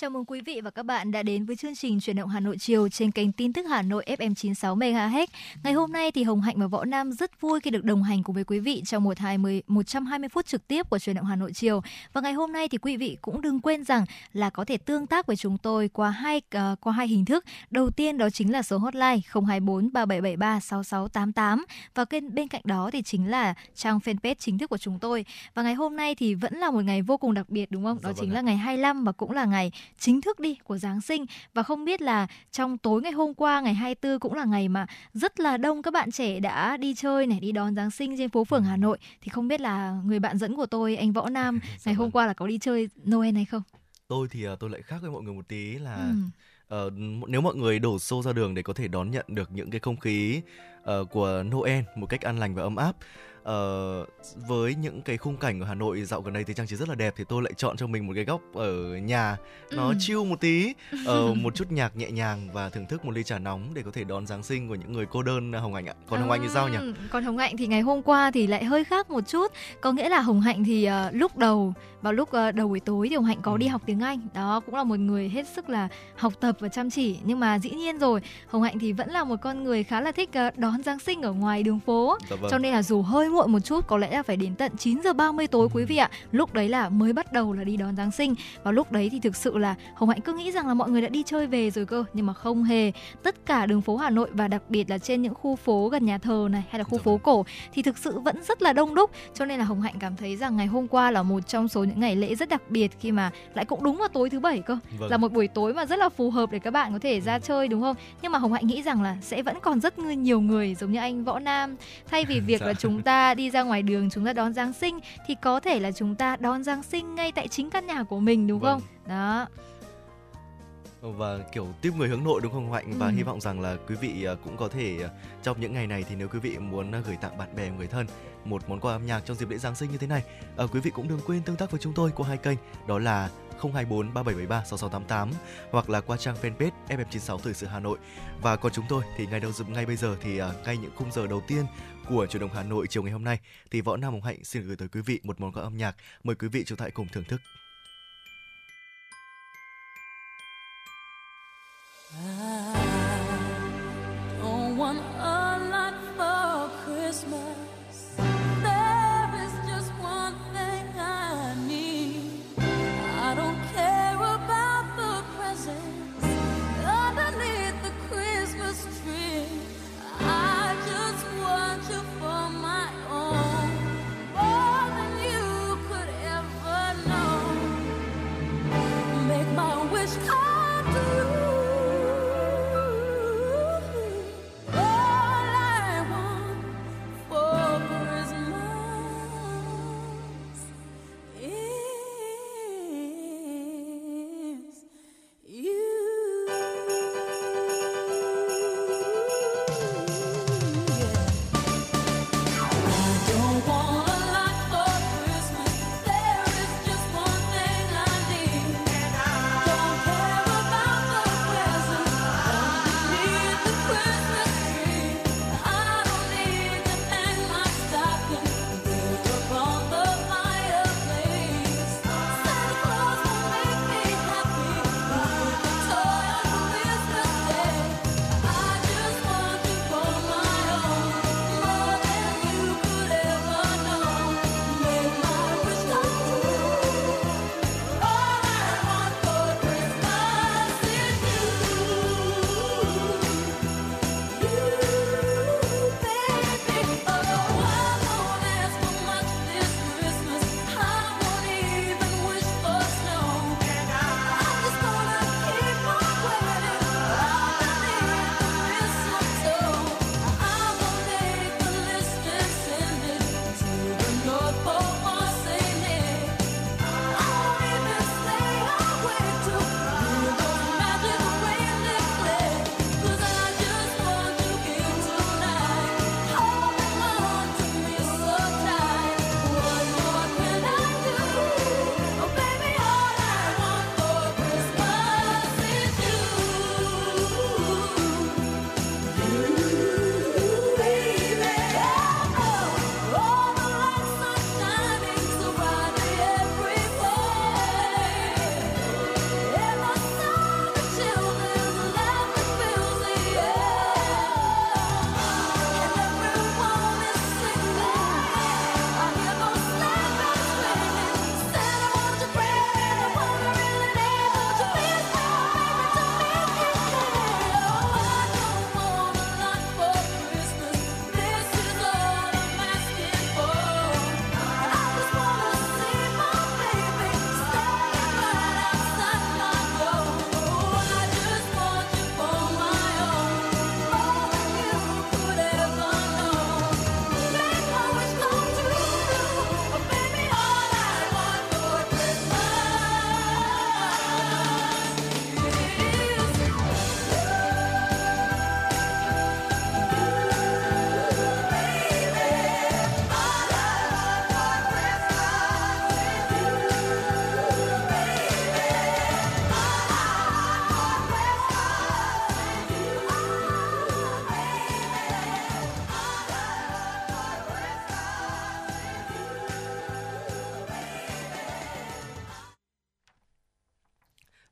Chào mừng quý vị và các bạn đã đến với chương trình Chuyển động Hà Nội chiều trên kênh tin tức Hà Nội FM 96 MHz. Ngày hôm nay thì Hồng Hạnh và Võ Nam rất vui khi được đồng hành cùng với quý vị trong 120 phút trực tiếp của Chuyển động Hà Nội chiều. Và ngày hôm nay thì quý vị cũng đừng quên rằng là có thể tương tác với chúng tôi qua hai hình thức. Đầu tiên đó chính là số hotline 024 3773 6688 và bên cạnh đó thì chính là trang fanpage chính thức của chúng tôi. Và ngày hôm nay thì vẫn là một ngày vô cùng đặc biệt đúng không? Đó chính là ngày 25 và cũng là ngày chính thức đi của Giáng sinh. Và không biết là trong tối ngày hôm qua, ngày 24 cũng là ngày mà rất là đông các bạn trẻ đã đi chơi này, đi đón Giáng sinh trên phố phường Hà Nội. Thì không biết là người bạn dẫn của tôi, anh Võ Nam, ngày hôm qua là có đi chơi Noel hay không? Tôi thì tôi lại khác với mọi người một tí là nếu mọi người đổ xô ra đường để có thể đón nhận được những cái không khí của Noel một cách an lành và ấm áp, với những cái khung cảnh của Hà Nội dạo gần đây thì trang trí rất là đẹp, thì tôi lại chọn cho mình một cái góc ở nhà nó chill một tí, một chút nhạc nhẹ nhàng và thưởng thức một ly trà nóng để có thể đón Giáng sinh của những người cô đơn. Hồng Hạnh ạ, còn Hồng Hạnh thì sao nhỉ? Còn Hồng Hạnh thì ngày hôm qua thì lại hơi khác một chút, có nghĩa là Hồng Hạnh thì vào lúc đầu buổi tối thì Hồng Hạnh có đi học tiếng Anh. Đó cũng là một người hết sức là học tập và chăm chỉ, nhưng mà dĩ nhiên rồi Hồng Hạnh thì vẫn là một con người khá là thích đón Giáng sinh ở ngoài đường phố. Cho nên là dù hơi muộn một chút, có lẽ là phải đến tận 9:30 tối quý vị ạ, lúc đấy là mới bắt đầu là đi đón Giáng sinh. Và lúc đấy thì thực sự là Hồng Hạnh cứ nghĩ rằng là mọi người đã đi chơi về rồi cơ, nhưng mà không hề. Tất cả đường phố Hà Nội và đặc biệt là trên những khu phố gần nhà thờ này hay là khu phố cổ thì thực sự vẫn rất là đông đúc. Cho nên là Hồng Hạnh cảm thấy rằng ngày hôm qua là một trong số những ngày lễ rất đặc biệt, khi mà lại cũng đúng vào tối thứ Bảy cơ, là một buổi tối mà rất là phù hợp để các bạn có thể ra chơi đúng không? Nhưng mà Hồng Hạnh nghĩ rằng là sẽ vẫn còn rất nhiều người giống như anh Võ Nam, thay vì việc là chúng ta đi ra ngoài đường chúng ta đón Giáng sinh thì có thể là chúng ta đón Giáng sinh ngay tại chính căn nhà của mình đúng không? Đó. Và kiểu tiếp người hướng nội đúng không Hạnh? Và hy vọng rằng là quý vị cũng có thể trong những ngày này thì nếu quý vị muốn gửi tặng bạn bè người thân một món quà âm nhạc trong dịp lễ Giáng sinh như thế này, quý vị cũng đừng quên tương tác với chúng tôi qua hai kênh, đó là 024 3773 6688 hoặc là qua trang fanpage FM96 Thời sự Hà Nội. Và còn chúng tôi thì ngay bây giờ thì ngay những khung giờ đầu tiên của Chuyển động Hà Nội chiều ngày hôm nay thì Võ Nam, Hồng Hạnh xin gửi tới quý vị một món quà âm nhạc, mời quý vị chúng ta hãy cùng thưởng thức. I don't want a lot for Christmas. There is just one thing I need. I don't care about the presents underneath the Christmas tree. I just want you for my own, more than you could ever know.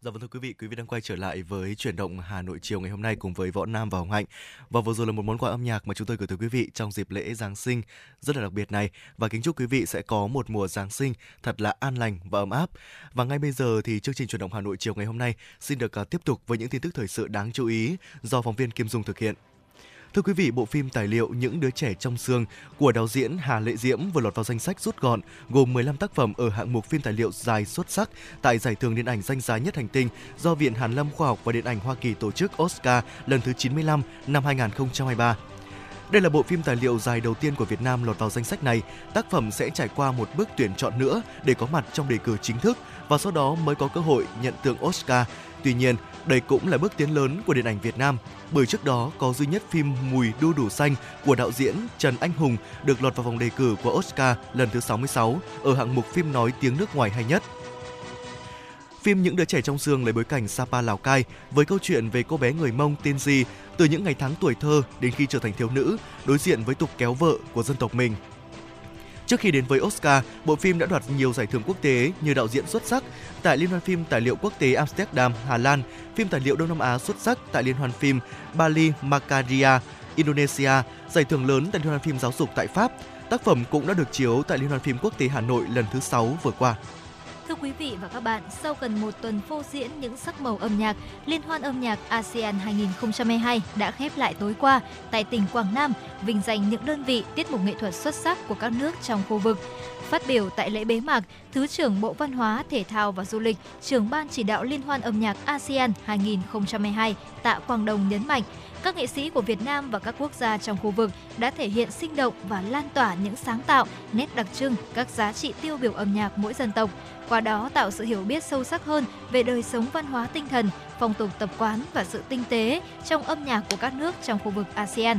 Dạ vâng thưa quý vị đang quay trở lại với Chuyển động Hà Nội chiều ngày hôm nay cùng với Võ Nam và Hồng Hạnh. Và vừa rồi là một món quà âm nhạc mà chúng tôi gửi tới quý vị trong dịp lễ Giáng sinh rất là đặc biệt này. Và kính chúc quý vị sẽ có một mùa Giáng sinh thật là an lành và ấm áp. Và ngay bây giờ thì chương trình Chuyển động Hà Nội chiều ngày hôm nay xin được tiếp tục với những tin tức thời sự đáng chú ý do phóng viên Kim Dung thực hiện. Thưa quý vị, bộ phim tài liệu Những đứa trẻ trong sương của đạo diễn Hà Lệ Diễm vừa lọt vào danh sách rút gọn gồm 15 tác phẩm ở hạng mục phim tài liệu dài xuất sắc tại Giải thưởng điện ảnh danh giá nhất hành tinh do Viện Hàn Lâm Khoa học và Điện ảnh Hoa Kỳ tổ chức Oscar lần thứ 95 năm 2023. Đây là bộ phim tài liệu dài đầu tiên của Việt Nam lọt vào danh sách này. Tác phẩm sẽ trải qua một bước tuyển chọn nữa để có mặt trong đề cử chính thức và sau đó mới có cơ hội nhận tượng Oscar. Tuy nhiên, đây cũng là bước tiến lớn của điện ảnh Việt Nam, bởi trước đó có duy nhất phim Mùi đu đủ xanh của đạo diễn Trần Anh Hùng được lọt vào vòng đề cử của Oscar lần thứ 66 ở hạng mục phim nói tiếng nước ngoài hay nhất. Phim Những đứa trẻ trong sương lấy bối cảnh Sapa, Lào Cai với câu chuyện về cô bé người Mông tên Di từ những ngày tháng tuổi thơ đến khi trở thành thiếu nữ, đối diện với tục kéo vợ của dân tộc mình. Trước khi đến với Oscar, bộ phim đã đoạt nhiều giải thưởng quốc tế như đạo diễn xuất sắc tại Liên hoan phim tài liệu quốc tế Amsterdam, Hà Lan, phim tài liệu Đông Nam Á xuất sắc tại Liên hoan phim Bali, Makaria, Indonesia, giải thưởng lớn tại Liên hoan phim giáo dục tại Pháp. Tác phẩm cũng đã được chiếu tại Liên hoan phim quốc tế Hà Nội lần thứ 6 vừa qua. Thưa quý vị và các bạn, sau gần một tuần phô diễn những sắc màu âm nhạc, Liên hoan âm nhạc ASEAN 2022 đã khép lại tối qua tại tỉnh Quảng Nam, vinh danh những đơn vị tiết mục nghệ thuật xuất sắc của các nước trong khu vực. Phát biểu tại lễ bế mạc, Thứ trưởng Bộ Văn hóa, Thể thao và Du lịch, trưởng Ban chỉ đạo Liên hoan âm nhạc ASEAN 2022 Tạ Quang Đồng nhấn mạnh, các nghệ sĩ của Việt Nam và các quốc gia trong khu vực đã thể hiện sinh động và lan tỏa những sáng tạo, nét đặc trưng, các giá trị tiêu biểu âm nhạc mỗi dân tộc, qua đó tạo sự hiểu biết sâu sắc hơn về đời sống văn hóa tinh thần, phong tục tập quán và sự tinh tế trong âm nhạc của các nước trong khu vực ASEAN.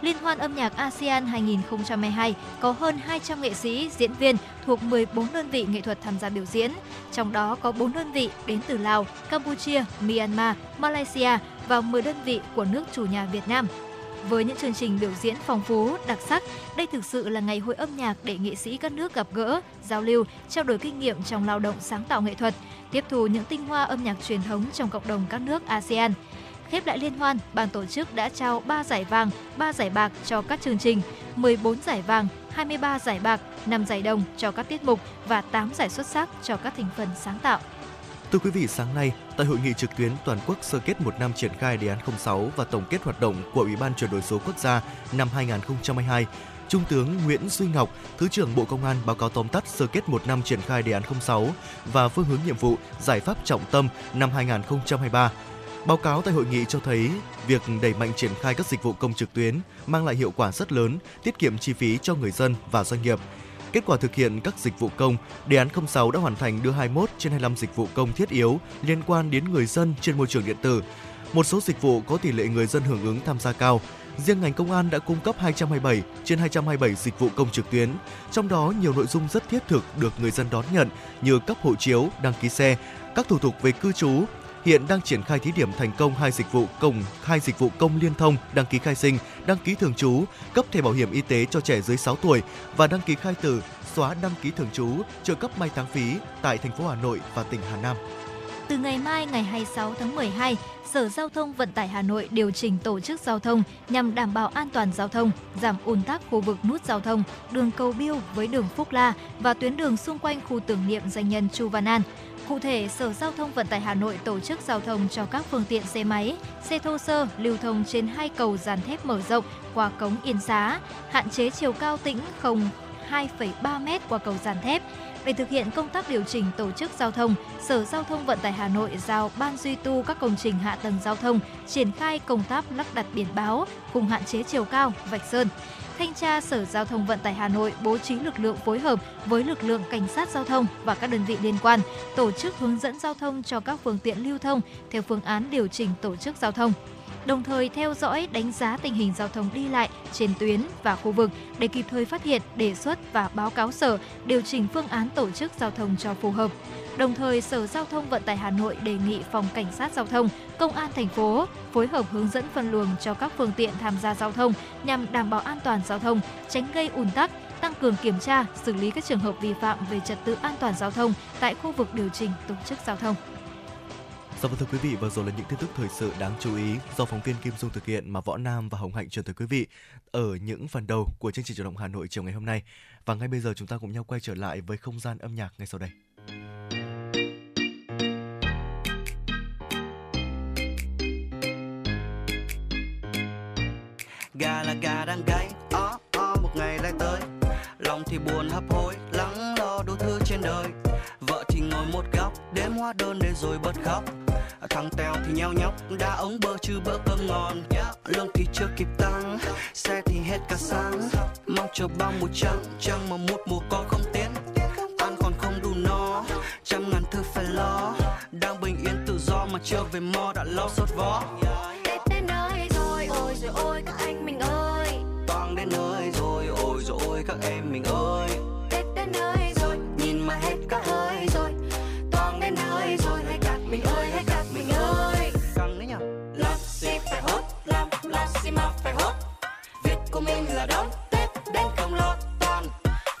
Liên hoan âm nhạc ASEAN 2022 có hơn 200 nghệ sĩ, diễn viên thuộc 14 đơn vị nghệ thuật tham gia biểu diễn, trong đó có 4 đơn vị đến từ Lào, Campuchia, Myanmar, Malaysia và 10 đơn vị của nước chủ nhà Việt Nam. Với những chương trình biểu diễn phong phú, đặc sắc, đây thực sự là ngày hội âm nhạc để nghệ sĩ các nước gặp gỡ, giao lưu, trao đổi kinh nghiệm trong lao động sáng tạo nghệ thuật, tiếp thu những tinh hoa âm nhạc truyền thống trong cộng đồng các nước ASEAN. Khép lại liên hoan, ban tổ chức đã trao 3 giải vàng, 3 giải bạc cho các chương trình, 14 giải vàng, 23 giải bạc, 5 giải đồng cho các tiết mục và 8 giải xuất sắc cho các thành phần sáng tạo. Thưa quý vị, sáng nay, tại hội nghị trực tuyến toàn quốc sơ kết 1 năm triển khai đề án 06 và tổng kết hoạt động của Ủy ban chuyển đổi số quốc gia năm 2022, Trung tướng Nguyễn Duy Ngọc, Thứ trưởng Bộ Công an báo cáo tóm tắt sơ kết 1 năm triển khai đề án 06 và phương hướng nhiệm vụ, giải pháp trọng tâm năm 2023. Báo cáo tại hội nghị cho thấy việc đẩy mạnh triển khai các dịch vụ công trực tuyến mang lại hiệu quả rất lớn, tiết kiệm chi phí cho người dân và doanh nghiệp. Kết quả thực hiện các dịch vụ công, đề án 06 đã hoàn thành đưa 21 trên 25 dịch vụ công thiết yếu liên quan đến người dân trên môi trường điện tử. Một số dịch vụ có tỷ lệ người dân hưởng ứng tham gia cao. Riêng ngành công an đã cung cấp 227 trên 227 dịch vụ công trực tuyến, trong đó nhiều nội dung rất thiết thực được người dân đón nhận như cấp hộ chiếu, đăng ký xe, các thủ tục về cư trú. Hiện đang triển khai thí điểm thành công hai dịch vụ công liên thông, đăng ký khai sinh, đăng ký thường trú, cấp thẻ bảo hiểm y tế cho trẻ dưới 6 tuổi và đăng ký khai tử, xóa đăng ký thường trú, trợ cấp mai táng phí tại thành phố Hà Nội và tỉnh Hà Nam. Từ ngày mai, ngày 26 tháng 12, Sở Giao thông Vận tải Hà Nội điều chỉnh tổ chức giao thông nhằm đảm bảo an toàn giao thông, giảm ùn tắc khu vực nút giao thông, đường Cầu Biêu với đường Phúc La và tuyến đường xung quanh khu tưởng niệm danh nhân Chu Văn An. Cụ thể, Sở Giao thông Vận tải Hà Nội tổ chức giao thông cho các phương tiện xe máy, xe thô sơ lưu thông trên 2 cầu dàn thép mở rộng qua cống Yên Xá, hạn chế chiều cao tĩnh không 2,3m qua cầu dàn thép. Để thực hiện công tác điều chỉnh tổ chức giao thông, Sở Giao thông Vận tải Hà Nội giao Ban duy tu các công trình hạ tầng giao thông triển khai công tác lắp đặt biển báo, cùng hạn chế chiều cao, vạch sơn. Thanh tra Sở Giao thông Vận tải Hà Nội bố trí lực lượng phối hợp với lực lượng cảnh sát giao thông và các đơn vị liên quan, tổ chức hướng dẫn giao thông cho các phương tiện lưu thông theo phương án điều chỉnh tổ chức giao thông. Đồng thời theo dõi, đánh giá tình hình giao thông đi lại trên tuyến và khu vực để kịp thời phát hiện, đề xuất và báo cáo Sở điều chỉnh phương án tổ chức giao thông cho phù hợp. Đồng thời, Sở Giao thông Vận tải Hà Nội đề nghị Phòng Cảnh sát Giao thông, Công an thành phố phối hợp hướng dẫn phân luồng cho các phương tiện tham gia giao thông nhằm đảm bảo an toàn giao thông, tránh gây ùn tắc, tăng cường kiểm tra, xử lý các trường hợp vi phạm về trật tự an toàn giao thông tại khu vực điều chỉnh tổ chức giao thông. Dạ vâng thưa quý vị, vừa rồi là những tin tức thời sự đáng chú ý do phóng viên Kim Dung thực hiện mà Võ Nam và Hồng Hạnh chuyển tới quý vị ở những phần đầu của chương trình Chủ động Hà Nội chiều ngày hôm nay. Và ngay bây giờ chúng ta cùng nhau quay trở lại với không gian âm nhạc ngay sau đây. Gà đang gáy, một ngày lại tới. Lòng thì buồn hấp hối, lắng lo đủ thứ trên đời. Vợ thì ngồi một góc, đếm hóa đơn để rồi bật khóc. Thằng Tèo thì nheo nhóc, đã ống bơ chứ bữa cơm ngon. Lương thì chưa kịp tăng, xe thì hết cả sáng. Mong chờ bao mùa trăng, trăng mà một mùa có không tiến. Ăn còn không đủ no, trăm ngàn thứ phải lo. Đang bình yên tự do mà chưa về mò đã lo sốt vó. Tết đến nơi rồi, ôi rồi ôi các anh mình ơi. Toàn đến nơi rồi ôi các em mình ơi. Tết đến nơi rồi, nhìn mà hết cả hơi rồi. Toàn đến nơi rồi, hãy gạt mình ơi, hãy gạt mình ơi. Căng đấy nhở. Làm gì phải hốt, làm gì mà phải hốt. Việc của mình là đón Tết đến không lo toàn.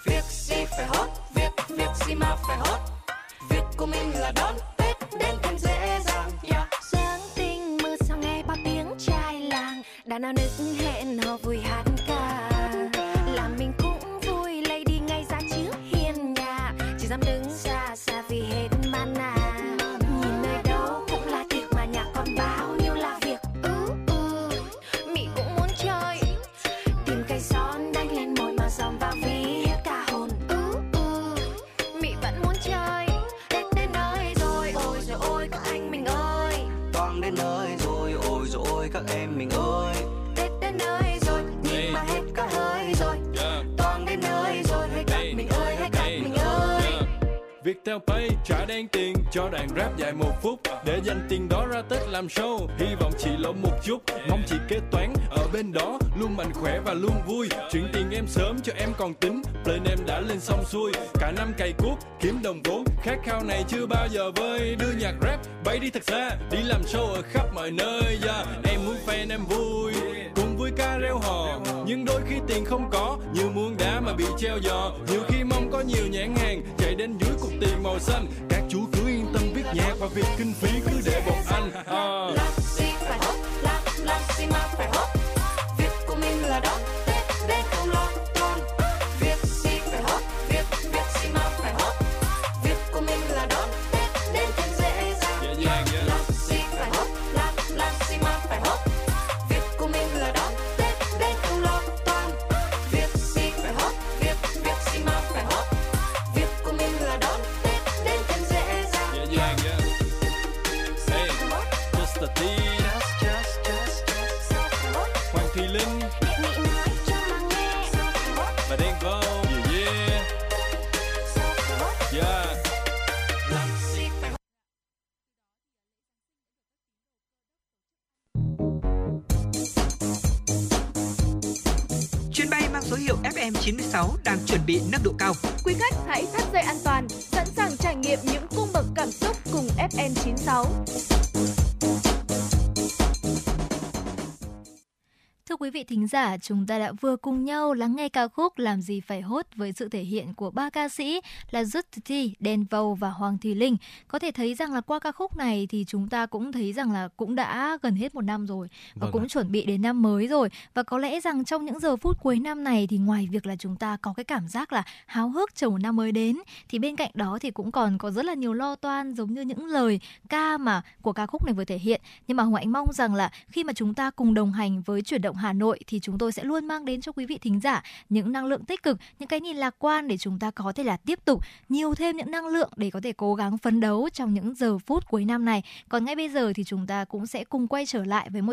Việc gì phải hốt, việc gì mà phải hốt. Việc của mình là đón Tết đến thêm dễ dàng. Giáng Sinh mưa sao nghe bao tiếng trai làng. Đàn nào nức hẹn hò vui hát ca. Làm mình cũng vui lấy đi ngay ra trước hiên nhà. Chỉ dám đứng xa xa vì hết mana. Nhìn nơi đâu cũng là tiệc mà nhà còn bao nhiêu là việc. Mị cũng muốn chơi. Tìm cây son đánh lên môi mà dòm vào ví hết cả hồn. Mị vẫn muốn chơi. Tết đến nơi rồi ôi các anh mình ơi. Toàn đến nơi rồi ôi các em mình ơi. Tết đến nơi rồi nhìn mà hết cả hơi rồi. Toàn đến nơi rồi hãy gạt mình ơi, hãy gạt mình ơi. Viettel Pay trả đen tiền cho đoạn rap dài một phút. Để dành tiền đó ra Tết làm show. Hy vọng chị lộ một chút. Mong chị kế toán ở bên đó luôn mạnh khỏe và luôn vui. Chuyển tiền em sớm cho em còn tính. Plan em đã lên xong xuôi. Cả năm cày cuốc kiếm đồng vốn. Khát khao này chưa bao giờ vơi. Đưa nhạc rap bay đi thật xa. Đi làm show ở khắp mọi nơi. Em muốn fan em vui. Cùng vui ca reo hò. Nhưng đôi khi tiền không có. Như muôn đá mà bị treo giò. Nhiều khi mong có nhiều nhãn hàng. Chạy đến dưới cục tiền màu xanh. Các chú cứ yên tâm viết nhạc và việc kinh phí cứ để bọn anh. Làm gì phải hốt, làm gì mà phải hốt. Việc của mình là đón Tết đến không lo toan. Việc gì phải hốt, việc gì mà phải hốt. Việc của mình là đón Tết đến thêm dễ dàng. Làm gì phải hốt, làm gì mà phải hốt. Việc của mình là đón Tết đến không lo toan. Việc gì phải hốt, việc gì mà phải hốt. Việc của mình là đón Tết đến thêm dễ dàng. Hey, just a tea. Hoàng Thị Linh và Đen Vâu. Chuyến bay mang số hiệu FM96 đang chuẩn bị nâng độ cao. Quý khách hãy thắt dây an toàn, sẵn sàng trải nghiệm những cung bậc cảm xúc cùng FM96. Thưa quý vị thính giả, chúng ta đã vừa cùng nhau lắng nghe ca khúc Làm gì phải hốt với sự thể hiện của ba ca sĩ là Just Thi, Đen Vâu và Hoàng Thùy Linh. Có thể thấy rằng là qua ca khúc này thì chúng ta cũng thấy rằng là cũng đã gần hết một năm rồi và cũng chuẩn bị đến năm mới rồi. Và có lẽ rằng trong những giờ phút cuối năm này thì ngoài việc là chúng ta có cái cảm giác là háo hức chờ một năm mới đến thì bên cạnh đó thì cũng còn có rất là nhiều lo toan giống như những lời ca mà của ca khúc này vừa thể hiện. Nhưng mà Hồng Hạnh mong rằng là khi mà chúng ta cùng đồng hành với Chuyển động Hà Nội thì chúng tôi sẽ luôn mang đến cho quý vị thính giả những năng lượng tích cực, những cái nhìn lạc quan để chúng ta có thể là tiếp tục nhiều thêm những năng lượng để có thể cố gắng phấn đấu trong những giờ phút cuối năm này. Còn ngay bây giờ thì chúng ta cũng sẽ cùng quay trở lại với một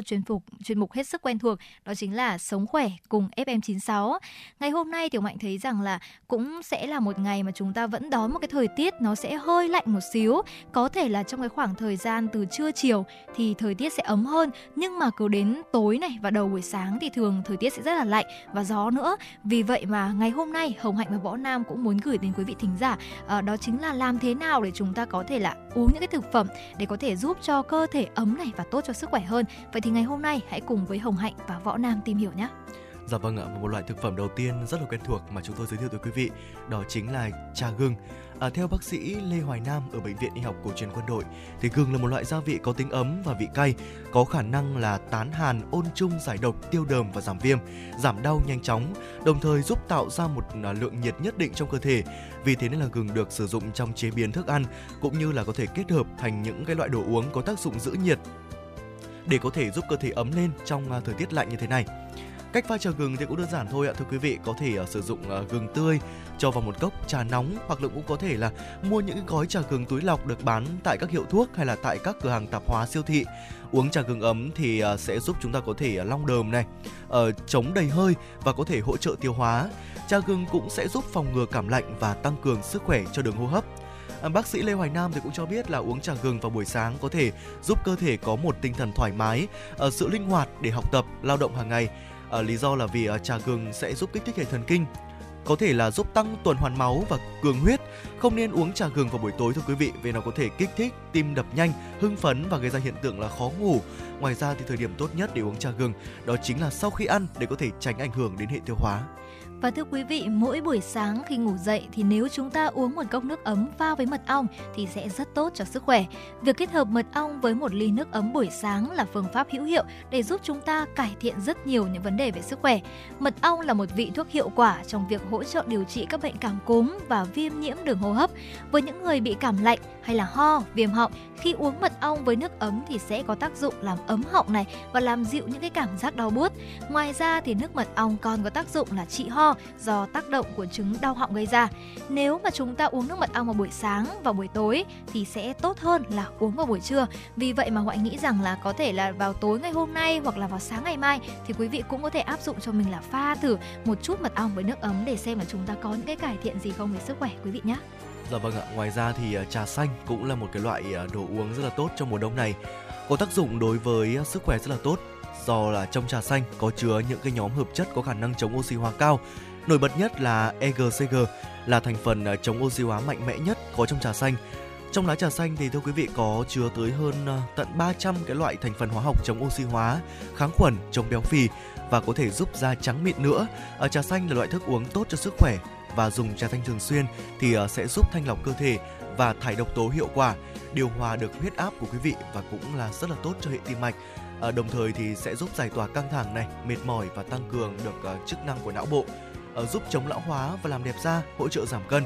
chuyên mục hết sức quen thuộc, đó chính là Sống Khỏe cùng FM96. Ngày hôm nay thì Mạnh thấy rằng là cũng sẽ là một ngày mà chúng ta vẫn đón một cái thời tiết nó sẽ hơi lạnh một xíu. Có thể là trong cái khoảng thời gian từ trưa chiều thì thời tiết sẽ ấm hơn, nhưng mà cứ đến tối này và đầu buổi sáng thì thường thời tiết sẽ rất là lạnh và gió nữa. Vì vậy mà ngày hôm nay Hồng Hạnh và Võ Nam cũng muốn gửi đến quý vị thính giả đó chính là làm thế nào để chúng ta có thể là uống những cái thực phẩm để có thể giúp cho cơ thể ấm này và tốt cho sức khỏe hơn. Vậy thì ngày hôm nay hãy cùng với Hồng Hạnh và Võ Nam tìm hiểu nhé. Dạ vâng ạ, một loại thực phẩm đầu tiên rất là quen thuộc mà chúng tôi giới thiệu tới quý vị đó chính là trà gừng. Theo bác sĩ Lê Hoài Nam ở Bệnh viện Y học Cổ truyền Quân đội thì gừng là một loại gia vị có tính ấm và vị cay, có khả năng là tán hàn, ôn trung, giải độc, tiêu đờm và giảm viêm, giảm đau nhanh chóng, đồng thời giúp tạo ra một lượng nhiệt nhất định trong cơ thể. Vì thế nên là gừng được sử dụng trong chế biến thức ăn cũng như là có thể kết hợp thành những cái loại đồ uống có tác dụng giữ nhiệt để có thể giúp cơ thể ấm lên trong thời tiết lạnh như thế này. Cách pha trà gừng thì cũng đơn giản thôi ạ, thưa quý vị. Có thể sử dụng gừng tươi cho vào một cốc trà nóng, hoặc là cũng có thể là mua những gói trà gừng túi lọc được bán tại các hiệu thuốc hay là tại các cửa hàng tạp hóa, siêu thị. Uống trà gừng ấm thì sẽ giúp chúng ta có thể long đờm này, chống đầy hơi và có thể hỗ trợ tiêu hóa. Trà gừng cũng sẽ giúp phòng ngừa cảm lạnh và tăng cường sức khỏe cho đường hô hấp. Bác sĩ Lê Hoài Nam thì cũng cho biết là uống trà gừng vào buổi sáng có thể giúp cơ thể có một tinh thần thoải mái, sự linh hoạt để học tập, lao động hàng ngày. Lý do là vì trà gừng sẽ giúp kích thích hệ thần kinh, có thể là giúp tăng tuần hoàn máu và cường huyết. Không nên uống trà gừng vào buổi tối thưa quý vị, vì nó có thể kích thích tim đập nhanh, hưng phấn và gây ra hiện tượng là khó ngủ. Ngoài ra thì thời điểm tốt nhất để uống trà gừng đó chính là sau khi ăn để có thể tránh ảnh hưởng đến hệ tiêu hóa. Và thưa quý vị, mỗi buổi sáng khi ngủ dậy thì nếu chúng ta uống một cốc nước ấm pha với mật ong thì sẽ rất tốt cho sức khỏe. Việc kết hợp mật ong với một ly nước ấm buổi sáng là phương pháp hữu hiệu để giúp chúng ta cải thiện rất nhiều những vấn đề về sức khỏe. Mật ong là một vị thuốc hiệu quả trong việc hỗ trợ điều trị các bệnh cảm cúm và viêm nhiễm đường hô hấp. Với những người bị cảm lạnh hay là ho, viêm họng, khi uống mật ong với nước ấm thì sẽ có tác dụng làm ấm họng này và làm dịu những cái cảm giác đau buốt. Ngoài ra thì nước mật ong còn có tác dụng là trị ho do tác động của chứng đau họng gây ra. Nếu mà chúng ta uống nước mật ong vào buổi sáng và buổi tối thì sẽ tốt hơn là uống vào buổi trưa. Vì vậy mà Hoài nghĩ rằng là có thể là vào tối ngày hôm nay hoặc là vào sáng ngày mai thì quý vị cũng có thể áp dụng cho mình là pha thử một chút mật ong với nước ấm để xem là chúng ta có những cái cải thiện gì không về sức khỏe quý vị nhé. Dạ vâng ạ, ngoài ra thì trà xanh cũng là một cái loại đồ uống rất là tốt trong mùa đông này, có tác dụng đối với sức khỏe rất là tốt. Do là trong trà xanh có chứa những cái nhóm hợp chất có khả năng chống oxy hóa cao, nổi bật nhất là EGCG là thành phần chống oxy hóa mạnh mẽ nhất có trong trà xanh. Trong lá trà xanh thì thưa quý vị có chứa tới hơn tận 300 cái loại thành phần hóa học chống oxy hóa, kháng khuẩn, chống béo phì và có thể giúp da trắng mịn nữa. Trà xanh là loại thức uống tốt cho sức khỏe và dùng trà xanh thường xuyên thì sẽ giúp thanh lọc cơ thể và thải độc tố hiệu quả, điều hòa được huyết áp của quý vị và cũng là rất là tốt cho hệ tim mạch. Đồng thời thì sẽ giúp giải tỏa căng thẳng này, mệt mỏi và tăng cường được chức năng của não bộ, giúp chống lão hóa và làm đẹp da, hỗ trợ giảm cân.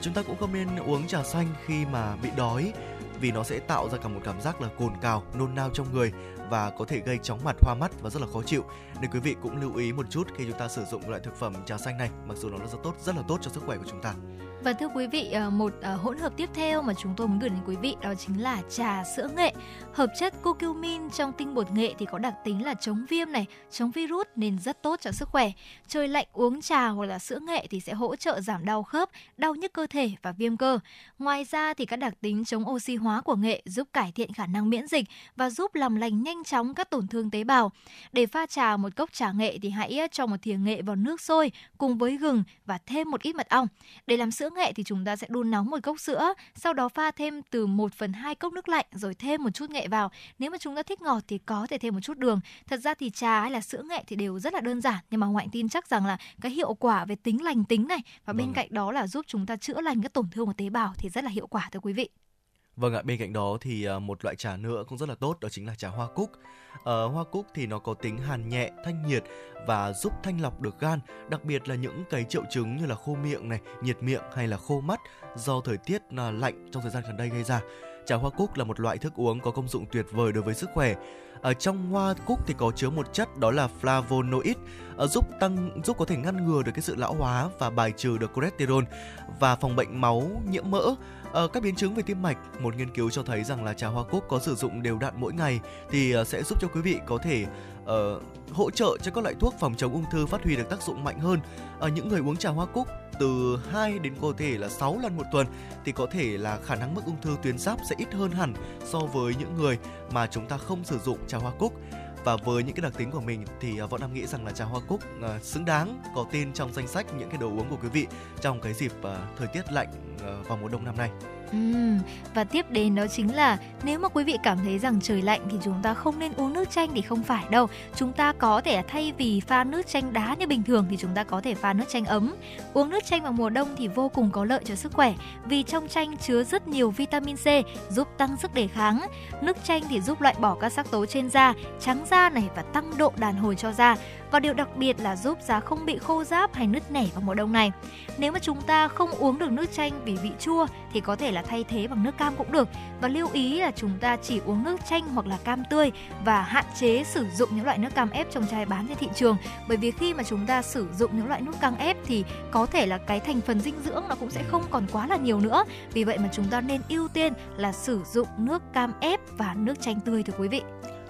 Chúng ta cũng không nên uống trà xanh khi mà bị đói vì nó sẽ tạo ra cả một cảm giác là cồn cào, nôn nao trong người và có thể gây chóng mặt, hoa mắt và rất là khó chịu. Nên quý vị cũng lưu ý một chút khi chúng ta sử dụng loại thực phẩm trà xanh này, mặc dù nó rất là tốt cho sức khỏe của chúng ta. Và thưa quý vị, một hỗn hợp tiếp theo mà chúng tôi muốn gửi đến quý vị đó chính là trà sữa nghệ. Hợp chất curcumin trong tinh bột nghệ thì có đặc tính là chống viêm này, chống virus nên rất tốt cho sức khỏe. Trời lạnh uống trà hoặc là sữa nghệ thì sẽ hỗ trợ giảm đau khớp, đau nhức cơ thể và viêm cơ. Ngoài ra thì các đặc tính chống oxy hóa của nghệ giúp cải thiện khả năng miễn dịch và giúp làm lành nhanh chóng các tổn thương tế bào. Để pha trà một cốc trà nghệ thì hãy cho một thìa nghệ vào nước sôi cùng với gừng và thêm một ít mật ong. Để làm sữa nghệ thì chúng ta sẽ đun nóng một cốc sữa, sau đó pha thêm từ 1/2 cốc nước lạnh rồi thêm một chút nghệ vào. Nếu mà chúng ta thích ngọt thì có thể thêm một chút đường. Thật ra thì trà hay là sữa nghệ thì đều rất là đơn giản, nhưng mà Hoài tin chắc rằng là cái hiệu quả về tính lành tính này và bên cạnh đó là giúp chúng ta chữa lành các tổn thương của tế bào thì rất là hiệu quả thưa quý vị. Vâng ạ, bên cạnh đó thì một loại trà nữa cũng rất là tốt, đó chính là trà hoa cúc. Hoa cúc thì nó có tính hàn nhẹ, thanh nhiệt và giúp thanh lọc được gan, đặc biệt là những cái triệu chứng như là khô miệng này, nhiệt miệng hay là khô mắt do thời tiết lạnh trong thời gian gần đây gây ra. Trà hoa cúc là một loại thức uống có công dụng tuyệt vời đối với sức khỏe. Ở trong hoa cúc thì có chứa một chất đó là flavonoid, giúp có thể ngăn ngừa được cái sự lão hóa và bài trừ được cholesterol và phòng bệnh máu nhiễm mỡ. Các biến chứng về tim mạch, một nghiên cứu cho thấy rằng là trà hoa cúc có sử dụng đều đặn mỗi ngày thì sẽ giúp cho quý vị có thể hỗ trợ cho các loại thuốc phòng chống ung thư phát huy được tác dụng mạnh hơn. Những người uống trà hoa cúc từ 2 đến có thể là 6 lần một tuần thì có thể là khả năng mắc ung thư tuyến giáp sẽ ít hơn hẳn so với những người mà chúng ta không sử dụng trà hoa cúc. Và với những cái đặc tính của mình thì Võ Nam nghĩ rằng là trà hoa cúc xứng đáng có tên trong danh sách những cái đồ uống của quý vị trong cái dịp thời tiết lạnh vào mùa đông năm nay. Và tiếp đến đó chính là nếu mà quý vị cảm thấy rằng trời lạnh thì chúng ta không nên uống nước chanh thì không phải đâu. Chúng ta có thể thay vì pha nước chanh đá như bình thường thì chúng ta có thể pha nước chanh ấm. Uống nước chanh vào mùa đông thì vô cùng có lợi cho sức khỏe vì trong chanh chứa rất nhiều vitamin C giúp tăng sức đề kháng. Nước chanh thì giúp loại bỏ các sắc tố trên da, trắng da này và tăng độ đàn hồi cho da. Và điều đặc biệt là giúp da không bị khô ráp hay nứt nẻ vào mùa đông này. Nếu mà chúng ta không uống được nước chanh vì vị chua thì có thể là thay thế bằng nước cam cũng được. Và lưu ý là chúng ta chỉ uống nước chanh hoặc là cam tươi và hạn chế sử dụng những loại nước cam ép trong chai bán trên thị trường. Bởi vì khi mà chúng ta sử dụng những loại nước cam ép thì có thể là cái thành phần dinh dưỡng nó cũng sẽ không còn quá là nhiều nữa. Vì vậy mà chúng ta nên ưu tiên là sử dụng nước cam ép và nước chanh tươi thưa quý vị.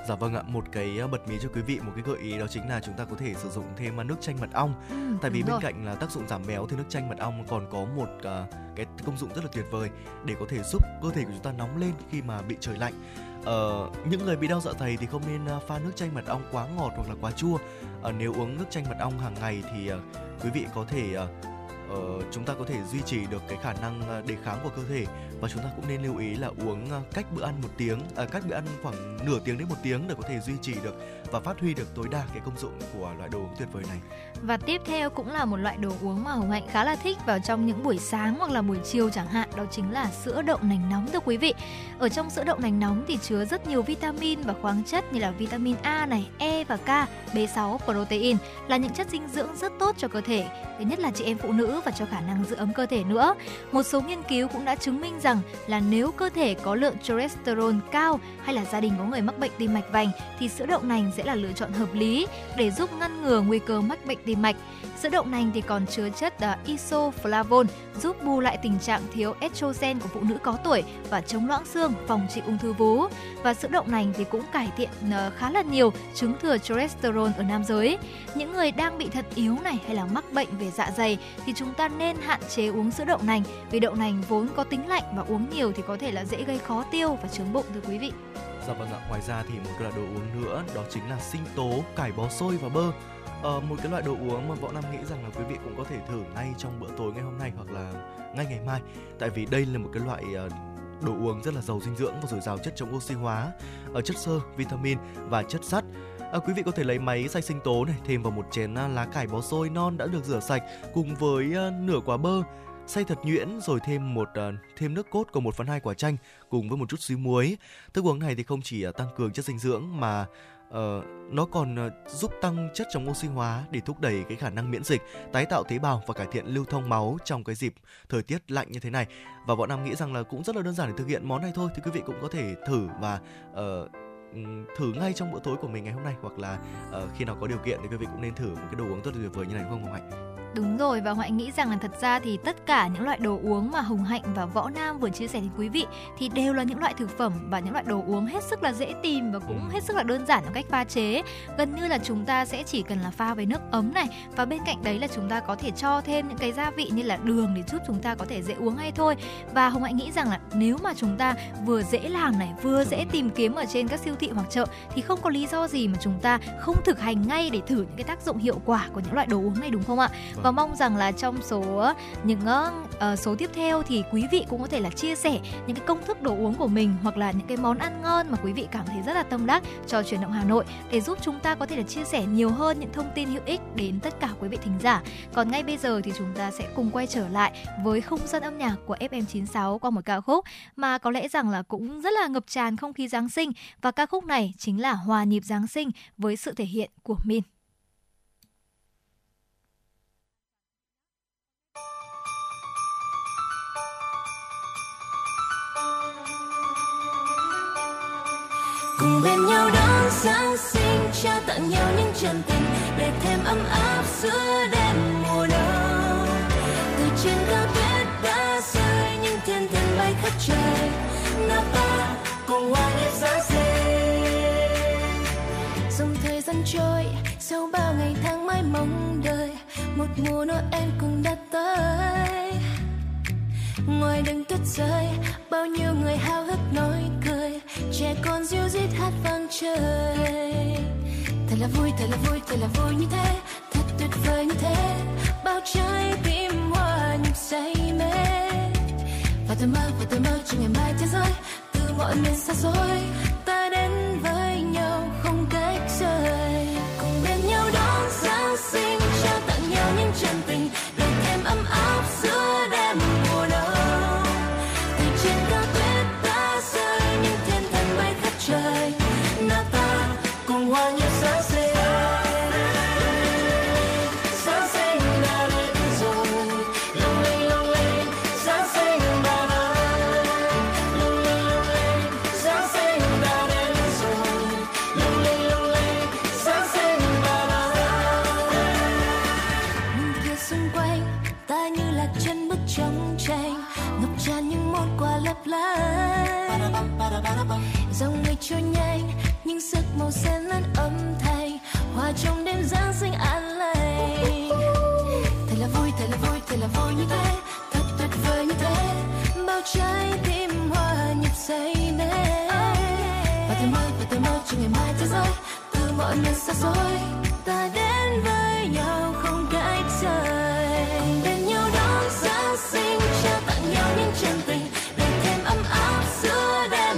Dạ vâng ạ, một cái bật mí cho quý vị, một cái gợi ý đó chính là chúng ta có thể sử dụng thêm nước chanh mật ong. Tại vì bên cạnh là tác dụng giảm béo thì nước chanh mật ong còn có một cái công dụng rất là tuyệt vời để có thể giúp cơ thể của chúng ta nóng lên khi mà bị trời lạnh. Những người bị đau dạ dày thì không nên pha nước chanh mật ong quá ngọt hoặc là quá chua. Nếu uống nước chanh mật ong hàng ngày thì quý vị có thể chúng ta có thể duy trì được cái khả năng đề kháng của cơ thể. Và chúng ta cũng nên lưu ý là uống cách bữa ăn khoảng nửa tiếng đến một tiếng để có thể duy trì được và phát huy được tối đa cái công dụng của loại đồ uống tuyệt vời này. Và tiếp theo cũng là một loại đồ uống mà Hồng Hạnh khá là thích vào trong những buổi sáng hoặc là buổi chiều chẳng hạn, đó chính là sữa đậu nành nóng thưa quý vị. Ở trong sữa đậu nành nóng thì chứa rất nhiều vitamin và khoáng chất như là vitamin A này, E và K, B6, protein là những chất dinh dưỡng rất tốt cho cơ thể, nhất là chị em phụ nữ và cho khả năng giữ ấm cơ thể nữa. Một số nghiên cứu cũng đã chứng minh rằng là nếu cơ thể có lượng cholesterol cao hay là gia đình có người mắc bệnh tim mạch vành thì sữa đậu nành sẽ là lựa chọn hợp lý để giúp ngăn ngừa nguy cơ mắc bệnh tim mạch. Sữa đậu nành thì còn chứa chất isoflavone giúp bù lại tình trạng thiếu estrogen của phụ nữ có tuổi và chống loãng xương, phòng trị ung thư vú. Và sữa đậu nành thì cũng cải thiện khá là nhiều chứng thừa cholesterol ở nam giới. Những người đang bị thận yếu này hay là mắc bệnh về dạ dày thì chúng ta nên hạn chế uống sữa đậu nành vì đậu nành vốn có tính lạnh và uống nhiều thì có thể là dễ gây khó tiêu và chướng bụng thưa quý vị. Dạ vâng ạ, ngoài ra thì một cái loại đồ uống nữa đó chính là sinh tố, cải bó xôi và bơ. Một cái loại đồ uống mà Võ Nam nghĩ rằng là quý vị cũng có thể thử ngay trong bữa tối ngày hôm nay hoặc là ngay ngày mai. Tại vì đây là một cái loại đồ uống rất là giàu dinh dưỡng và dồi dào chất chống oxy hóa, chất xơ, vitamin và chất sắt. Quý vị có thể lấy máy xay sinh tố này, thêm vào một chén lá cải bó xôi non đã được rửa sạch cùng với nửa quả bơ, xay thật nhuyễn rồi thêm nước cốt còn 1/2 quả chanh cùng với một chút xíu muối. Thức uống này thì không chỉ tăng cường chất dinh dưỡng mà nó còn giúp tăng chất chống oxy hóa để thúc đẩy cái khả năng miễn dịch, tái tạo tế bào và cải thiện lưu thông máu trong cái dịp thời tiết lạnh như thế này. Và bọn Nam nghĩ rằng là cũng rất là đơn giản để thực hiện món này thôi, thì quý vị cũng có thể thử và thử ngay trong bữa tối của mình ngày hôm nay hoặc là khi nào có điều kiện thì quý vị cũng nên thử một cái đồ uống rất là tuyệt vời như này, đúng không Hạnh? Đúng rồi, và Hạnh nghĩ rằng là thật ra thì tất cả những loại đồ uống mà Hồng Hạnh và Võ Nam vừa chia sẻ đến quý vị thì đều là những loại thực phẩm và những loại đồ uống hết sức là dễ tìm và cũng hết sức là đơn giản trong cách pha chế. Gần như là chúng ta sẽ chỉ cần là pha với nước ấm này và bên cạnh đấy là chúng ta có thể cho thêm những cái gia vị như là đường để giúp chúng ta có thể dễ uống ngay thôi. Và Hồng Hạnh nghĩ rằng là nếu mà chúng ta vừa dễ làm này, vừa dễ tìm kiếm ở trên các siêu thị hoặc chợ thì không có lý do gì mà chúng ta không thực hành ngay để thử những cái tác dụng hiệu quả của những loại đồ uống này, đúng không ạ? Và mong rằng là trong số tiếp theo thì quý vị cũng có thể là chia sẻ những cái công thức đồ uống của mình hoặc là những cái món ăn ngon mà quý vị cảm thấy rất là tâm đắc cho Chuyển động Hà Nội để giúp chúng ta có thể là chia sẻ nhiều hơn những thông tin hữu ích đến tất cả quý vị thính giả. Còn ngay bây giờ thì chúng ta sẽ cùng quay trở lại với không gian âm nhạc của FM96 qua một ca khúc mà có lẽ rằng là cũng rất là ngập tràn không khí Giáng sinh, và ca khúc này chính là Hòa nhịp Giáng sinh với sự thể hiện của Min. Cùng bên nhau đón Giáng sinh, trao tặng nhau những chân tình để thêm ấm áp giữa đêm mùa đông. Từ trên cao tuyết đã rơi, những thiên thần bay khắp trời. Nào ta cùng hòa nhịp Giáng sinh. Dòng thời gian trôi sau bao ngày tháng mãi mong đợi, một mùa Noel cũng đã tới. Ngoài đường tuyết rơi, bao nhiêu người háo hức nói cười, trẻ con ríu rít hát vang trời. Thật là vui, thật là vui, thật là vui như thế, thật tuyệt vời như thế, bao trái tim hòa nhịp say mê. Và và tôi mơ cho ngày mai thế giới từ mọi miền xa xôi ta đến với nhau không cách trời, cùng bên nhau đón Giáng sinh, trao tặng nhau những chân tình để thêm ấm áp giữa đêm mùa đông. Từ trên cao tuyết đã rơi những thiên thần bay khắp trời, nào ta cùng hòa nhịp Giáng sinh. Dòng người trôi nhanh, những sức màu xen lẫn âm thanh hòa trong đêm Giáng sinh an lành. Thật là vui như thế, thật tuyệt vời như thế, bao trái tim hòa nhịp say mê. Và tôi mơ cho ngày mai thế giới từ mọi miền xa xôi ta đến với nhau không cách rời, cùng bên nhau đón Giáng sinh, trao tặng nhau những chân tình để thêm ấm áp giữa đêm.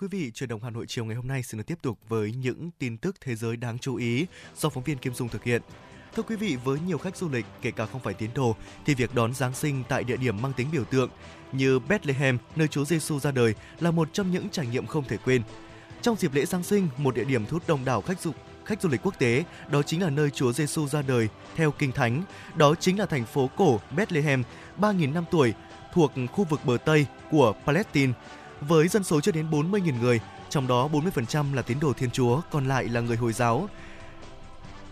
Quý vị, Chuyển động Hà Nội chiều ngày hôm nay xin được tiếp tục với những tin tức thế giới đáng chú ý do phóng viên Kim Dung thực hiện. Thưa quý vị, với nhiều khách du lịch, kể cả không phải tín đồ, thì việc đón Giáng sinh tại địa điểm mang tính biểu tượng như Bethlehem, nơi Chúa Giêsu ra đời, là một trong những trải nghiệm không thể quên. Trong dịp lễ Giáng sinh, một địa điểm thu hút đông đảo khách du lịch quốc tế, đó chính là nơi Chúa Giêsu ra đời theo Kinh Thánh. Đó chính là thành phố cổ Bethlehem, 3.000 năm tuổi, thuộc khu vực bờ Tây của Palestine, với dân số chưa đến 40.000 người, trong đó 40% là tín đồ Thiên Chúa, còn lại là người Hồi giáo.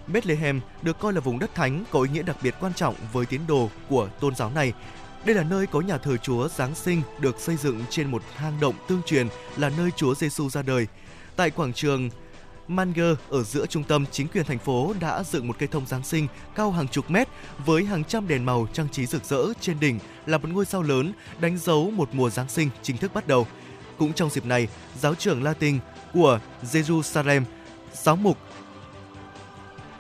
Bethlehem được coi là vùng đất thánh có ý nghĩa đặc biệt quan trọng với tín đồ của tôn giáo này. Đây là nơi có nhà thờ Chúa Giáng sinh được xây dựng trên một hang động tương truyền là nơi Chúa Giêsu ra đời. Tại quảng trường Manger ở giữa trung tâm, chính quyền thành phố đã dựng một cây thông Giáng sinh cao hàng chục mét với hàng trăm đèn màu trang trí rực rỡ. Trên đỉnh là một ngôi sao lớn đánh dấu một mùa Giáng sinh chính thức bắt đầu. Cũng trong dịp này, giáo trưởng Latin của Jerusalem, giáo mục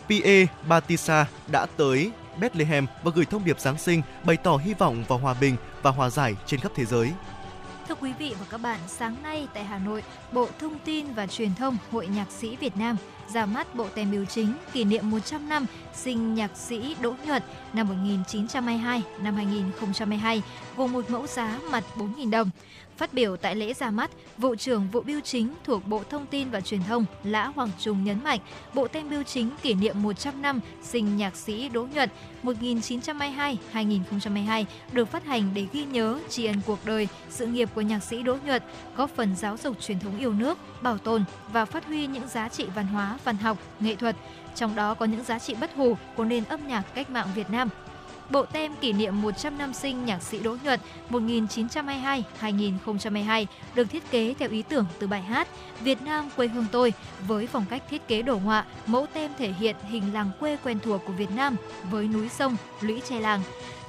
P.E. Batista đã tới Bethlehem và gửi thông điệp Giáng sinh bày tỏ hy vọng vào hòa bình và hòa giải trên khắp thế giới. Thưa quý vị và các bạn, sáng nay tại Hà Nội, Bộ Thông tin và Truyền thông Hội Nhạc sĩ Việt Nam ra mắt bộ tem biểu chính kỷ niệm 100 năm sinh nhạc sĩ Đỗ Nhuận năm 1922 năm 2022, gồm một mẫu giá mặt 4.000 đồng. Phát biểu tại lễ ra mắt, Vụ trưởng Vụ Bưu chính thuộc Bộ Thông tin và Truyền thông Lã Hoàng Trung nhấn mạnh, bộ tem bưu chính kỷ niệm 100 năm sinh nhạc sĩ Đỗ Nhuận 1922-2022 được phát hành để ghi nhớ, tri ân cuộc đời, sự nghiệp của nhạc sĩ Đỗ Nhuận, góp phần giáo dục truyền thống yêu nước, bảo tồn và phát huy những giá trị văn hóa, văn học, nghệ thuật, trong đó có những giá trị bất hủ của nền âm nhạc cách mạng Việt Nam. bộ tem kỷ niệm 100 năm sinh nhạc sĩ Đỗ Nhuận 1922-2022 được thiết kế theo ý tưởng từ bài hát Việt Nam quê hương tôi, với phong cách thiết kế đồ họa, mẫu tem thể hiện hình làng quê quen thuộc của Việt Nam với núi sông, lũy tre làng.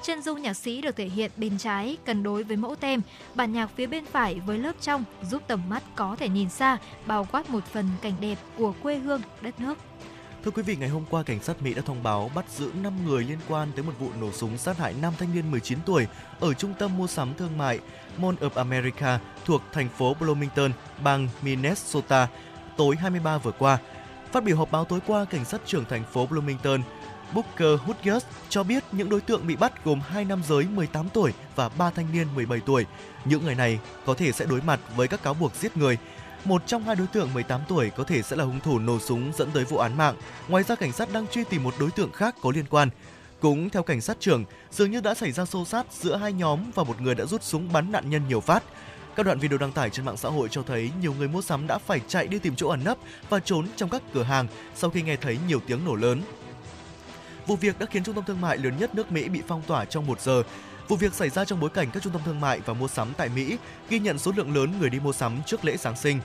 Chân dung nhạc sĩ được thể hiện bên trái cân đối với mẫu tem, bản nhạc phía bên phải với lớp trong giúp tầm mắt có thể nhìn xa, bao quát một phần cảnh đẹp của quê hương, đất nước. Thưa quý vị, ngày hôm qua, cảnh sát Mỹ đã thông báo bắt giữ 5 người liên quan tới một vụ nổ súng sát hại nam thanh niên 19 tuổi ở trung tâm mua sắm thương mại Mall of America thuộc thành phố Bloomington, bang Minnesota tối 23 vừa qua. Phát biểu họp báo tối qua, cảnh sát trưởng thành phố Bloomington Booker Hughes cho biết những đối tượng bị bắt gồm 2 nam giới 18 tuổi và 3 thanh niên 17 tuổi. Những người này có thể sẽ đối mặt với các cáo buộc giết người. Một trong hai đối tượng 18 tuổi có thể sẽ là hung thủ nổ súng dẫn tới vụ án mạng. Ngoài ra, cảnh sát đang truy tìm một đối tượng khác có liên quan. Cũng theo cảnh sát trưởng, dường như đã xảy ra xô xát giữa hai nhóm và một người đã rút súng bắn nạn nhân nhiều phát. Các đoạn video đăng tải trên mạng xã hội cho thấy nhiều người mua sắm đã phải chạy đi tìm chỗ ẩn nấp và trốn trong các cửa hàng sau khi nghe thấy nhiều tiếng nổ lớn. Vụ việc đã khiến trung tâm thương mại lớn nhất nước Mỹ bị phong tỏa trong 1 giờ. Vụ việc xảy ra trong bối cảnh các trung tâm thương mại và mua sắm tại Mỹ ghi nhận số lượng lớn người đi mua sắm trước lễ Giáng sinh.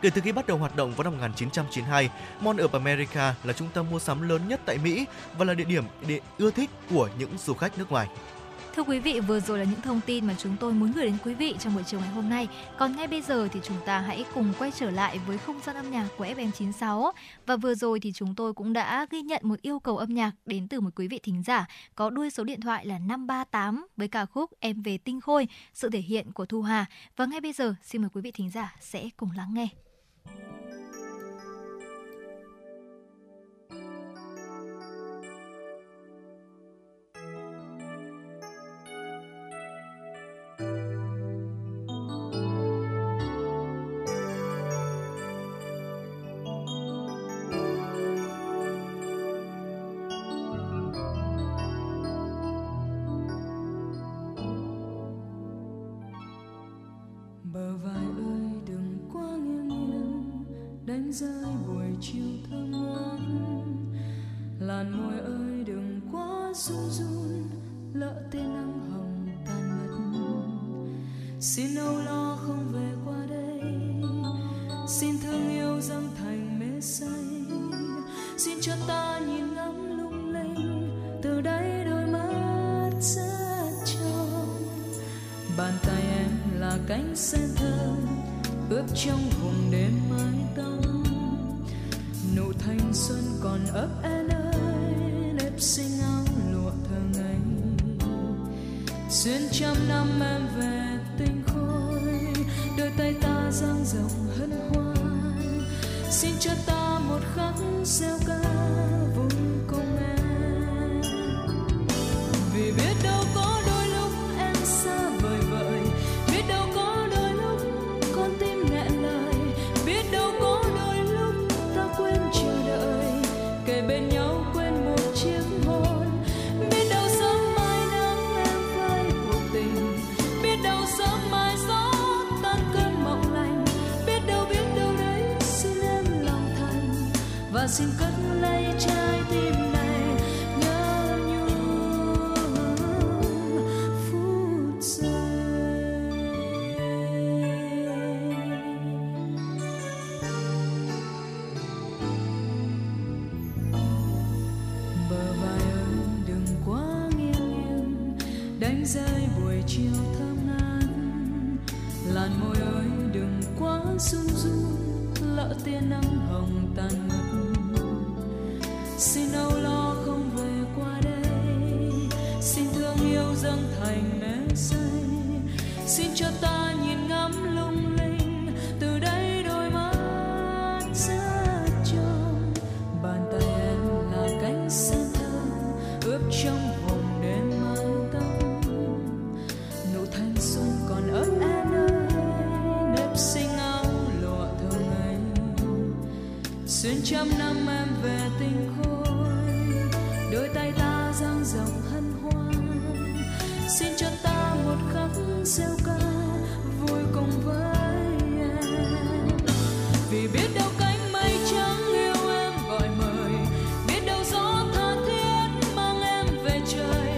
Kể từ khi bắt đầu hoạt động vào năm 1992, Mall of America là trung tâm mua sắm lớn nhất tại Mỹ và là địa điểm ưa thích của những du khách nước ngoài. Thưa quý vị, vừa rồi là những thông tin mà chúng tôi muốn gửi đến quý vị trong buổi chiều ngày hôm nay. Còn ngay bây giờ thì chúng ta hãy cùng quay trở lại với không gian âm nhạc của FM96. Và vừa rồi thì chúng tôi cũng đã ghi nhận một yêu cầu âm nhạc đến từ một quý vị thính giả có đuôi số điện thoại là 538 với ca khúc Em về tinh khôi, sự thể hiện của Thu Hà. Và ngay bây giờ xin mời quý vị thính giả sẽ cùng lắng nghe. Rơi buổi chiều thơm ngát, làn môi ơi đừng quá run run, lỡ tia nắng hồng tan mất. Xin âu lo không về qua đây, xin thương yêu dâng thành mê say, xin cho ta nhìn ngắm lung linh, từ đây đôi mắt rất trong. Bàn tay em là cánh sen thơm, ướp trong vùng đêm mây tông. Nụ thanh xuân còn ấp em ơi, nếp xinh áo lụa thơ ngây. Xuyên trăm năm em về tinh khôi, đôi tay ta dang rộng hân hoan. Xin cho ta một khắc gieo ca vùng cùng em. Vì biết đâu có đôi lúc em xa vời vợi, biết đâu có đôi lúc con tim nghẹn lời, biết đâu có quên chờ đợi, kề bên nhau quên một chiếc hôn. Biết đâu sớm mai nắng em phai cuộc tình, biết đâu sớm mai gió tan cơn mộng lành. Biết đâu đấy xin em lòng thành và xin cất lấy trái tim này nhớ nhung phút giây. Rơi buổi chiều thơm ngát, làn môi ơi đừng quá run run, lỡ tia nắng hồng tan mất. Xin âu lo không về qua đây, xin thương yêu dâng thành mê say, xin cho ta nhìn ngắm lung linh, từ đây đôi mắt rất trong. Bàn tay em là cánh sen thơm ướp trong vùng đêm mai. Còn ớt em ơi, nếp xinh áo lụa thơ ngây. Xuyên trăm năm em về tinh khôi, đôi tay ta dang rộng hân hoan. Xin cho ta một khắc gieo ca vui cùng với em. Vì biết đâu cánh mây trắng yêu em gọi mời, biết đâu gió tha thiết mang em về trời.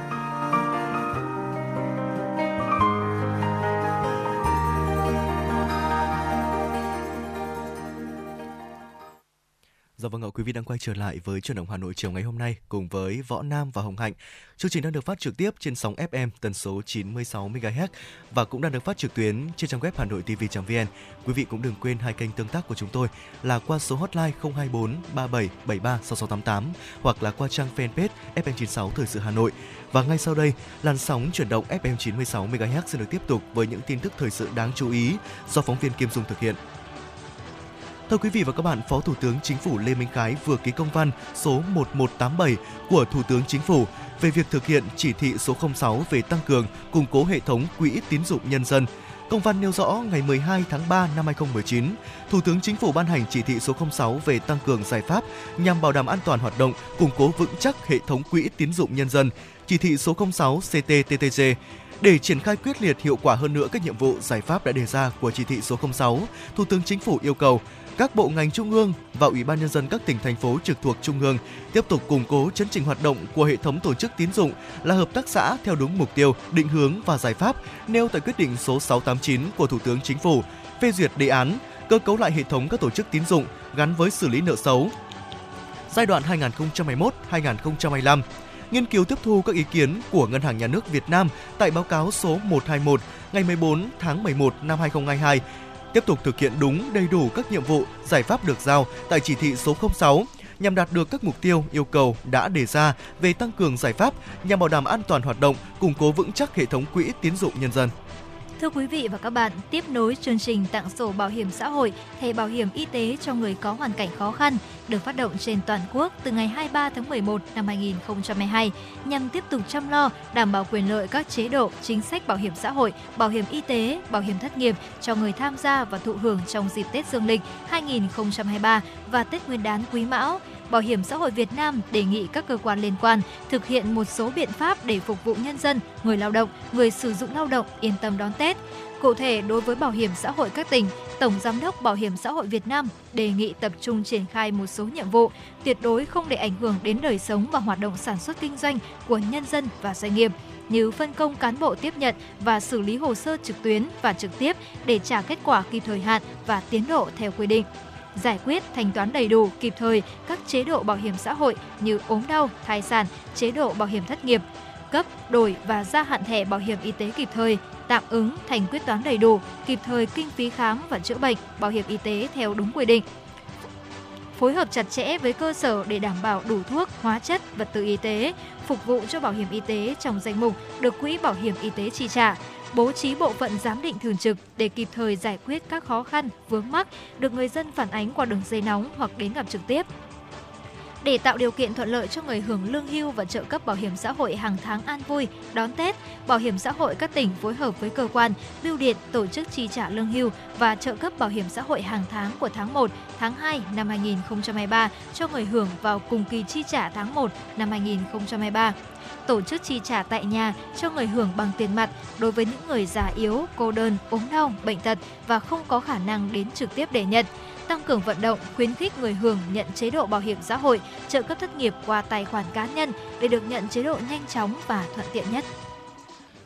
Vâng ạ, quý vị đang quay trở lại với Chuyển động Hà Nội chiều ngày hôm nay cùng với Võ Nam và Hồng Hạnh. Chương trình đang được phát trực tiếp trên sóng FM tần số 96 MHz và cũng đang được phát trực tuyến trên trang web hanoitv.vn. Quý vị cũng đừng quên hai kênh tương tác của chúng tôi là qua số hotline 024 3773 6688 hoặc là qua trang fanpage FM96 Thời sự Hà Nội. Và ngay sau đây, làn sóng chuyển động FM 96 MHz sẽ được tiếp tục với những tin tức thời sự đáng chú ý do phóng viên Kim Dung thực hiện. Thưa quý vị và các bạn, Phó Thủ tướng Chính phủ Lê Minh Khái vừa ký công văn số 1187 của Thủ tướng Chính phủ về việc thực hiện chỉ thị số 06 về tăng cường, củng cố hệ thống quỹ tín dụng nhân dân. Công văn nêu rõ ngày 12 tháng 3 năm 2019, Thủ tướng Chính phủ ban hành chỉ thị số 06 về tăng cường giải pháp nhằm bảo đảm an toàn hoạt động, củng cố vững chắc hệ thống quỹ tín dụng nhân dân, chỉ thị số 06 CTTTG. Để triển khai quyết liệt hiệu quả hơn nữa các nhiệm vụ giải pháp đã đề ra của chỉ thị số 06, Thủ tướng Chính phủ yêu cầu các bộ ngành trung ương và Ủy ban nhân dân các tỉnh thành phố trực thuộc trung ương tiếp tục củng cố chấn chỉnh hoạt động của hệ thống tổ chức tín dụng là hợp tác xã theo đúng mục tiêu, định hướng và giải pháp nêu tại quyết định số 689 của Thủ tướng Chính phủ phê duyệt đề án cơ cấu lại hệ thống các tổ chức tín dụng gắn với xử lý nợ xấu giai đoạn 2021-2025. Nghiên cứu tiếp thu các ý kiến của Ngân hàng Nhà nước Việt Nam tại báo cáo số 121 ngày 14 tháng 11 năm 2022, tiếp tục thực hiện đúng đầy đủ các nhiệm vụ, giải pháp được giao tại chỉ thị số 06 nhằm đạt được các mục tiêu, yêu cầu đã đề ra về tăng cường giải pháp nhằm bảo đảm an toàn hoạt động, củng cố vững chắc hệ thống quỹ tín dụng nhân dân. Thưa quý vị và các bạn, tiếp nối chương trình tặng sổ bảo hiểm xã hội, thẻ bảo hiểm y tế cho người có hoàn cảnh khó khăn được phát động trên toàn quốc từ ngày 23 tháng 11 năm 2022 nhằm tiếp tục chăm lo, đảm bảo quyền lợi các chế độ, chính sách bảo hiểm xã hội, bảo hiểm y tế, bảo hiểm thất nghiệp cho người tham gia và thụ hưởng trong dịp Tết Dương lịch 2023 và Tết Nguyên đán Quý Mão. Bảo hiểm xã hội Việt Nam đề nghị các cơ quan liên quan thực hiện một số biện pháp để phục vụ nhân dân, người lao động, người sử dụng lao động yên tâm đón Tết. Cụ thể, đối với Bảo hiểm xã hội các tỉnh, Tổng Giám đốc Bảo hiểm xã hội Việt Nam đề nghị tập trung triển khai một số nhiệm vụ, tuyệt đối không để ảnh hưởng đến đời sống và hoạt động sản xuất kinh doanh của nhân dân và doanh nghiệp, như phân công cán bộ tiếp nhận và xử lý hồ sơ trực tuyến và trực tiếp để trả kết quả kịp thời hạn và tiến độ theo quy định. Giải quyết, thanh toán đầy đủ, kịp thời các chế độ bảo hiểm xã hội như ốm đau, thai sản, chế độ bảo hiểm thất nghiệp. Cấp, đổi và gia hạn thẻ bảo hiểm y tế kịp thời, tạm ứng thành quyết toán đầy đủ, kịp thời kinh phí khám và chữa bệnh, bảo hiểm y tế theo đúng quy định. Phối hợp chặt chẽ với cơ sở để đảm bảo đủ thuốc, hóa chất, vật tư y tế, phục vụ cho bảo hiểm y tế trong danh mục được Quỹ Bảo hiểm Y tế chi trả. Bố trí bộ phận giám định thường trực để kịp thời giải quyết các khó khăn, vướng mắc được người dân phản ánh qua đường dây nóng hoặc đến gặp trực tiếp. Để tạo điều kiện thuận lợi cho người hưởng lương hưu và trợ cấp bảo hiểm xã hội hàng tháng an vui, đón Tết, Bảo hiểm xã hội các tỉnh phối hợp với cơ quan, bưu điện tổ chức chi trả lương hưu và trợ cấp bảo hiểm xã hội hàng tháng của tháng 1, tháng 2 năm 2023 cho người hưởng vào cùng kỳ chi trả tháng 1 năm 2023. Tổ chức chi trả tại nhà cho người hưởng bằng tiền mặt đối với những người già yếu, cô đơn, ốm đau, bệnh tật và không có khả năng đến trực tiếp để nhận. Tăng cường vận động, khuyến khích người hưởng nhận chế độ bảo hiểm xã hội, trợ cấp thất nghiệp qua tài khoản cá nhân để được nhận chế độ nhanh chóng và thuận tiện nhất.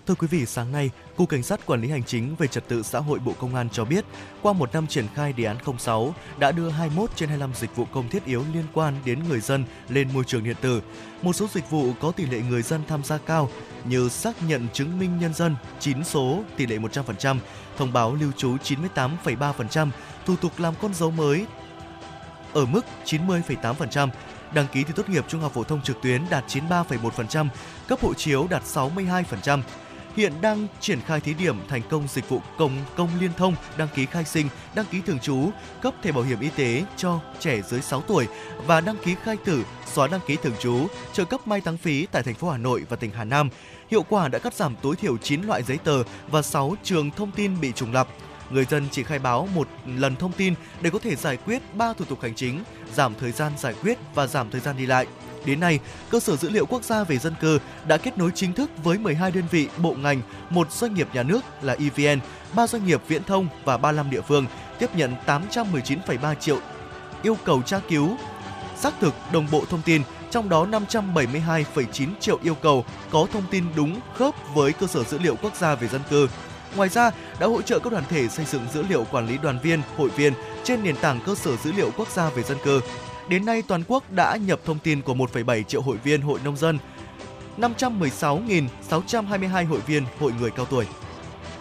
Thưa quý vị, sáng nay, Cục Cảnh sát Quản lý Hành chính về Trật tự xã hội Bộ Công an cho biết, qua một năm triển khai đề án 06 đã đưa 21 trên 25 dịch vụ công thiết yếu liên quan đến người dân lên môi trường điện tử. Một số dịch vụ có tỷ lệ người dân tham gia cao như xác nhận chứng minh nhân dân 9 số tỷ lệ 100%, thông báo lưu trú 98,3%, thủ tục làm con dấu mới ở mức 90,8%. Đăng ký thi tốt nghiệp trung học phổ thông trực tuyến đạt 93,1%, cấp hộ chiếu đạt 62%. Hiện đang triển khai thí điểm thành công dịch vụ công liên thông, đăng ký khai sinh, đăng ký thường trú, cấp thẻ bảo hiểm y tế cho trẻ dưới 6 tuổi và đăng ký khai tử, xóa đăng ký thường trú, trợ cấp mai táng phí tại thành phố Hà Nội và tỉnh Hà Nam. Hiệu quả đã cắt giảm tối thiểu 9 loại giấy tờ và 6 trường thông tin bị trùng lặp. Người dân chỉ khai báo một lần thông tin để có thể giải quyết 3 thủ tục hành chính, giảm thời gian giải quyết và giảm thời gian đi lại. Đến nay, cơ sở dữ liệu quốc gia về dân cư đã kết nối chính thức với 12 đơn vị bộ ngành, 1 doanh nghiệp nhà nước là EVN, 3 doanh nghiệp viễn thông và 35 địa phương, tiếp nhận 819,3 triệu yêu cầu tra cứu, xác thực đồng bộ thông tin, trong đó 572,9 triệu yêu cầu có thông tin đúng khớp với cơ sở dữ liệu quốc gia về dân cư. Ngoài ra, đã hỗ trợ các đoàn thể xây dựng dữ liệu quản lý đoàn viên, hội viên trên nền tảng cơ sở dữ liệu quốc gia về dân cư. Đến nay, toàn quốc đã nhập thông tin của 1,7 triệu hội viên hội nông dân, 516.622 hội viên hội người cao tuổi.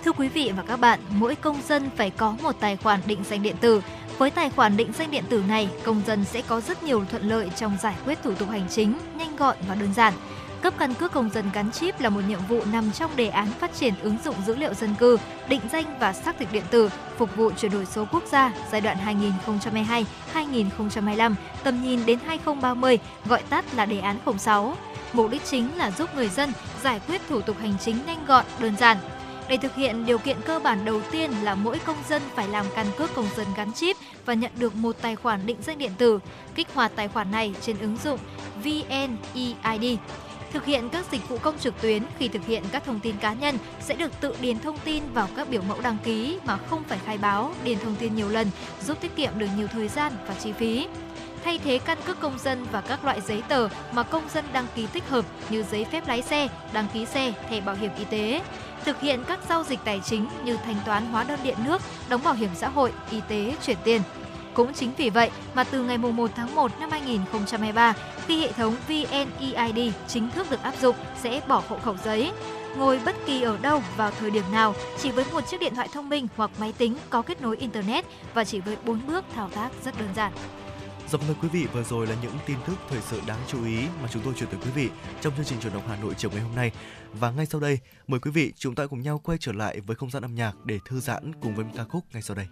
Thưa quý vị và các bạn, mỗi công dân phải có một tài khoản định danh điện tử. Với tài khoản định danh điện tử này, công dân sẽ có rất nhiều thuận lợi trong giải quyết thủ tục hành chính, nhanh gọn và đơn giản. Cấp căn cước công dân gắn chip là một nhiệm vụ nằm trong đề án phát triển ứng dụng dữ liệu dân cư, định danh và xác thực điện tử, phục vụ chuyển đổi số quốc gia giai đoạn 2022-2025, tầm nhìn đến 2030, gọi tắt là đề án 06. Mục đích chính là giúp người dân giải quyết thủ tục hành chính nhanh gọn, đơn giản. Để thực hiện, điều kiện cơ bản đầu tiên là mỗi công dân phải làm căn cước công dân gắn chip và nhận được một tài khoản định danh điện tử, kích hoạt tài khoản này trên ứng dụng VNeID. Thực hiện các dịch vụ công trực tuyến, khi thực hiện các thông tin cá nhân sẽ được tự điền thông tin vào các biểu mẫu đăng ký mà không phải khai báo, điền thông tin nhiều lần, giúp tiết kiệm được nhiều thời gian và chi phí. Thay thế căn cước công dân và các loại giấy tờ mà công dân đăng ký tích hợp như giấy phép lái xe, đăng ký xe, thẻ bảo hiểm y tế. Thực hiện các giao dịch tài chính như thanh toán hóa đơn điện nước, đóng bảo hiểm xã hội, y tế, chuyển tiền. Cũng chính vì vậy mà từ ngày 1 tháng 1 năm 2023, khi hệ thống VNeID chính thức được áp dụng sẽ bỏ hộ khẩu giấy. Ngồi bất kỳ ở đâu, vào thời điểm nào, chỉ với một chiếc điện thoại thông minh hoặc máy tính có kết nối Internet và chỉ với 4 bước thao tác rất đơn giản. Dạ vâng, quý vị, vừa rồi là những tin tức thời sự đáng chú ý mà chúng tôi chuyển tới quý vị trong chương trình Chuyển động Hà Nội chiều ngày hôm nay. Và ngay sau đây, mời quý vị chúng ta cùng nhau quay trở lại với không gian âm nhạc để thư giãn cùng với một ca khúc ngay sau đây.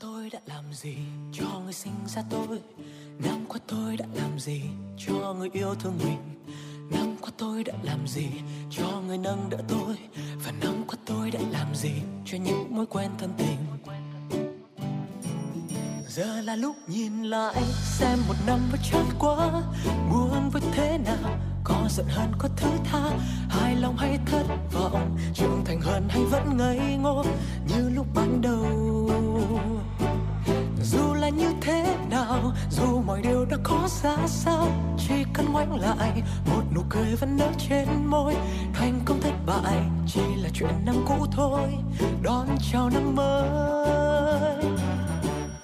Tôi đã làm gì cho người sinh ra tôi? Năm qua tôi đã làm gì cho người yêu thương mình? Năm qua tôi đã làm gì cho người nâng đỡ tôi? Và năm qua tôi đã làm gì cho những mối quen thân tình? Giờ là lúc nhìn lại xem một năm vừa trôi qua, buồn với thế nào, có giận hờn có thứ tha, hài lòng hay thất vọng, trưởng thành hơn hay vẫn ngây ngô như lúc ban đầu. Dù là như thế nào, dù mọi điều đã có ra sao, chỉ cần ngoảnh lại, một nụ cười vẫn nở trên môi. Thành công thất bại chỉ là chuyện năm cũ thôi, đón chào năm mới.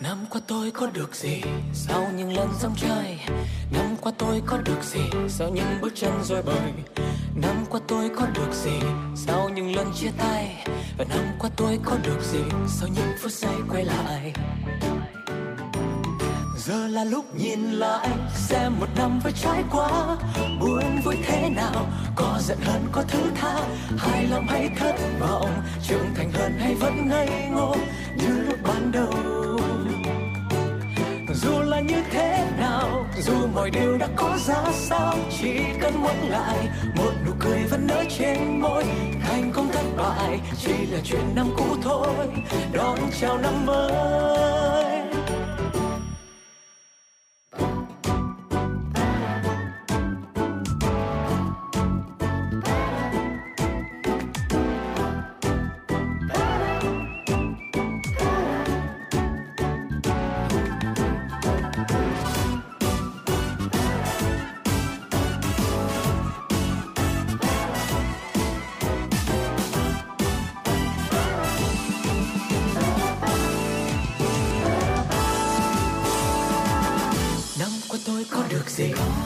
Năm qua tôi có được gì sau những lần sóng trai? Năm qua tôi có được gì sau những bước chân rối bời? Năm qua tôi có được gì sau những lần chia tay? Và năm qua tôi có được gì sau những phút giây quay lại? Giờ là lúc nhìn lại xem một năm vừa trải qua, buồn vui thế nào, có giận hờn có thứ tha, hài lòng hay thất vọng, trưởng thành hơn hay vẫn ngây ngô như lúc ban đầu. Dù là như thế nào, dù mọi điều đã có ra sao, chỉ cần ngoảnh lại, một nụ cười vẫn nở trên môi. Thành công thất bại chỉ là chuyện năm cũ thôi, đón chào năm mới.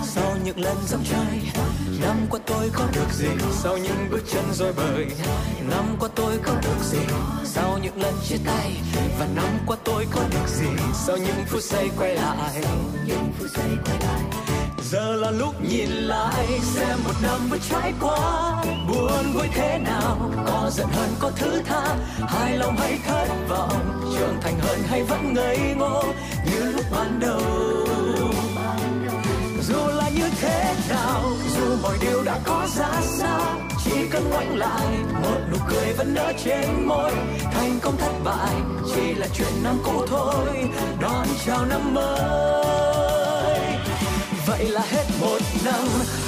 Sau những lần dòng chơi, năm qua tôi có được gì sau những bước chân rối bời? Năm qua tôi có được gì sau những lần chia tay? Và năm qua tôi có được gì sau những phút giây quay lại? Giờ là lúc nhìn lại xem một năm vừa trải qua, buồn vui thế nào, có giận hờn có thứ tha, hài lòng hay thất vọng, trưởng thành hơn hay vẫn ngây ngô như lúc ban đầu. Dù là như thế nào, dù mọi điều đã có ra sao, chỉ cần ngoảnh lại, một nụ cười vẫn nở trên môi. Thành công thất bại chỉ là chuyện năm cũ thôi, đón chào năm mới. Vậy là hết một năm,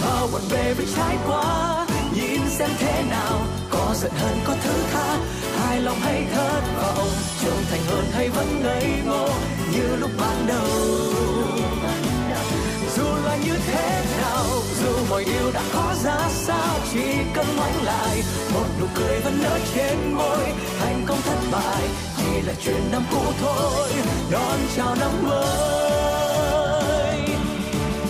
bao bận bề với trải qua, nhìn xem thế nào, có giận hờn có thứ tha, hài lòng hay thất vọng, trưởng thành hơn hay vẫn ngây ngô như lúc ban đầu. Dù là như thế nào, dù mọi điều đã có ra sao, chỉ cần ngoảnh lại, một nụ cười vẫn nở trên môi. Thành công thất bại chỉ là chuyện năm cũ thôi, đón chào năm mới.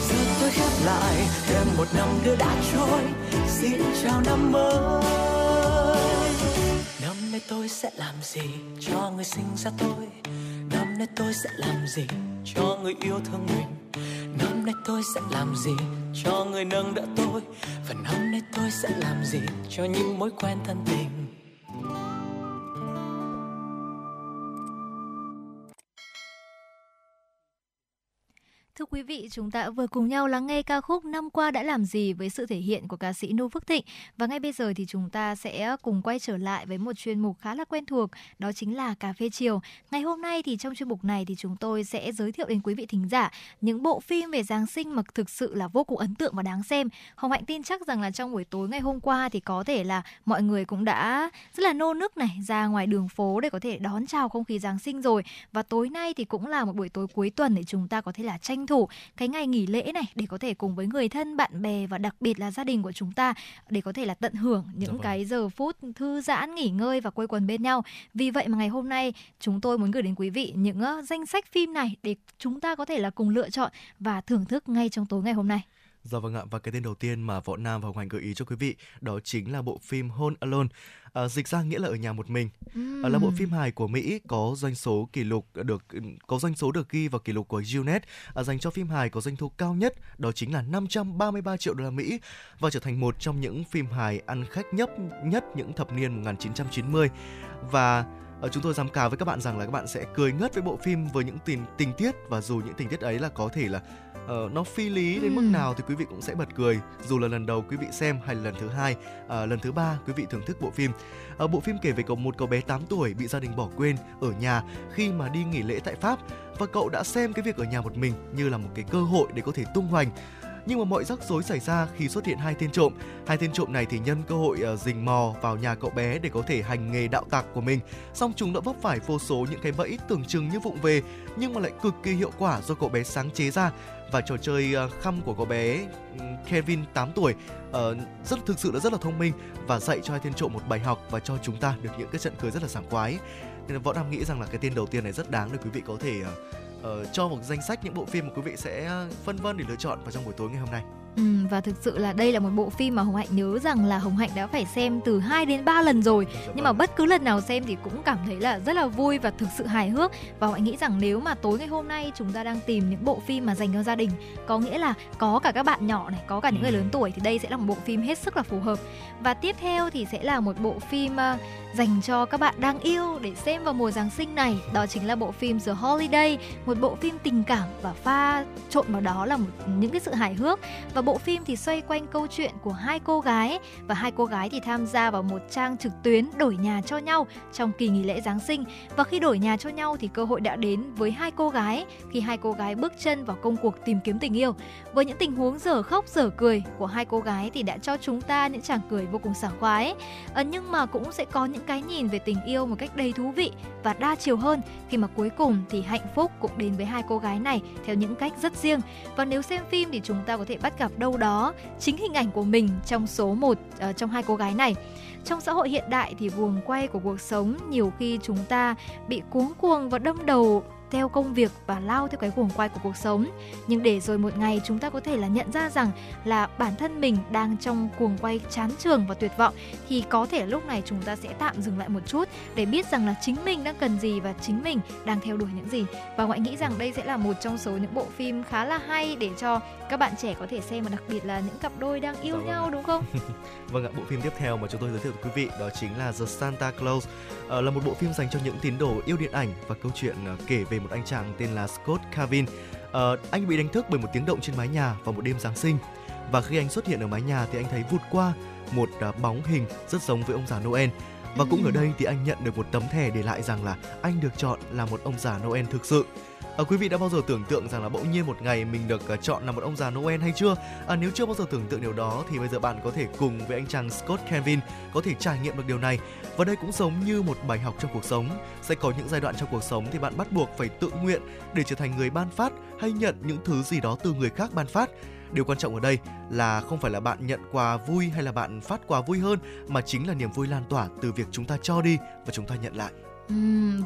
Giờ tôi khép lại thêm một năm nữa đã trôi, xin chào năm mới. Năm nay tôi sẽ làm gì cho người sinh ra tôi? Năm nay tôi sẽ làm gì cho người yêu thương mình? Năm nay tôi sẽ làm gì cho người nâng đỡ tôi? Và năm nay tôi sẽ làm gì cho những mối quen thân tình? Thưa quý vị, chúng ta vừa cùng nhau lắng nghe ca khúc Năm qua đã làm gì với sự thể hiện của ca sĩ Noo Phước Thịnh. Và ngay bây giờ thì chúng ta sẽ cùng quay trở lại với một chuyên mục khá là quen thuộc, đó chính là Cà phê chiều. Ngày hôm nay thì trong chuyên mục này thì chúng tôi sẽ giới thiệu đến quý vị thính giả những bộ phim về Giáng sinh mà thực sự là vô cùng ấn tượng và đáng xem. Hồng Hạnh tin chắc rằng là trong buổi tối ngày hôm qua thì có thể là mọi người cũng đã rất là nô nức này ra ngoài đường phố để có thể đón chào không khí Giáng sinh rồi. Và tối nay thì cũng là một buổi tối cuối tuần để chúng ta có thể là tranh thủ cái ngày nghỉ lễ này để có thể cùng với người thân, bạn bè và đặc biệt là gia đình của chúng ta để có thể là tận hưởng những cái giờ phút thư giãn, nghỉ ngơi và quây quần bên nhau. Vì vậy mà ngày hôm nay chúng tôi muốn gửi đến quý vị những danh sách phim này để chúng ta có thể là cùng lựa chọn và thưởng thức ngay trong tối ngày hôm nay. Dạ vâng ạ, và cái tên đầu tiên mà Võ Nam và Hồng Hạnh gợi ý cho quý vị đó chính là bộ phim Home Alone, dịch ra nghĩa là ở nhà một mình. Là bộ phim hài của Mỹ có doanh số được ghi vào kỷ lục của Guinness dành cho phim hài có doanh thu cao nhất, đó chính là 533 triệu đô la Mỹ và trở thành một trong những phim hài ăn khách nhất những thập niên 1990. Và Chúng tôi dám cá với các bạn rằng là các bạn sẽ cười ngất với bộ phim, với những tình tiết, và dù những tình tiết ấy là có thể là nó phi lý đến mức nào thì quý vị cũng sẽ bật cười, dù là lần đầu quý vị xem hay là lần thứ hai, lần thứ ba quý vị thưởng thức bộ phim. Bộ phim kể về một cậu bé 8 tuổi bị gia đình bỏ quên ở nhà khi mà đi nghỉ lễ tại Pháp, và cậu đã xem cái việc ở nhà một mình như là một cái cơ hội để có thể tung hoành. Nhưng mà mọi rắc rối xảy ra khi xuất hiện hai tên trộm này thì nhân cơ hội rình mò vào nhà cậu bé để có thể hành nghề đạo tặc của mình. Song chúng đã vấp phải vô số những cái bẫy tưởng chừng như vụng về nhưng mà lại cực kỳ hiệu quả do cậu bé sáng chế ra, và trò chơi khăm của cậu bé Kevin 8 tuổi thực sự là rất là thông minh và dạy cho hai tên trộm một bài học và cho chúng ta được những cái trận cười rất là sảng khoái. Nên Võ Nam nghĩ rằng là cái tên đầu tiên này rất đáng để quý vị có thể cho một danh sách những bộ phim mà quý vị sẽ phân vân để lựa chọn vào trong buổi tối ngày hôm nay. Và thực sự là đây là một bộ phim mà Hồng Hạnh nhớ rằng là Hồng Hạnh đã phải xem từ 2 đến 3 lần rồi. Nhưng mà bất cứ lần nào xem thì cũng cảm thấy là rất là vui và thực sự hài hước. Và Hồng Hạnh nghĩ rằng nếu mà tối ngày hôm nay chúng ta đang tìm những bộ phim mà dành cho gia đình, có nghĩa là có cả các bạn nhỏ này, có cả những người lớn tuổi, thì đây sẽ là một bộ phim hết sức là phù hợp. Và tiếp theo thì sẽ là một bộ phim dành cho các bạn đang yêu để xem vào mùa Giáng sinh này. Đó chính là bộ phim The Holiday, một bộ phim tình cảm và pha trộn vào đó là những cái sự hài hước. Và bộ phim thì xoay quanh câu chuyện của hai cô gái, và hai cô gái thì tham gia vào một trang trực tuyến đổi nhà cho nhau trong kỳ nghỉ lễ Giáng sinh. Và khi đổi nhà cho nhau thì cơ hội đã đến với hai cô gái khi hai cô gái bước chân vào công cuộc tìm kiếm tình yêu. Với những tình huống dở khóc dở cười của hai cô gái thì đã cho chúng ta những tràng cười vô cùng sảng khoái. Nhưng mà cũng sẽ có những cái nhìn về tình yêu một cách đầy thú vị và đa chiều hơn, khi mà cuối cùng thì hạnh phúc cũng đến với hai cô gái này theo những cách rất riêng. Và nếu xem phim thì chúng ta có thể bắt gặp đâu đó chính hình ảnh của mình trong số một trong hai cô gái này. Trong xã hội hiện đại thì guồng quay của cuộc sống, nhiều khi chúng ta bị cuống cuồng và đâm đầu theo công việc và lao theo cái guồng quay của cuộc sống. Nhưng để rồi một ngày chúng ta có thể là nhận ra rằng là bản thân mình đang trong guồng quay chán chường và tuyệt vọng, thì có thể lúc này chúng ta sẽ tạm dừng lại một chút để biết rằng là chính mình đang cần gì và chính mình đang theo đuổi những gì. Và ngoại nghĩ rằng đây sẽ là một trong số những bộ phim khá là hay để cho các bạn trẻ có thể xem, và đặc biệt là những cặp đôi đang yêu nhau, đúng không? Vâng ạ, bộ phim tiếp theo mà chúng tôi giới thiệu với quý vị đó chính là The Santa Claus, là một bộ phim dành cho những tín đồ yêu điện ảnh, và câu chuyện kể về một anh chàng tên là Scott Calvin. Anh bị đánh thức bởi một tiếng động trên mái nhà vào một đêm Giáng sinh, và khi anh xuất hiện ở mái nhà thì anh thấy vụt qua một bóng hình rất giống với ông già Noel. Và cũng ở đây thì anh nhận được một tấm thẻ để lại rằng là anh được chọn là một ông già Noel thực sự. Quý vị đã bao giờ tưởng tượng rằng là bỗng nhiên một ngày mình được chọn là một ông già Noel hay chưa? Nếu chưa bao giờ tưởng tượng điều đó thì bây giờ bạn có thể cùng với anh chàng Scott Calvin có thể trải nghiệm được điều này. Và đây cũng giống như một bài học trong cuộc sống. Sẽ có những giai đoạn trong cuộc sống thì bạn bắt buộc phải tự nguyện để trở thành người ban phát hay nhận những thứ gì đó từ người khác ban phát. Điều quan trọng ở đây là không phải là bạn nhận quà vui hay là bạn phát quà vui hơn, mà chính là niềm vui lan tỏa từ việc chúng ta cho đi và chúng ta nhận lại.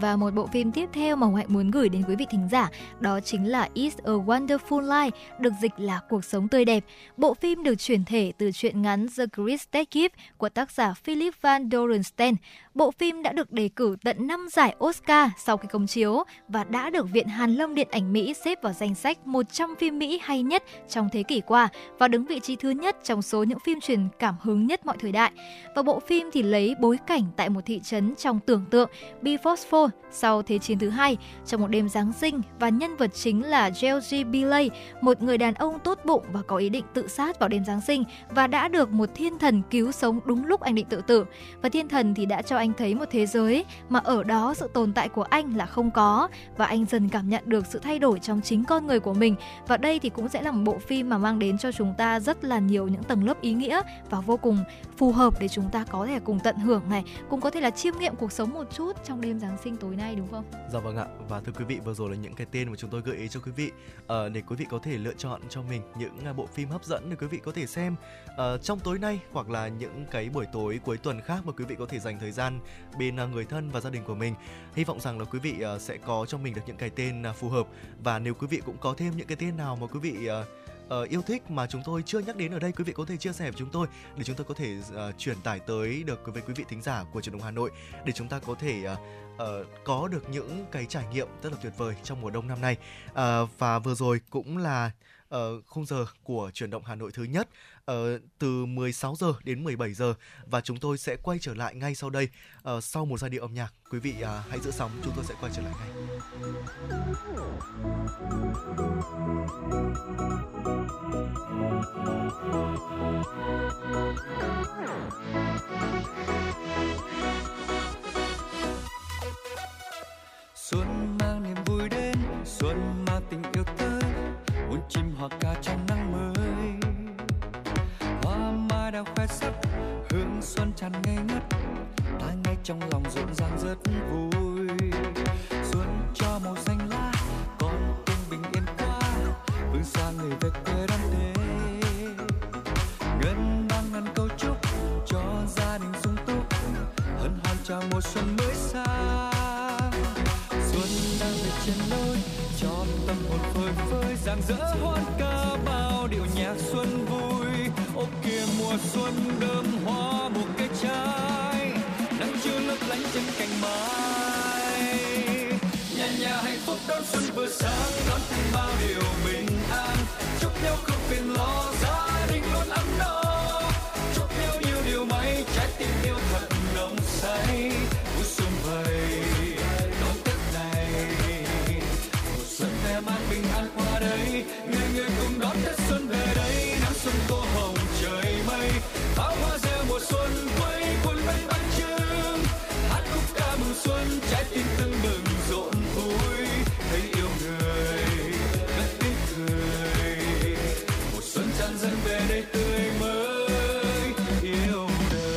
Và một bộ phim tiếp theo mà Hồng Hạnh muốn gửi đến quý vị thính giả đó chính là It's a Wonderful Life, được dịch là Cuộc Sống Tươi Đẹp. Bộ phim được chuyển thể từ truyện ngắn The Great Escape của tác giả Philip Van Dorenstein. Bộ phim đã được đề cử tận 5 giải Oscar sau khi công chiếu và đã được Viện Hàn Lâm Điện ảnh Mỹ xếp vào danh sách 100 phim Mỹ hay nhất trong thế kỷ qua, và đứng vị trí thứ nhất trong số những phim truyền cảm hứng nhất mọi thời đại. Và bộ phim thì lấy bối cảnh tại một thị trấn trong tưởng tượng Before sau Thế chiến thứ hai, trong một đêm Giáng sinh, và nhân vật chính là George Bailey, một người đàn ông tốt bụng và có ý định tự sát vào đêm Giáng sinh, và đã được một thiên thần cứu sống đúng lúc anh định tự tử. Và thiên thần thì đã cho anh thấy một thế giới mà ở đó sự tồn tại của anh là không có, và anh dần cảm nhận được sự thay đổi trong chính con người của mình. Và đây thì cũng sẽ là một bộ phim mà mang đến cho chúng ta rất là nhiều những tầng lớp ý nghĩa và vô cùng phù hợp để chúng ta có thể cùng tận hưởng này, cũng có thể là chiêm nghiệm cuộc sống một chút trong đêm Giáng sinh tối nay, đúng không? Dạ vâng ạ. Và thưa quý vị, vừa rồi là những cái tên mà chúng tôi gợi ý cho quý vị để quý vị có thể lựa chọn cho mình những bộ phim hấp dẫn để quý vị có thể xem trong tối nay, hoặc là những cái buổi tối cuối tuần khác mà quý vị có thể dành thời gian bên người thân và gia đình của mình. Hy vọng rằng là quý vị sẽ có cho mình được những cái tên phù hợp, và nếu quý vị cũng có thêm những cái tên nào mà quý vị yêu thích mà chúng tôi chưa nhắc đến ở đây, quý vị có thể chia sẻ với chúng tôi để chúng tôi có thể truyền tải tới được với quý vị thính giả của Truyền Động Hà Nội, để chúng ta có thể có được những cái trải nghiệm rất là tuyệt vời trong mùa đông năm nay. Và vừa rồi cũng là khung giờ của Chuyển động Hà Nội thứ nhất từ 16 giờ đến 17 giờ và chúng tôi sẽ quay trở lại ngay sau đây sau một giai điệu âm nhạc. Quý vị hãy giữ sóng, chúng tôi sẽ quay trở lại ngay. Xuân mang niềm vui đến, xuân mang tình yêu tới, muôn chim hoa ca trong nắng mới. Hoa mai đã khoe sắc, hương xuân tràn ngây ngất, ta ngay trong lòng rộn ràng rất vui. Xuân cho màu xanh lá, con tim bình yên quá, vương xa người về quê đón Tết. Ngân vang ngàn câu chúc cho gia đình sung túc, hân hoan chào mùa xuân mới sang. Cho tâm hồn phơi phới rạng rỡ hoan ca bao điệu nhạc xuân vui. Ô kìa mùa xuân đơm hoa một cái trái, nắng chiều lấp lánh trên cành mai. Nhà nhà hạnh phúc đón xuân vừa sáng, đón thêm bao điều bình an, chúc nhau không phiền lo, gia đình luôn ấm no, chúc nhau nhiều điều may, trái tim yêu thật nồng say. Mùa xuân về đây, người người cùng đón Tết xuân về đây, nắng xuân tô hồng trời mây, pháo hoa reo mùa xuân quây quần bên bánh trưng, hát khúc ca mừng xuân, trái tim tưng bừng rộn vui, thấy yêu người đất biết cười, mùa xuân tràn dâng về đây tươi mới yêu đời.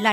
Là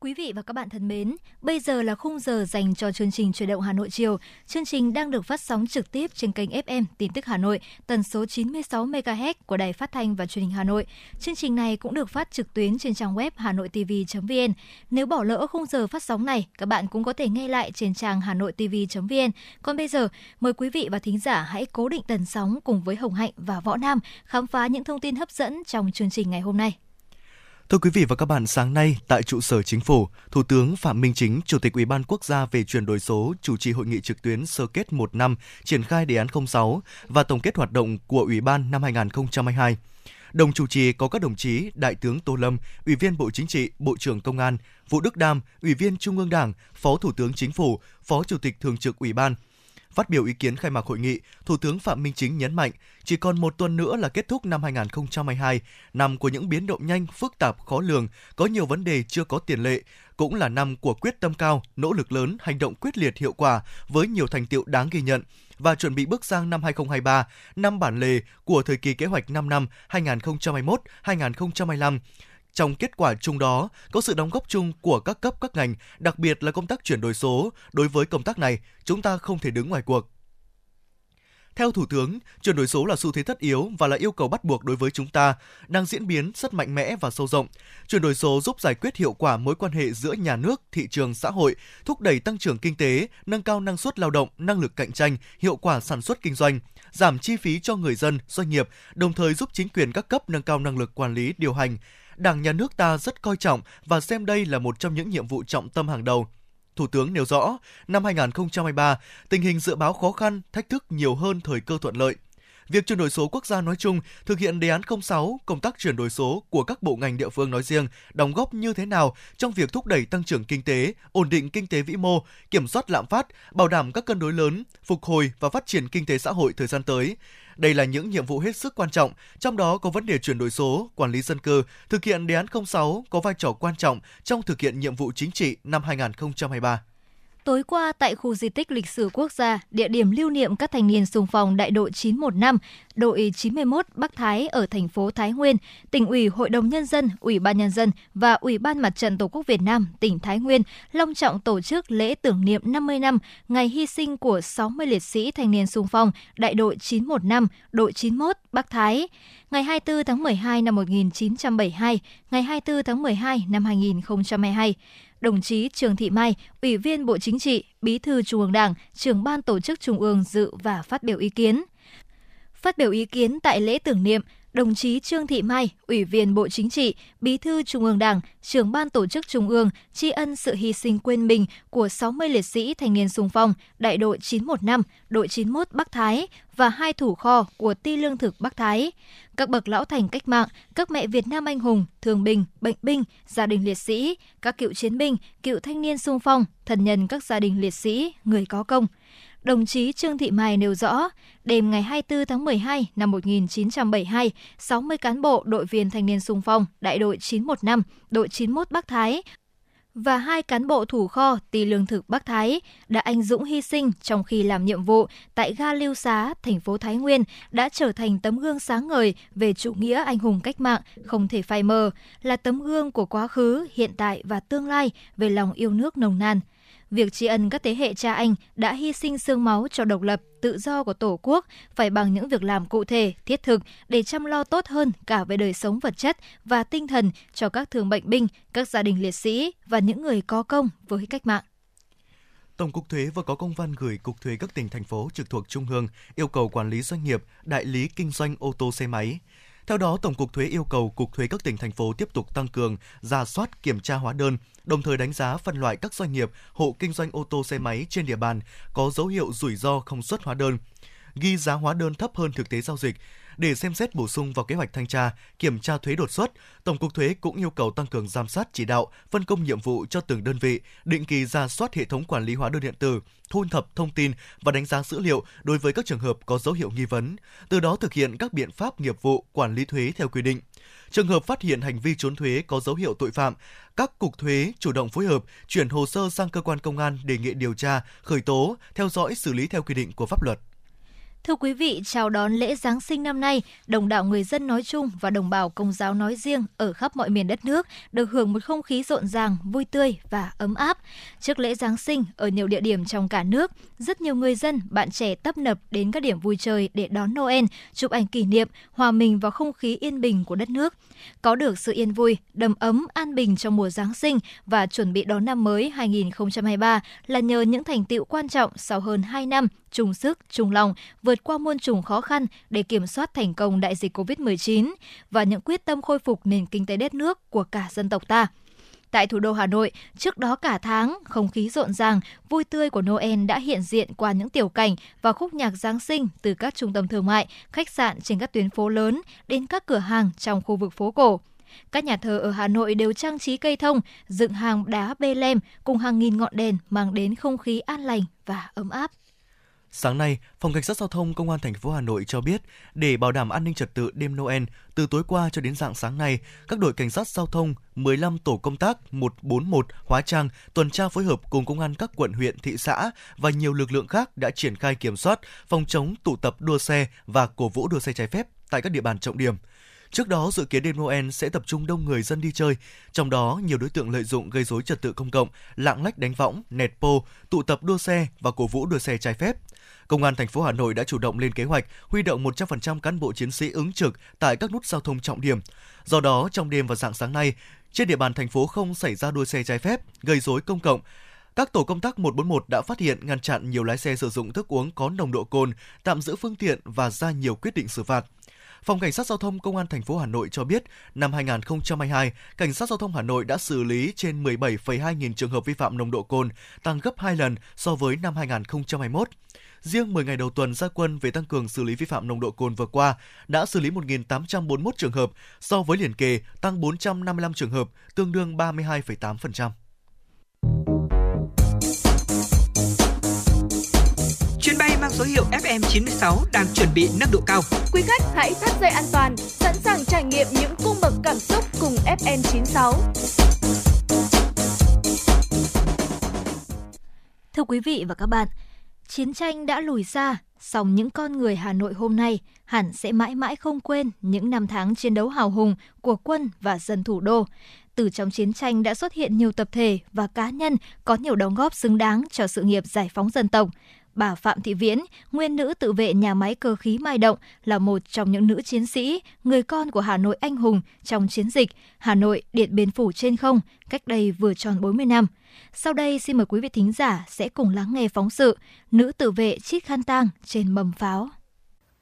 Quý vị và các bạn thân mến, bây giờ là khung giờ dành cho chương trình Chuyển động Hà Nội chiều. Chương trình đang được phát sóng trực tiếp trên kênh FM Tin tức Hà Nội, tần số 96 MHz của Đài Phát thanh và Truyền hình Hà Nội. Chương trình này cũng được phát trực tuyến trên trang web hanoitv.vn. Nếu bỏ lỡ khung giờ phát sóng này, các bạn cũng có thể nghe lại trên trang hanoitv.vn. Còn bây giờ, mời quý vị và thính giả hãy cố định tần sóng cùng với Hồng Hạnh và Võ Nam khám phá những thông tin hấp dẫn trong chương trình ngày hôm nay. Thưa quý vị và các bạn, sáng nay tại trụ sở Chính phủ, Thủ tướng Phạm Minh Chính, Chủ tịch Ủy ban Quốc gia về chuyển đổi số, chủ trì hội nghị trực tuyến sơ kết 1 năm triển khai đề án 06 và tổng kết hoạt động của Ủy ban năm 2022. Đồng chủ trì có các đồng chí Đại tướng Tô Lâm, Ủy viên Bộ Chính trị, Bộ trưởng Công an, Vũ Đức Đam, Ủy viên Trung ương Đảng, Phó Thủ tướng Chính phủ, Phó Chủ tịch Thường trực Ủy ban. Phát biểu ý kiến khai mạc hội nghị, Thủ tướng Phạm Minh Chính nhấn mạnh, chỉ còn một tuần nữa là kết thúc năm 2022, năm của những biến động nhanh, phức tạp, khó lường, có nhiều vấn đề chưa có tiền lệ, cũng là năm của quyết tâm cao, nỗ lực lớn, hành động quyết liệt hiệu quả với nhiều thành tựu đáng ghi nhận và chuẩn bị bước sang năm 2023, năm bản lề của thời kỳ kế hoạch 5 năm 2021-2025. Trong kết quả chung đó, có sự đóng góp chung của các cấp các ngành, đặc biệt là công tác chuyển đổi số. Đối với công tác này, chúng ta không thể đứng ngoài cuộc. Theo Thủ tướng, chuyển đổi số là xu thế tất yếu và là yêu cầu bắt buộc đối với chúng ta, đang diễn biến rất mạnh mẽ và sâu rộng. Chuyển đổi số giúp giải quyết hiệu quả mối quan hệ giữa nhà nước, thị trường, xã hội, thúc đẩy tăng trưởng kinh tế, nâng cao năng suất lao động, năng lực cạnh tranh, hiệu quả sản xuất kinh doanh, giảm chi phí cho người dân, doanh nghiệp, đồng thời giúp chính quyền các cấp nâng cao năng lực quản lý, điều hành. Đảng, nhà nước ta rất coi trọng và xem đây là một trong những nhiệm vụ trọng tâm hàng đầu. Thủ tướng nêu rõ, năm 2023, tình hình dự báo khó khăn, thách thức nhiều hơn thời cơ thuận lợi. Việc chuyển đổi số quốc gia nói chung, thực hiện đề án 06, công tác chuyển đổi số của các bộ ngành địa phương nói riêng đóng góp như thế nào trong việc thúc đẩy tăng trưởng kinh tế, ổn định kinh tế vĩ mô, kiểm soát lạm phát, bảo đảm các cân đối lớn, phục hồi và phát triển kinh tế xã hội thời gian tới. Đây là những nhiệm vụ hết sức quan trọng, trong đó có vấn đề chuyển đổi số, quản lý dân cư, thực hiện đề án 06 có vai trò quan trọng trong thực hiện nhiệm vụ chính trị năm 2023. Tối qua, tại khu di tích lịch sử quốc gia, địa điểm lưu niệm các thanh niên xung phong đại đội 915, đội 91 Bắc Thái ở thành phố Thái Nguyên, Tỉnh ủy, Hội đồng Nhân dân, Ủy ban Nhân dân và Ủy ban Mặt trận Tổ quốc Việt Nam tỉnh Thái Nguyên long trọng tổ chức lễ tưởng niệm 50 năm ngày hy sinh của 60 liệt sĩ thanh niên xung phong đại đội 915, đội 91 Bắc Thái. Ngày 24 tháng 12 năm 1972, ngày 24 tháng 12 năm 2022. Đồng chí Trường Thị Mai, Ủy viên Bộ Chính trị, Bí thư Trung ương Đảng, Trưởng ban Tổ chức Trung ương dự và phát biểu ý kiến. Phát biểu ý kiến tại lễ tưởng niệm, đồng chí Trương Thị Mai, Ủy viên Bộ Chính trị, Bí thư Trung ương Đảng, Trưởng ban Tổ chức Trung ương tri ân sự hy sinh quên mình của 60 liệt sĩ thanh niên xung phong, đại đội 915, đội 91 Bắc Thái và hai thủ kho của Ty Lương thực Bắc Thái, các bậc lão thành cách mạng, các mẹ Việt Nam anh hùng, thương binh, bệnh binh, gia đình liệt sĩ, các cựu chiến binh, cựu thanh niên xung phong, thân nhân các gia đình liệt sĩ, người có công. Đồng chí Trương Thị Mai nêu rõ, đêm ngày 24 tháng 12 năm 1972, 60 cán bộ đội viên thanh niên xung phong, đại đội 915, đội 91 Bắc Thái và hai cán bộ thủ kho Ty Lương thực Bắc Thái đã anh dũng hy sinh trong khi làm nhiệm vụ tại ga Lưu Xá, thành phố Thái Nguyên, đã trở thành tấm gương sáng ngời về chủ nghĩa anh hùng cách mạng không thể phai mờ, là tấm gương của quá khứ, hiện tại và tương lai về lòng yêu nước nồng nàn. Việc tri ân các thế hệ cha anh đã hy sinh xương máu cho độc lập, tự do của Tổ quốc phải bằng những việc làm cụ thể, thiết thực để chăm lo tốt hơn cả về đời sống vật chất và tinh thần cho các thương bệnh binh, các gia đình liệt sĩ và những người có công với cách mạng. Tổng cục thuế vừa có công văn gửi Cục thuế các tỉnh, thành phố trực thuộc Trung ương yêu cầu quản lý doanh nghiệp, đại lý kinh doanh ô tô xe máy. Theo đó, Tổng cục thuế yêu cầu Cục thuế các tỉnh, thành phố tiếp tục tăng cường, rà soát, kiểm tra hóa đơn, đồng thời đánh giá phân loại các doanh nghiệp, hộ kinh doanh ô tô xe máy trên địa bàn có dấu hiệu rủi ro không xuất hóa đơn, ghi giá hóa đơn thấp hơn thực tế giao dịch để xem xét bổ sung vào kế hoạch thanh tra, kiểm tra thuế đột xuất. Tổng cục thuế cũng yêu cầu tăng cường giám sát chỉ đạo, phân công nhiệm vụ cho từng đơn vị, định kỳ rà soát hệ thống quản lý hóa đơn điện tử, thu thập thông tin và đánh giá dữ liệu đối với các trường hợp có dấu hiệu nghi vấn, từ đó thực hiện các biện pháp nghiệp vụ quản lý thuế theo quy định. Trường hợp phát hiện hành vi trốn thuế có dấu hiệu tội phạm, các cục thuế chủ động phối hợp, chuyển hồ sơ sang cơ quan công an đề nghị điều tra, khởi tố, theo dõi xử lý theo quy định của pháp luật. Thưa quý vị, chào đón lễ Giáng sinh năm nay, đồng đảo người dân nói chung và đồng bào Công giáo nói riêng ở khắp mọi miền đất nước được hưởng một không khí rộn ràng, vui tươi và ấm áp. Trước lễ Giáng sinh, ở nhiều địa điểm trong cả nước, rất nhiều người dân, bạn trẻ tấp nập đến các điểm vui chơi để đón Noel, chụp ảnh kỷ niệm, hòa mình vào không khí yên bình của đất nước. Có được sự yên vui, đầm ấm, an bình trong mùa Giáng sinh và chuẩn bị đón năm mới 2023 là nhờ những thành tựu quan trọng sau hơn 2 năm, chung sức, chung lòng, vượt qua muôn trùng khó khăn để kiểm soát thành công đại dịch COVID-19 và những quyết tâm khôi phục nền kinh tế đất nước của cả dân tộc ta. Tại thủ đô Hà Nội, trước đó cả tháng, không khí rộn ràng, vui tươi của Noel đã hiện diện qua những tiểu cảnh và khúc nhạc Giáng sinh từ các trung tâm thương mại, khách sạn trên các tuyến phố lớn đến các cửa hàng trong khu vực phố cổ. Các nhà thờ ở Hà Nội đều trang trí cây thông, dựng hàng đá Bethlehem cùng hàng nghìn ngọn đèn mang đến không khí an lành và ấm áp. Sáng nay, Phòng Cảnh sát Giao thông Công an thành phố Hà Nội cho biết, để bảo đảm an ninh trật tự đêm Noel, từ tối qua cho đến rạng sáng nay, các đội Cảnh sát Giao thông, 15 tổ công tác 141 hóa trang, tuần tra phối hợp cùng công an các quận, huyện, thị xã và nhiều lực lượng khác đã triển khai kiểm soát, phòng chống tụ tập đua xe và cổ vũ đua xe trái phép tại các địa bàn trọng điểm. Trước đó, dự kiến đêm Noel sẽ tập trung đông người dân đi chơi, trong đó nhiều đối tượng lợi dụng gây rối trật tự công cộng, lạng lách đánh võng, nẹt pô, tụ tập đua xe và cổ vũ đua xe trái phép. Công an thành phố Hà Nội đã chủ động lên kế hoạch huy động 100% cán bộ chiến sĩ ứng trực tại các nút giao thông trọng điểm. Do đó, trong đêm và rạng sáng nay, trên địa bàn thành phố không xảy ra đua xe trái phép, gây rối công cộng. Các tổ công tác 141 đã phát hiện ngăn chặn nhiều lái xe sử dụng thức uống có nồng độ cồn, tạm giữ phương tiện và ra nhiều quyết định xử phạt. Phòng Cảnh sát Giao thông Công an thành phố Hà Nội cho biết, năm 2022, Cảnh sát Giao thông Hà Nội đã xử lý trên 17,2 nghìn trường hợp vi phạm nồng độ cồn, tăng gấp 2 lần so với năm 2021. Riêng 10 ngày đầu tuần ra quân về tăng cường xử lý vi phạm nồng độ cồn vừa qua đã xử lý 1.841 trường hợp, so với liền kề tăng 455 trường hợp, tương đương 32,8%. Chuyến bay mang số hiệu FM96 đang chuẩn bị nâng độ cao. Quý khách hãy thắt dây an toàn, sẵn sàng trải nghiệm những cung bậc cảm xúc cùng FM96. Thưa quý vị và các bạn, chiến tranh đã lùi xa, song những con người Hà Nội hôm nay hẳn sẽ mãi mãi không quên những năm tháng chiến đấu hào hùng của quân và dân thủ đô. Từ trong chiến tranh đã xuất hiện nhiều tập thể và cá nhân có nhiều đóng góp xứng đáng cho sự nghiệp giải phóng dân tộc. Bà Phạm Thị Viễn, nguyên nữ tự vệ nhà máy cơ khí Mai Động, là một trong những nữ chiến sĩ, người con của Hà Nội anh hùng trong chiến dịch Hà Nội Điện Biên Phủ trên không, cách đây vừa tròn 40 năm. Sau đây xin mời quý vị thính giả sẽ cùng lắng nghe phóng sự Nữ tự vệ chít khăn tang trên mầm pháo.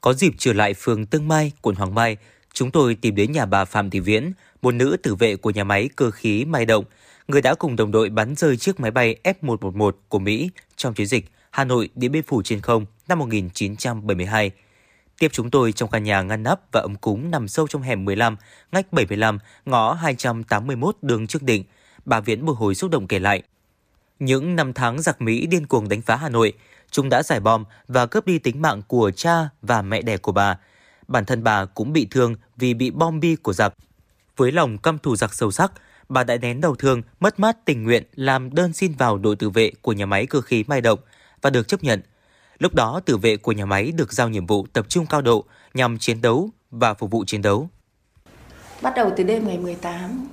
Có dịp trở lại phường Tương Mai, quận Hoàng Mai, chúng tôi tìm đến nhà bà Phạm Thị Viễn, một nữ tự vệ của nhà máy cơ khí Mai Động, người đã cùng đồng đội bắn rơi chiếc máy bay F-111 của Mỹ trong chiến dịch Hà Nội Điện Biên Phủ trên không năm 1972. Tiếp chúng tôi trong căn nhà ngăn nắp và ấm cúng nằm sâu trong hẻm 15, ngách 75, ngõ 281 đường Trương Định, bà Viễn bồi hồi xúc động kể lại. Những năm tháng giặc Mỹ điên cuồng đánh phá Hà Nội, chúng đã giải bom và cướp đi tính mạng của cha và mẹ đẻ của bà. Bản thân bà cũng bị thương vì bị bom bi của giặc. Với lòng căm thù giặc sâu sắc, bà đã nén đau thương, mất mát tình nguyện làm đơn xin vào đội tự vệ của nhà máy cơ khí Mai Động và được chấp nhận. Lúc đó, tự vệ của nhà máy được giao nhiệm vụ tập trung cao độ nhằm chiến đấu và phục vụ chiến đấu. Bắt đầu từ đêm ngày 18,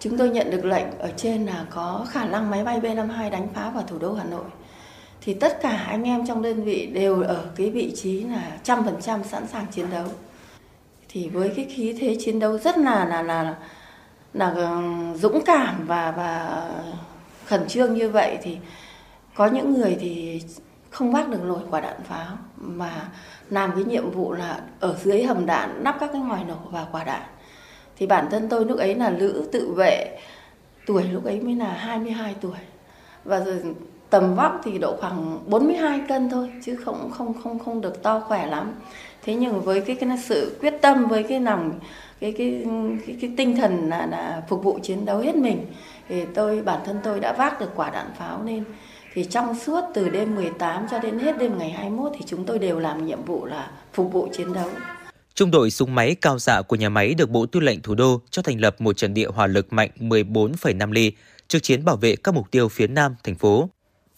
chúng tôi nhận được lệnh ở trên là có khả năng máy bay B-52 đánh phá vào thủ đô Hà Nội. Thì tất cả anh em trong đơn vị đều ở cái vị trí là 100% sẵn sàng chiến đấu. Thì với cái khí thế chiến đấu rất là dũng cảm và khẩn trương như vậy thì có những người thì không vác được nổi quả đạn pháo mà làm cái nhiệm vụ là ở dưới hầm đạn nắp các cái ngòi nổ và quả đạn. Thì bản thân tôi lúc ấy là nữ tự vệ, tuổi lúc ấy mới là 22 tuổi. Và rồi tầm vóc thì độ khoảng 42 cân thôi chứ không được to khỏe lắm. Thế nhưng với cái sự quyết tâm, với cái lòng cái tinh thần là phục vụ chiến đấu hết mình thì bản thân tôi đã vác được quả đạn pháo nên thì trong suốt từ đêm 18 cho đến hết đêm ngày 21 thì chúng tôi đều làm nhiệm vụ là phục vụ chiến đấu. Trung đội súng máy cao xạ của nhà máy được Bộ Tư lệnh Thủ đô cho thành lập một trận địa hỏa lực mạnh 14,5 ly trực chiến bảo vệ các mục tiêu phía nam thành phố.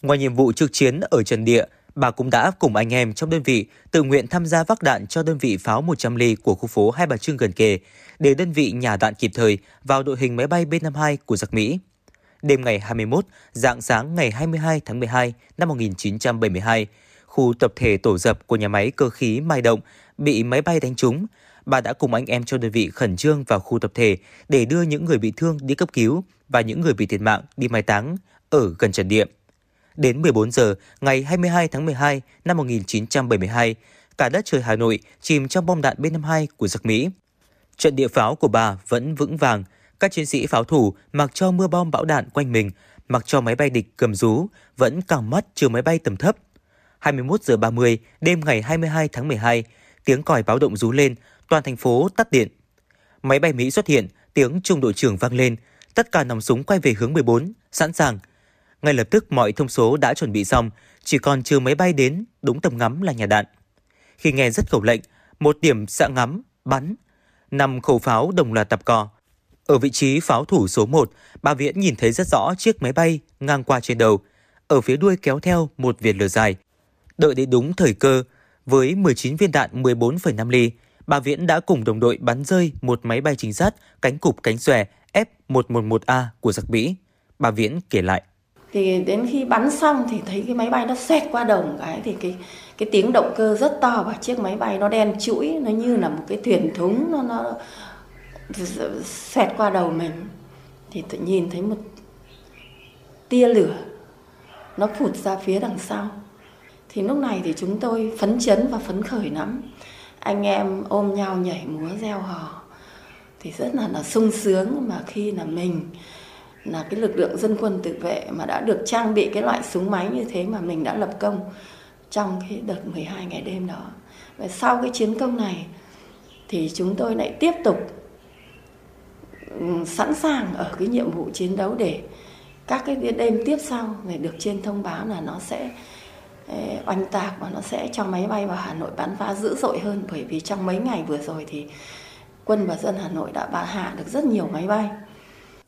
Ngoài nhiệm vụ trực chiến ở trận địa, bà cũng đã cùng anh em trong đơn vị tự nguyện tham gia vác đạn cho đơn vị pháo 100 ly của khu phố Hai Bà Trưng gần kề để đơn vị nhả đạn kịp thời vào đội hình máy bay B-52 của giặc Mỹ. Đêm ngày 21, rạng sáng ngày 22 tháng 12 năm 1972, khu tập thể tổ dập của nhà máy cơ khí Mai Động bị máy bay đánh trúng. Bà đã cùng anh em trong đơn vị khẩn trương vào khu tập thể để đưa những người bị thương đi cấp cứu và những người bị thiệt mạng đi mai táng ở gần trận địa. Đến 14 giờ ngày 22 tháng 12 năm 1972, cả đất trời Hà Nội chìm trong bom đạn B-52 của giặc Mỹ. Trận địa pháo của bà vẫn vững vàng. Các chiến sĩ pháo thủ mặc cho mưa bom bão đạn quanh mình, mặc cho máy bay địch gầm rú, vẫn căng mắt trừ máy bay tầm thấp. 21 giờ 30 đêm ngày 22 tháng 12, tiếng còi báo động rú lên, toàn thành phố tắt điện. Máy bay Mỹ xuất hiện, tiếng trung đội trưởng vang lên, tất cả nòng súng quay về hướng 14, sẵn sàng. Ngay lập tức mọi thông số đã chuẩn bị xong, chỉ còn chờ máy bay đến, đúng tầm ngắm là nhà đạn. Khi nghe rất khẩu lệnh, một điểm xạ ngắm, bắn, 5 khẩu pháo đồng loạt tạp cò. Ở vị trí pháo thủ số 1, bà Viễn nhìn thấy rất rõ chiếc máy bay ngang qua trên đầu, ở phía đuôi kéo theo một viền lửa dài. Đợi đến đúng thời cơ, với 19 viên đạn 14,5 ly, bà Viễn đã cùng đồng đội bắn rơi một máy bay trinh sát cánh cụp cánh xòe F-111A của giặc Mỹ. Bà Viễn kể lại. Thì đến khi bắn xong thì thấy cái máy bay nó xẹt qua đầu một cái thì cái tiếng động cơ rất to và chiếc máy bay nó đen chuỗi, nó như là một cái thuyền thúng nó xẹt qua đầu mình thì tự nhìn thấy một tia lửa nó phụt ra phía đằng sau. Thì lúc này thì chúng tôi phấn chấn và phấn khởi lắm. anh em ôm nhau nhảy múa reo hò thì rất là sung sướng. Mà khi là mình là cái lực lượng dân quân tự vệ mà đã được trang bị cái loại súng máy như thế mà mình đã lập công trong cái đợt 12 ngày đêm đó. Và sau cái chiến công này thì chúng tôi lại tiếp tục sẵn sàng ở cái nhiệm vụ chiến đấu để các cái đêm tiếp sau này được trên thông báo là nó sẽ oanh tạc và nó sẽ cho máy bay vào Hà Nội bắn phá dữ dội hơn, bởi vì trong mấy ngày vừa rồi thì quân và dân Hà Nội đã bắn hạ được rất nhiều máy bay.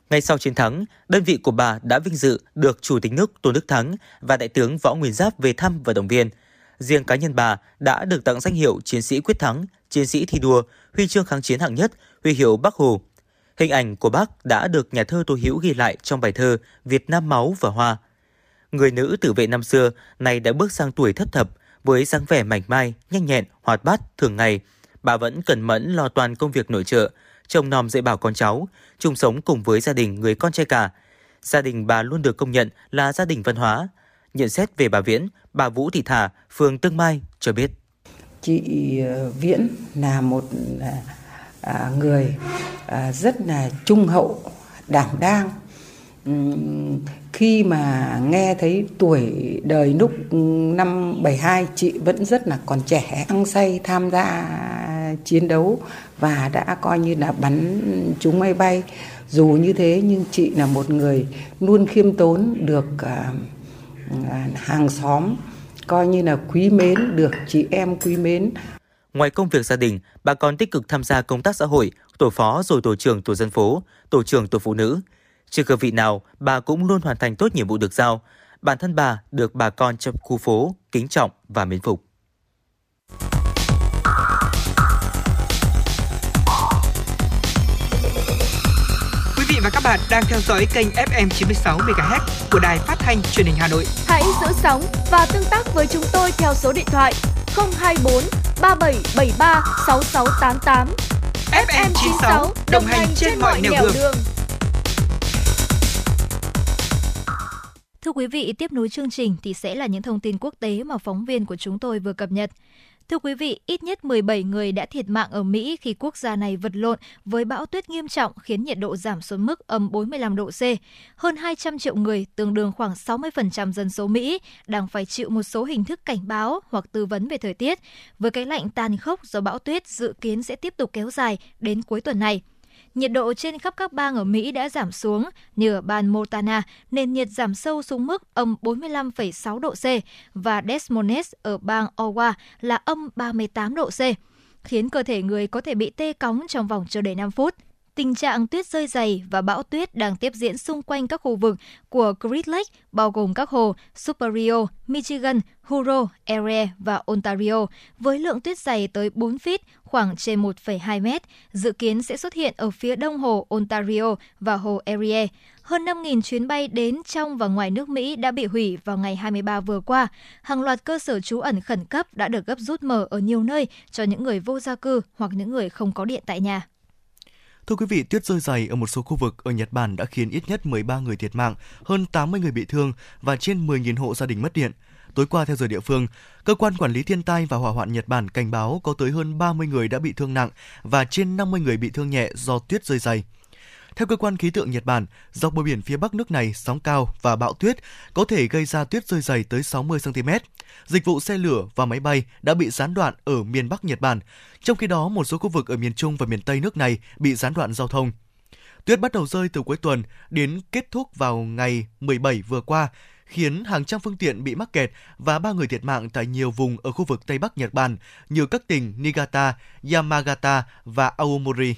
Ngay sau chiến thắng, đơn vị của bà đã vinh dự được Chủ tịch nước Tôn Đức Thắng và Đại tướng Võ Nguyên Giáp về thăm và động viên. Riêng cá nhân bà đã được tặng danh hiệu Chiến sĩ quyết thắng, Chiến sĩ thi đua, Huy chương kháng chiến hạng nhất, Huy hiệu Bác Hồ. Hình ảnh của bác đã được nhà thơ Tô Hữu ghi lại trong bài thơ Việt Nam máu và hoa. Người nữ tử vệ năm xưa nay đã bước sang tuổi thất thập với dáng vẻ mảnh mai, nhanh nhẹn, hoạt bát thường ngày. Bà vẫn cẩn mẫn lo toàn công việc nội trợ, trông nom dạy bảo con cháu, chung sống cùng với gia đình người con trai cả. Gia đình bà luôn được công nhận là gia đình văn hóa. Nhận xét về bà Viễn, bà Vũ Thị Thà, phường Tương Mai cho biết. Chị Viễn là một người rất là trung hậu, đảm đang. Khi mà nghe thấy tuổi đời lúc năm 72, chị vẫn rất là còn trẻ, hăng say tham gia chiến đấu và đã coi như là bắn trúng máy bay. Dù như thế nhưng chị là một người luôn khiêm tốn, được hàng xóm coi như là quý mến, được chị em quý mến. Ngoài công việc gia đình, bà còn tích cực tham gia công tác xã hội, tổ phó rồi tổ trưởng tổ dân phố, tổ trưởng tổ phụ nữ. Trên cương vị nào, bà cũng luôn hoàn thành tốt nhiệm vụ được giao. Bản thân bà được bà con trong khu phố kính trọng và mến phục. Quý vị và các bạn đang theo dõi kênh FM 96 MHz của Đài Phát thanh Truyền hình Hà Nội. Hãy giữ sóng và tương tác với chúng tôi theo số điện thoại 024 3773 6688. FM 96 đồng hành trên mọi nẻo đường. Thưa quý vị, tiếp nối chương trình thì sẽ là những thông tin quốc tế mà phóng viên của chúng tôi vừa cập nhật. Thưa quý vị, ít nhất 17 người đã thiệt mạng ở Mỹ khi quốc gia này vật lộn với bão tuyết nghiêm trọng khiến nhiệt độ giảm xuống mức âm 45 độ C. Hơn 200 triệu người, tương đương khoảng 60% dân số Mỹ, đang phải chịu một số hình thức cảnh báo hoặc tư vấn về thời tiết, với cái lạnh tàn khốc do bão tuyết dự kiến sẽ tiếp tục kéo dài đến cuối tuần này. Nhiệt độ trên khắp các bang ở Mỹ đã giảm xuống, như ở bang Montana, nền nhiệt giảm sâu xuống mức âm 45,6 độ C và Des Moines ở bang Iowa là âm 38 độ C, khiến cơ thể người có thể bị tê cóng trong vòng chưa đầy 5 phút. Tình trạng tuyết rơi dày và bão tuyết đang tiếp diễn xung quanh các khu vực của Great Lakes, bao gồm các hồ Superior, Michigan, Huro, Erie và Ontario, với lượng tuyết dày tới 4 feet, khoảng trên 1,2 mét, dự kiến sẽ xuất hiện ở phía đông hồ Ontario và hồ Erie. Hơn 5.000 chuyến bay đến trong và ngoài nước Mỹ đã bị hủy vào ngày 23 vừa qua. Hàng loạt cơ sở trú ẩn khẩn cấp đã được gấp rút mở ở nhiều nơi cho những người vô gia cư hoặc những người không có điện tại nhà. Thưa quý vị, tuyết rơi dày ở một số khu vực ở Nhật Bản đã khiến ít nhất 13 người thiệt mạng, hơn 80 người bị thương và trên 10.000 hộ gia đình mất điện. Tối qua, theo giờ địa phương, Cơ quan Quản lý Thiên tai và Hỏa hoạn Nhật Bản cảnh báo có tới hơn 30 người đã bị thương nặng và trên 50 người bị thương nhẹ do tuyết rơi dày. Theo Cơ quan Khí tượng Nhật Bản, dọc bờ biển phía Bắc nước này, sóng cao và bão tuyết có thể gây ra tuyết rơi dày tới 60 cm. Dịch vụ xe lửa và máy bay đã bị gián đoạn ở miền Bắc Nhật Bản. Trong khi đó, một số khu vực ở miền Trung và miền Tây nước này bị gián đoạn giao thông. Tuyết bắt đầu rơi từ cuối tuần đến kết thúc vào ngày 17 vừa qua, khiến hàng trăm phương tiện bị mắc kẹt và 3 người thiệt mạng tại nhiều vùng ở khu vực Tây Bắc Nhật Bản như các tỉnh Niigata, Yamagata và Aomori.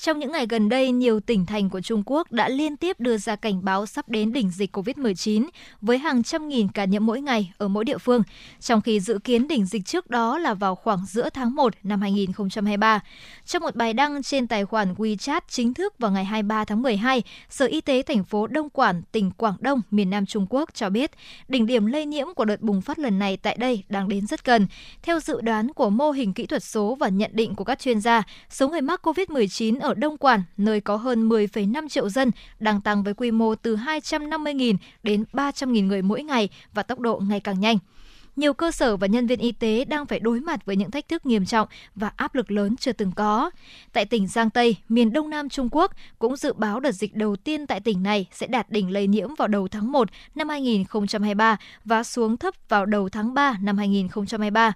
Trong những ngày gần đây, nhiều tỉnh thành của Trung Quốc đã liên tiếp đưa ra cảnh báo sắp đến đỉnh dịch COVID-19 với hàng trăm nghìn ca nhiễm mỗi ngày ở mỗi địa phương, trong khi dự kiến đỉnh dịch trước đó là vào khoảng giữa tháng 1 năm 2023. Trong một bài đăng trên tài khoản WeChat chính thức vào ngày 23 tháng 12, Sở Y tế thành phố Đông Quản, tỉnh Quảng Đông, miền Nam Trung Quốc cho biết đỉnh điểm lây nhiễm của đợt bùng phát lần này tại đây đang đến rất gần. Theo dự đoán của mô hình kỹ thuật số và nhận định của các chuyên gia, số người mắc COVID-19 ở Đông Quản, nơi có hơn 10,5 triệu dân, đang tăng với quy mô từ 250.000 đến 300.000 người mỗi ngày và tốc độ ngày càng nhanh. nhiều cơ sở và nhân viên y tế đang phải đối mặt với những thách thức nghiêm trọng và áp lực lớn chưa từng có. Tại tỉnh Giang Tây, miền Đông Nam Trung Quốc cũng dự báo đợt dịch đầu tiên tại tỉnh này sẽ đạt đỉnh lây nhiễm vào đầu tháng 1 năm 2023 và xuống thấp vào đầu tháng 3 năm 2023.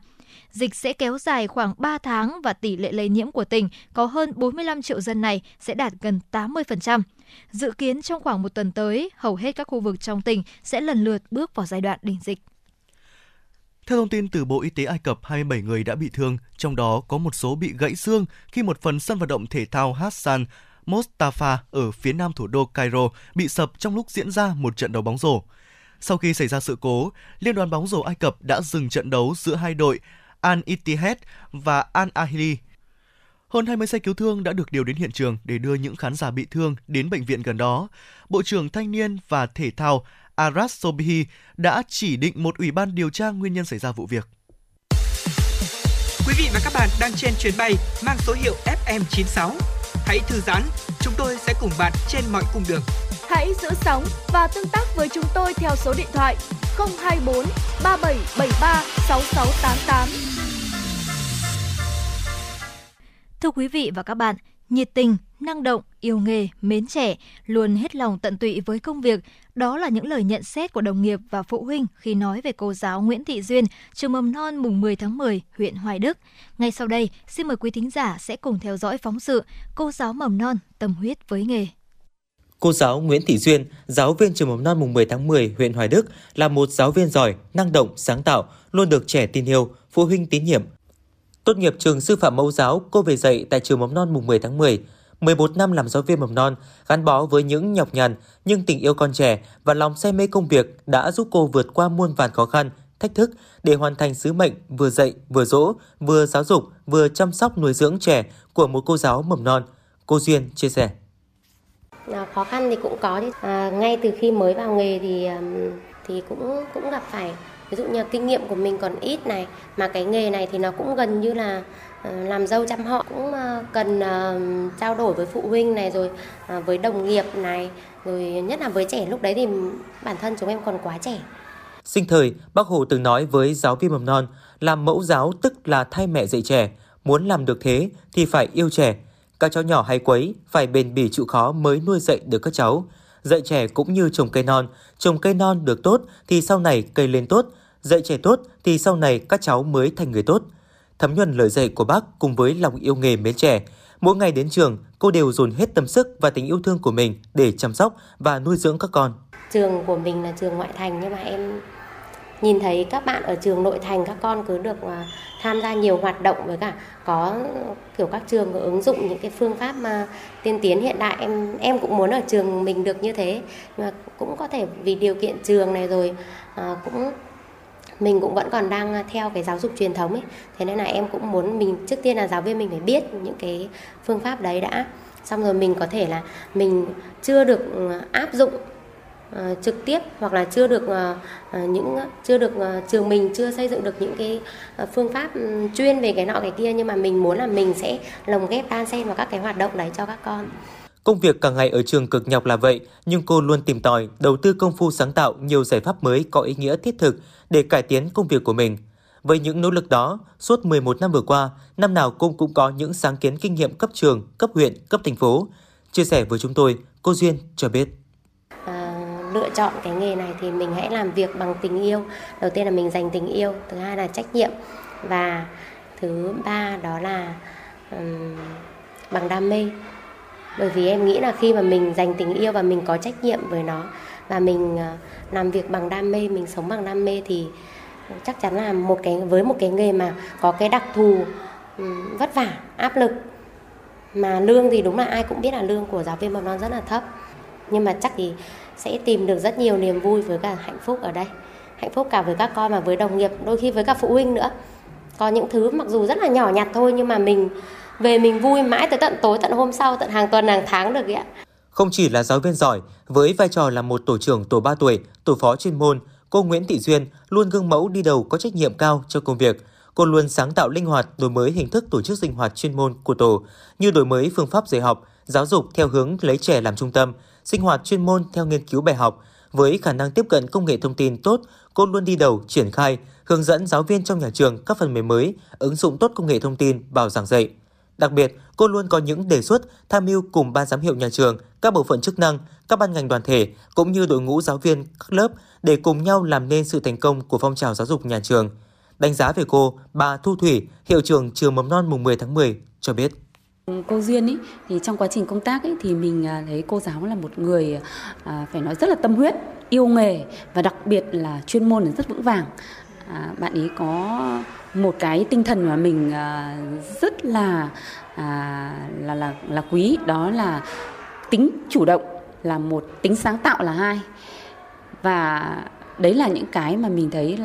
Dịch sẽ kéo dài khoảng 3 tháng và tỷ lệ lây nhiễm của tỉnh có hơn 45 triệu dân này sẽ đạt gần 80%. Dự kiến trong khoảng một tuần tới, hầu hết các khu vực trong tỉnh sẽ lần lượt bước vào giai đoạn đỉnh dịch. Theo thông tin từ Bộ Y tế Ai Cập, 27 người đã bị thương, trong đó có một số bị gãy xương khi một phần sân vận động thể thao Hassan Mostafa ở phía nam thủ đô Cairo bị sập trong lúc diễn ra một trận đấu bóng rổ. Sau khi xảy ra sự cố, Liên đoàn bóng rổ Ai Cập đã dừng trận đấu giữa hai đội Al-Ittihad và Al-Ahli. Hơn 20 xe cứu thương đã được điều đến hiện trường để đưa những khán giả bị thương đến bệnh viện gần đó. Bộ trưởng Thanh niên và Thể thao Aras Sobihi đã chỉ định một ủy ban điều tra nguyên nhân xảy ra vụ việc. Quý vị và các bạn đang trên chuyến bay mang số hiệu FM96. Hãy thư giãn, chúng tôi sẽ cùng bạn trên mọi cung đường. Hãy giữ sóng và tương tác với chúng tôi theo số điện thoại 024 3773 6688. Thưa quý vị và các bạn, nhiệt tình, năng động, yêu nghề, mến trẻ, luôn hết lòng tận tụy với công việc. Đó là những lời nhận xét của đồng nghiệp và phụ huynh khi nói về cô giáo Nguyễn Thị Duyên, trường mầm non mùng 10 tháng 10, huyện Hoài Đức. Ngay sau đây, xin mời quý thính giả sẽ cùng theo dõi phóng sự Cô giáo mầm non tâm huyết với nghề. Cô giáo Nguyễn Thị Duyên, giáo viên trường mầm non mùng 10 tháng 10, huyện Hoài Đức, là một giáo viên giỏi, năng động, sáng tạo, luôn được trẻ tin yêu, phụ huynh tín nhiệm. Tốt nghiệp trường sư phạm mẫu giáo, cô về dạy tại trường mầm non mùng 10 tháng 10. 11 năm làm giáo viên mầm non, gắn bó với những nhọc nhằn, nhưng tình yêu con trẻ và lòng say mê công việc đã giúp cô vượt qua muôn vàn khó khăn, thách thức để hoàn thành sứ mệnh vừa dạy, vừa dỗ, vừa giáo dục, vừa chăm sóc nuôi dưỡng trẻ của một cô giáo mầm non. Cô Duyên chia sẻ. Khó khăn thì cũng có, ngay từ khi mới vào nghề thì cũng gặp phải, ví dụ như kinh nghiệm của mình còn ít này, mà cái nghề này thì nó cũng gần như là làm dâu chăm họ, cũng cần trao đổi với phụ huynh này, rồi với đồng nghiệp này, rồi nhất là với trẻ. Lúc đấy thì bản thân chúng em còn quá trẻ. Sinh thời, Bác Hồ từng nói với giáo viên mầm non, làm mẫu giáo tức là thay mẹ dạy trẻ, muốn làm được thế thì phải yêu trẻ. Các cháu nhỏ hay quấy, phải bền bỉ chịu khó mới nuôi dạy được các cháu. Dạy trẻ cũng như trồng cây non được tốt thì sau này cây lên tốt, dạy trẻ tốt thì sau này các cháu mới thành người tốt. Thấm nhuần lời dạy của Bác cùng với lòng yêu nghề mến trẻ, mỗi ngày đến trường, cô đều dồn hết tâm sức và tình yêu thương của mình để chăm sóc và nuôi dưỡng các con. Trường của mình là trường ngoại thành, nhưng mà em nhìn thấy các bạn ở trường nội thành, các con cứ được tham gia nhiều hoạt động, với cả có kiểu các trường có ứng dụng những cái phương pháp mà tiên tiến hiện đại. Em cũng muốn ở trường mình được như thế, nhưng mà cũng có thể vì điều kiện trường này rồi mình cũng vẫn còn đang theo cái giáo dục truyền thống ấy. Thế nên là em cũng muốn mình, trước tiên là giáo viên mình phải biết những cái phương pháp đấy đã, xong rồi mình có thể là mình chưa được áp dụng trực tiếp, hoặc là trường mình chưa xây dựng được những cái phương pháp chuyên về cái nọ cái kia, nhưng mà mình muốn là mình sẽ lồng ghép đan xen vào các cái hoạt động đấy cho các con. Công việc cả ngày ở trường cực nhọc là vậy, nhưng cô luôn tìm tòi, đầu tư công phu sáng tạo nhiều giải pháp mới có ý nghĩa thiết thực để cải tiến công việc của mình. Với những nỗ lực đó, suốt 11 năm vừa qua, năm nào cô cũng có những sáng kiến kinh nghiệm cấp trường, cấp huyện, cấp thành phố. Chia sẻ với chúng tôi, cô Duyên cho biết. Lựa chọn cái nghề này thì mình hãy làm việc bằng tình yêu. Đầu tiên là mình dành tình yêu, thứ hai là trách nhiệm, và thứ ba đó là bằng đam mê. Bởi vì em nghĩ là khi mà mình dành tình yêu và mình có trách nhiệm với nó, và mình làm việc bằng đam mê, mình sống bằng đam mê, thì chắc chắn là với một cái nghề mà có cái đặc thù vất vả, áp lực, mà lương thì đúng là ai cũng biết là lương của giáo viên mầm non rất là thấp, nhưng mà chắc thì sẽ tìm được rất nhiều niềm vui với cả hạnh phúc ở đây. Hạnh phúc cả với các con và với đồng nghiệp, đôi khi với cả phụ huynh nữa. Có những thứ mặc dù rất là nhỏ nhặt thôi, nhưng mà mình về mình vui mãi tới tận tối, tận hôm sau, tận hàng tuần, hàng tháng được ạ. Không chỉ là giáo viên giỏi, với vai trò là một tổ trưởng tổ 3 tuổi, tổ phó chuyên môn, cô Nguyễn Thị Duyên luôn gương mẫu đi đầu, có trách nhiệm cao cho công việc. Cô luôn sáng tạo, linh hoạt, đổi mới hình thức tổ chức sinh hoạt chuyên môn của tổ, như đổi mới phương pháp dạy học, giáo dục theo hướng lấy trẻ làm trung tâm, sinh hoạt chuyên môn theo nghiên cứu bài học, Với khả năng tiếp cận công nghệ thông tin tốt, cô luôn đi đầu triển khai, hướng dẫn giáo viên trong nhà trường các phần mềm mới, ứng dụng tốt công nghệ thông tin vào giảng dạy. Đặc biệt, cô luôn có những đề xuất tham mưu cùng ban giám hiệu nhà trường, các bộ phận chức năng, các ban ngành đoàn thể cũng như đội ngũ giáo viên các lớp để cùng nhau làm nên sự thành công của phong trào giáo dục nhà trường. Đánh giá về cô, bà Thu Thủy, hiệu trưởng trường mầm non mùng 10 tháng 10 cho biết. Cô Duyên ý, thì trong quá trình công tác ý, thì mình thấy cô giáo là một người phải nói rất là tâm huyết, yêu nghề và đặc biệt là chuyên môn rất vững vàng. Bạn ấy có một cái tinh thần mà mình rất là quý, đó là tính chủ động là một, tính sáng tạo là hai. Và đấy là những cái mà mình thấy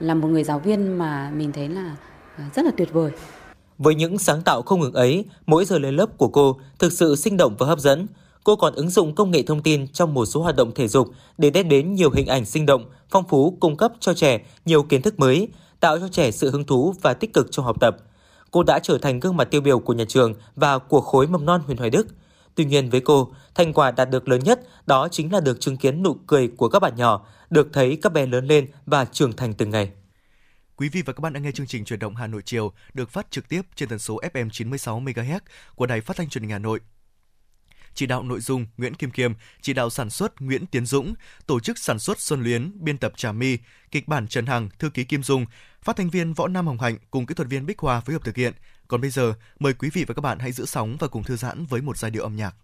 là một người giáo viên mà mình thấy là rất là tuyệt vời. Với những sáng tạo không ngừng ấy, mỗi giờ lên lớp của cô thực sự sinh động và hấp dẫn. Cô còn ứng dụng công nghệ thông tin trong một số hoạt động thể dục để đem đến nhiều hình ảnh sinh động, phong phú, cung cấp cho trẻ nhiều kiến thức mới, tạo cho trẻ sự hứng thú và tích cực trong học tập. Cô đã trở thành gương mặt tiêu biểu của nhà trường và của khối mầm non huyện Hoài Đức. Tuy nhiên với cô, thành quả đạt được lớn nhất đó chính là được chứng kiến nụ cười của các bạn nhỏ, được thấy các bé lớn lên và trưởng thành từng ngày. Quý vị và các bạn đang nghe chương trình Chuyển động Hà Nội chiều được phát trực tiếp trên tần số FM 96 MHz của Đài Phát thanh Truyền hình Hà Nội. Chỉ đạo nội dung Nguyễn Kim Kiêm, chỉ đạo sản xuất Nguyễn Tiến Dũng, tổ chức sản xuất Xuân Luyến, biên tập Trà My, kịch bản Trần Hằng, thư ký Kim Dung, phát thanh viên Võ Nam Hồng Hạnh cùng kỹ thuật viên Bích Hòa phối hợp thực hiện. Còn bây giờ, mời quý vị và các bạn hãy giữ sóng và cùng thư giãn với một giai điệu âm nhạc.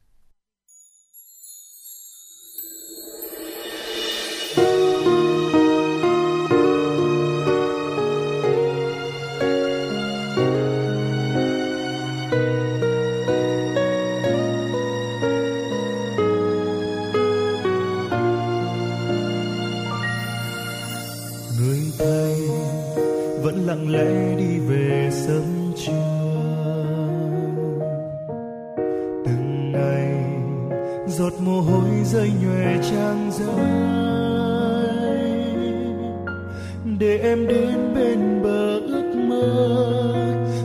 Lặng lẽ đi về sớm trưa, từng ngày giọt mồ hôi rơi nhòe trang giấy để em đến bên bờ ước mơ,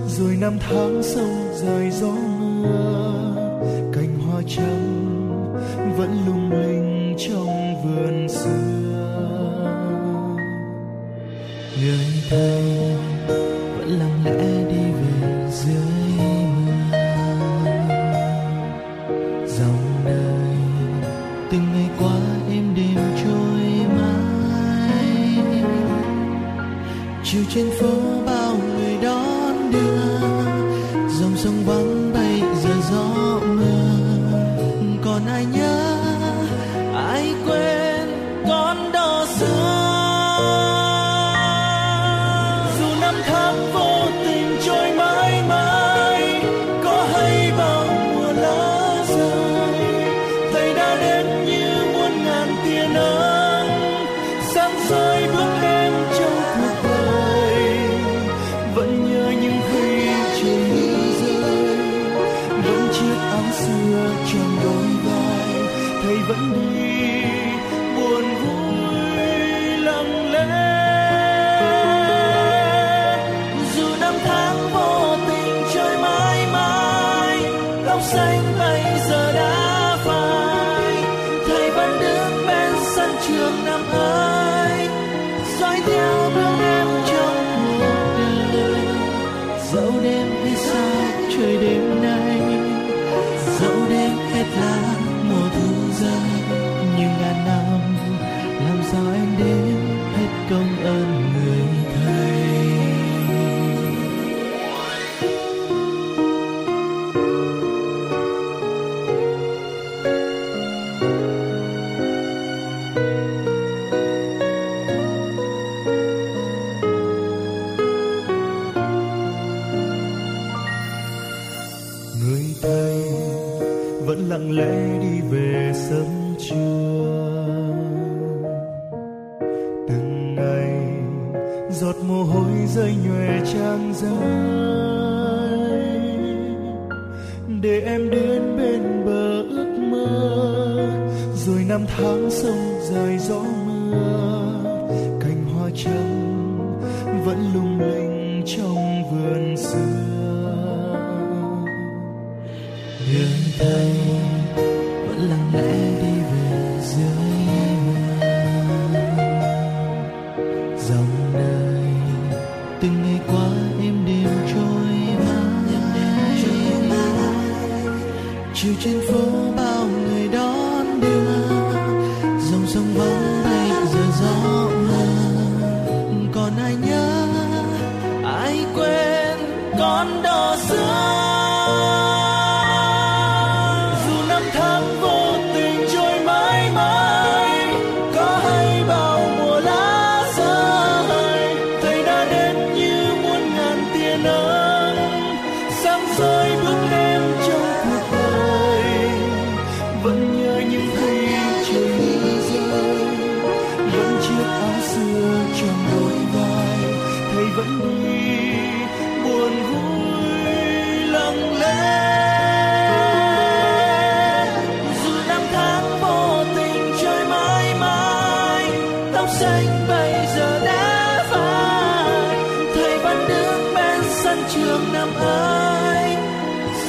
rồi năm tháng sâu rời gió mưa, cành hoa trắng vẫn lung linh trong vườn xưa. Người thầy vẫn lặng lẽ đi về dưới mưa, dòng đời từng ngày qua êm đềm trôi mãi. Chiều trên phố bao người đón đưa, dòng sông vắng bay giờ gió mưa. Còn ai nhớ, ai quên con đó xưa? Lẽ đi về sớm trưa, từng ngày giọt mồ hôi rơi nhòe trang giấy để em đến bên bờ ước mơ, rồi năm tháng sông rời gió mưa, cành hoa trắng vẫn lung linh trong vườn xưa. Người thầy lặng lẽ đi về dưới vẫn đi buồn vui lặng lẽ. Dù năm tháng vô tình trôi mãi mãi, tóc xanh bây giờ đã phai. Thầy vẫn đứng bên sân trường năm ấy,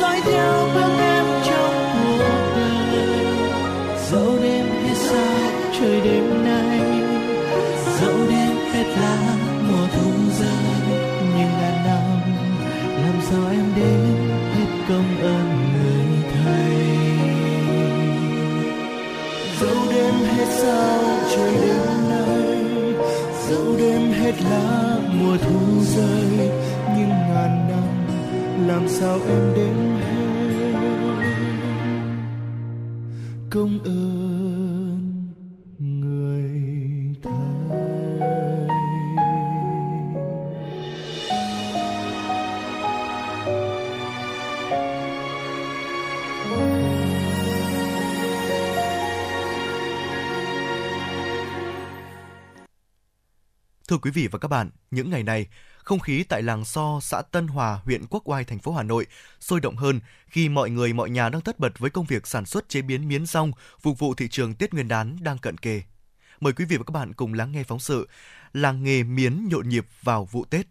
dõi theo bước em trong cuộc đời. Dẫu đêm hay sao trời đêm nay, dẫu đêm hết lá mùa thu rơi, nhưng là năm làm sao em đến hết công ơn người thầy. Dẫu đêm hết sao trời đêm nay, dẫu đêm hết lá mùa thu rơi, nhưng ngàn năm làm sao em đến hết công ơn. Thưa quý vị và các bạn, những ngày này, không khí tại làng So, xã Tân Hòa, huyện Quốc Oai, thành phố Hà Nội sôi động hơn khi mọi người mọi nhà đang tất bật với công việc sản xuất chế biến miến rong phục vụ thị trường Tết Nguyên đán đang cận kề. Mời quý vị và các bạn cùng lắng nghe phóng sự Làng nghề miến nhộn nhịp vào vụ Tết.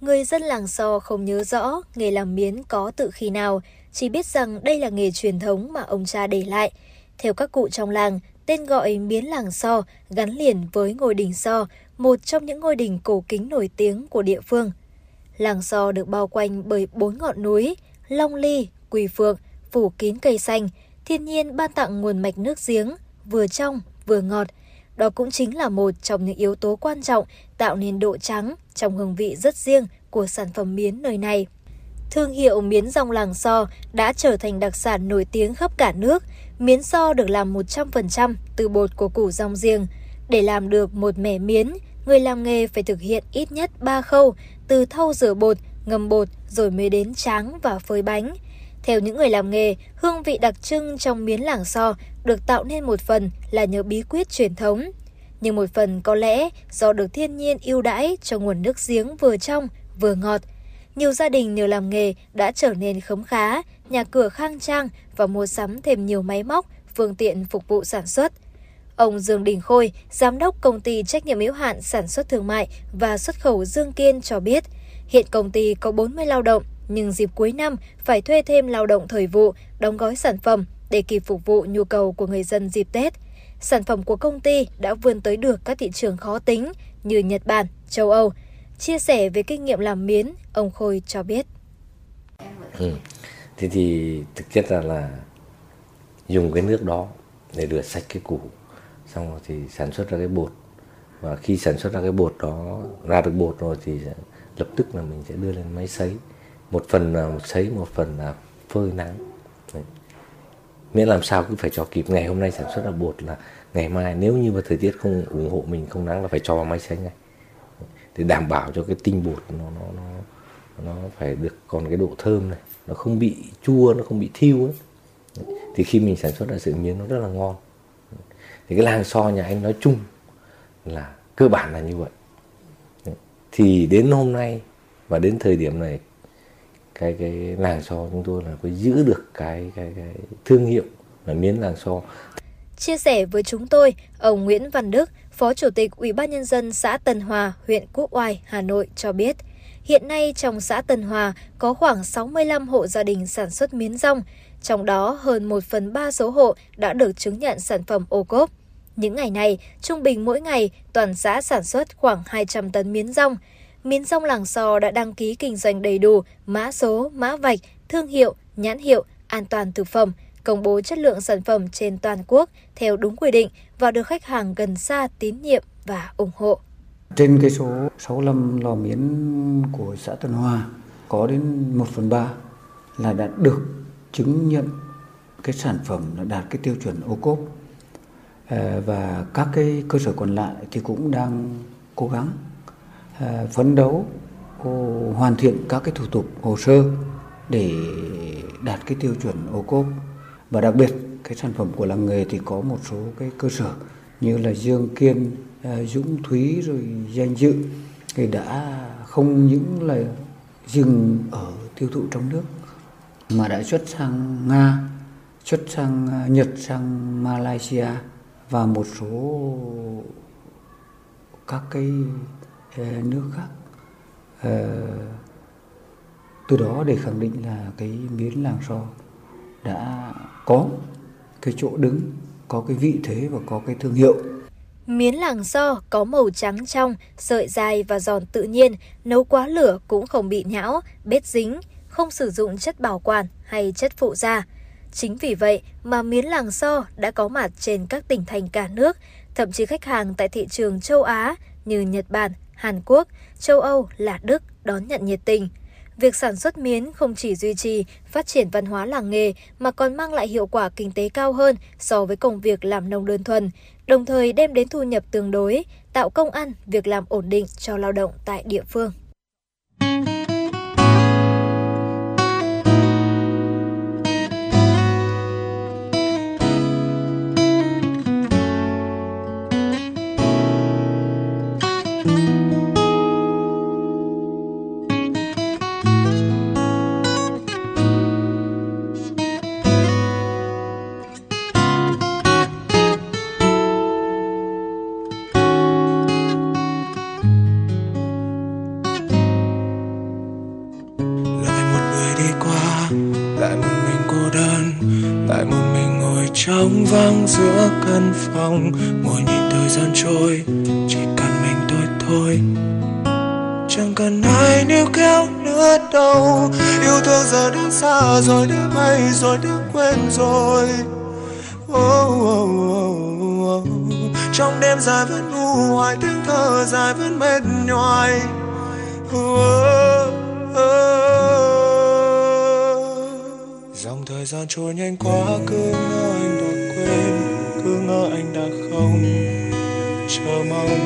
Người dân làng So không nhớ rõ nghề làm miến có từ khi nào, chỉ biết rằng đây là nghề truyền thống mà ông cha để lại. Theo các cụ trong làng, tên gọi miến làng So gắn liền với ngôi đình So, một trong những ngôi đình cổ kính nổi tiếng của địa phương. Làng So được bao quanh bởi 4 ngọn núi, Long Ly, Quỳ Phượng, phủ kín cây xanh, thiên nhiên ban tặng nguồn mạch nước giếng, vừa trong, vừa ngọt. Đó cũng chính là một trong những yếu tố quan trọng tạo nên độ trắng trong hương vị rất riêng của sản phẩm miến nơi này. Thương hiệu miến rong làng So đã trở thành đặc sản nổi tiếng khắp cả nước. Miến So được làm 100% từ bột của củ rong giềng. Để làm được một mẻ miến, người làm nghề phải thực hiện ít nhất 3 khâu, từ thau rửa bột, ngâm bột rồi mới đến tráng và phơi bánh. Theo những người làm nghề, hương vị đặc trưng trong miến làng So được tạo nên một phần là nhờ bí quyết truyền thống, nhưng một phần có lẽ do được thiên nhiên ưu đãi cho nguồn nước giếng vừa trong, vừa ngọt. Nhiều gia đình nhờ làm nghề đã trở nên khấm khá, nhà cửa khang trang và mua sắm thêm nhiều máy móc, phương tiện phục vụ sản xuất. Ông Dương Đình Khôi, giám đốc công ty trách nhiệm hữu hạn sản xuất thương mại và xuất khẩu Dương Kiên cho biết, hiện công ty có 40 lao động, nhưng dịp cuối năm phải thuê thêm lao động thời vụ, đóng gói sản phẩm để kịp phục vụ nhu cầu của người dân dịp Tết. Sản phẩm của công ty đã vươn tới được các thị trường khó tính như Nhật Bản, châu Âu. Chia sẻ về kinh nghiệm làm miến, ông Khôi cho biết. Thế thì thực chất là dùng cái nước đó để rửa sạch cái củ, xong rồi thì sản xuất ra cái bột, và khi sản xuất ra cái bột đó, ra được bột rồi thì lập tức là mình sẽ đưa lên máy sấy, một phần là sấy, một phần là phơi nắng. Đấy. Miễn làm sao cứ phải cho kịp, ngày hôm nay sản xuất ra bột là ngày mai nếu như mà thời tiết không ủng hộ mình, không nắng là phải cho vào máy sấy ngay, để đảm bảo cho cái tinh bột nó phải được còn cái độ thơm này, nó không bị chua, nó không bị thiêu ấy. Đấy. Thì khi mình sản xuất ra sợi miến nó rất là ngon. Thì cái làng So nhà anh nói chung là cơ bản là như vậy. Thì đến hôm nay và đến thời điểm này, cái làng So chúng tôi là có giữ được cái thương hiệu là miến làng So. Chia sẻ với chúng tôi, ông Nguyễn Văn Đức, Phó Chủ tịch Ủy ban Nhân dân xã Tân Hòa, huyện Quốc Oai, Hà Nội cho biết, hiện nay trong xã Tân Hòa có khoảng 65 hộ gia đình sản xuất miến rong, trong đó hơn 1/3 số hộ đã được chứng nhận sản phẩm ô cốp. Những ngày này, trung bình mỗi ngày, toàn xã sản xuất khoảng 200 tấn miến rong. Miến rong làng So đã đăng ký kinh doanh đầy đủ, mã số, mã vạch, thương hiệu, nhãn hiệu, an toàn thực phẩm, công bố chất lượng sản phẩm trên toàn quốc theo đúng quy định và được khách hàng gần xa tín nhiệm và ủng hộ. Trên cái số 65 lò miến của xã Tân Hòa, có đến 1/3 là đã được chứng nhận cái sản phẩm nó đạt cái tiêu chuẩn ô cốp, và các cái cơ sở còn lại thì cũng đang cố gắng phấn đấu hoàn thiện các cái thủ tục hồ sơ để đạt cái tiêu chuẩn ô cốp. Và đặc biệt cái sản phẩm của làng nghề thì có một số cái cơ sở như là Dương Kiên, Dũng Thúy rồi Danh Dự thì đã không những là dừng ở tiêu thụ trong nước mà đã xuất sang Nga, xuất sang Nhật, sang Malaysia và một số các cái nước khác. Từ đó để khẳng định là cái miến làng so đã có cái chỗ đứng, có cái vị thế và có cái thương hiệu. Miến làng so có màu trắng trong, sợi dài và giòn tự nhiên, nấu quá lửa cũng không bị nhão, bết dính, không sử dụng chất bảo quản hay chất phụ gia. Chính vì vậy mà miến làng so đã có mặt trên các tỉnh thành cả nước, thậm chí khách hàng tại thị trường châu Á như Nhật Bản, Hàn Quốc, châu Âu là Đức đón nhận nhiệt tình. Việc sản xuất miến không chỉ duy trì, phát triển văn hóa làng nghề mà còn mang lại hiệu quả kinh tế cao hơn so với công việc làm nông đơn thuần, đồng thời đem đến thu nhập tương đối, tạo công ăn, việc làm ổn định cho lao động tại địa phương. Vang giữa căn phòng, ngồi nhìn thời gian trôi, chỉ cần mình thôi. Chẳng cần ai níu kéo nữa đâu. Yêu thương giờ đến xa rồi, đã bay rồi, đã quên rồi. Trong đêm dài vẫn u hoài, tiếng thở dài vẫn mệt nhoài. Dòng thời gian trôi nhanh quá, cứ ngỡ anh đã quên, cứ ngỡ anh đã không chờ mong.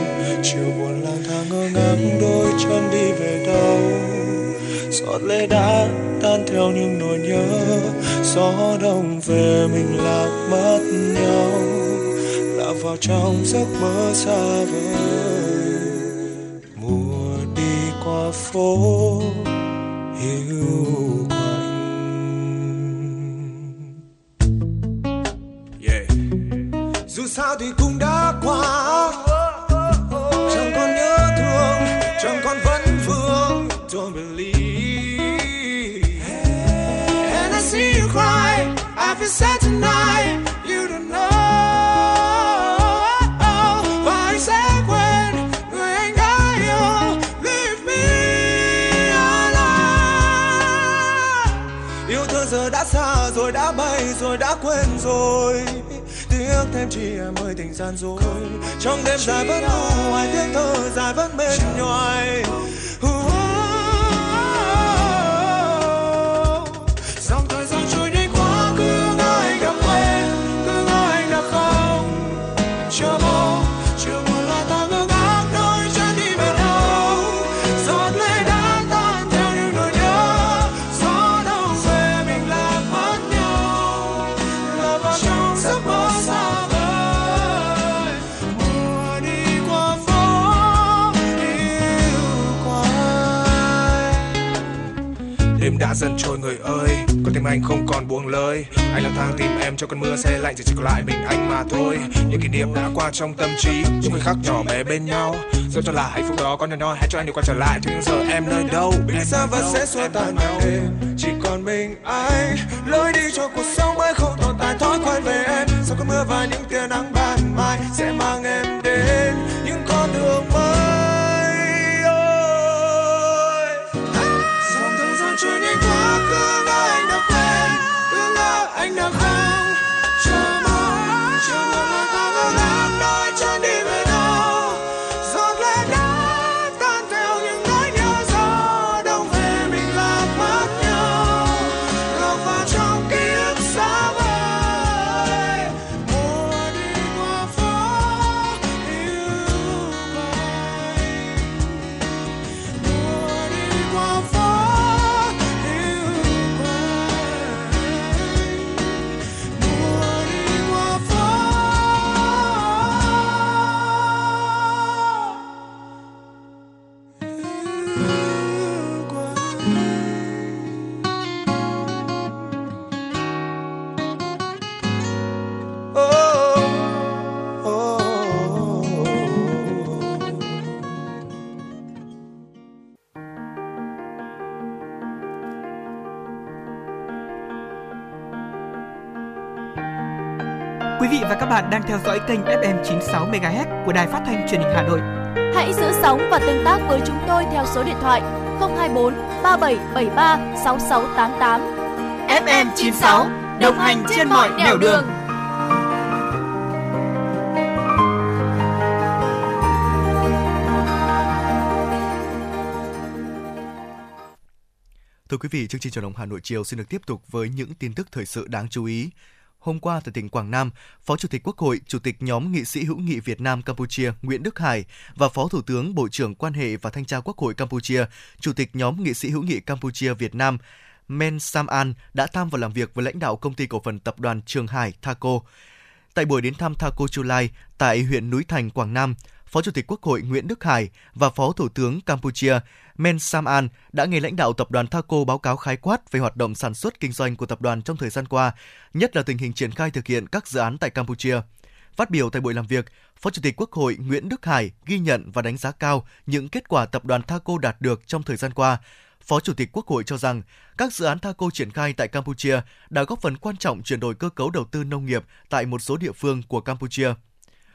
Chiều buồn lang thang ngơ ngác, đôi chân đi về đâu? Giọt lệ đã tan theo những nỗi nhớ, gió đông về mình lạc mất nhau, lạc vào trong giấc mơ xa vời. Mùa đi qua phố hiu. Sao thì cũng đã qua, chẳng còn nhớ thương, chẳng còn vấn vương. Don't believe. And I see you cry, I feel sad tonight. You don't know, và anh sẽ quên người anh đã yêu. Leave me alone. Yêu thương giờ đã xa rồi, đã bay rồi, đã quên rồi. Tiếc thêm chị em ơi tình gian dối. Trong đêm dài vẫn u hoài, tiếng thơ dài vẫn mệt nhoài. Dòng thời gian trôi nhanh quá, cứ ngỡ anh đã quên, cứ ngỡ anh đã không chờ mong. Chiều buồn là ta ngơ ngác, đôi chân đi về đâu? Giọt lệ đã tan theo những nỗi nhớ, gió đâu về mình lạc mất nhau, là vào trong giấc mơ. Đã dần trôi người ơi, có tim anh không còn buông lời. Anh lang thang tìm em trong cơn mưa xe lạnh, chỉ còn lại mình anh mà thôi. Những kỷ niệm đã qua trong tâm trí, chúng người khác nhỏ bé bên nhau. Dẫu cho là hạnh phúc đó có nhỏ nhoi, hãy cho anh được quay trở lại. Thì những giờ em nơi đâu, bên xa vẫn sẽ xua tan nhau. Chỉ còn mình anh, lối đi cho cuộc sống mới không tồn tại thói quen về em. Sau cơn mưa và những tia nắng ban mai sẽ mang em đến những con đường mới. Trôi nhanh quá, cứ ngỡ anh đã quên, cứ ngỡ anh đã không chờ mong. Chiều buồn lang thang ngơ ngác, đôi chân đi về đâu? Giọt lệ đã tan theo những nỗi nhớ, gió đông về mình lạc mất nhau, lạc vào trong ký ức xa vời. Mùa đi qua phố Quý vị và các bạn đang theo dõi kênh FM 96 MHz của Đài Phát thanh Truyền hình Hà Nội. Hãy giữ sóng và tương tác với chúng tôi theo số điện thoại 024 3773 6688. FM 96 đồng hành trên mọi nẻo đường. Thưa quý vị, chương trình Chào Đồng Hà Nội chiều xin được tiếp tục với những tin tức thời sự đáng chú ý. Hôm qua tại tỉnh Quảng Nam, Phó Chủ tịch Quốc hội, Chủ tịch nhóm nghị sĩ hữu nghị Việt Nam Campuchia Nguyễn Đức Hải và Phó Thủ tướng Bộ trưởng Quan hệ và Thanh tra Quốc hội Campuchia, Chủ tịch nhóm nghị sĩ hữu nghị Campuchia Việt Nam Men Sam An đã thăm và làm việc với lãnh đạo công ty cổ phần tập đoàn Trường Hải Thaco. Tại buổi đến thăm Thaco Chu Lai tại huyện Núi Thành, Quảng Nam, Phó Chủ tịch Quốc hội Nguyễn Đức Hải và Phó Thủ tướng Campuchia Men Sam An đã nghe lãnh đạo tập đoàn Thaco báo cáo khái quát về hoạt động sản xuất kinh doanh của tập đoàn trong thời gian qua, nhất là tình hình triển khai thực hiện các dự án tại Campuchia. Phát biểu tại buổi làm việc, Phó Chủ tịch Quốc hội Nguyễn Đức Hải ghi nhận và đánh giá cao những kết quả tập đoàn Thaco đạt được trong thời gian qua. Phó Chủ tịch Quốc hội cho rằng, các dự án Thaco triển khai tại Campuchia đã góp phần quan trọng chuyển đổi cơ cấu đầu tư nông nghiệp tại một số địa phương của Campuchia.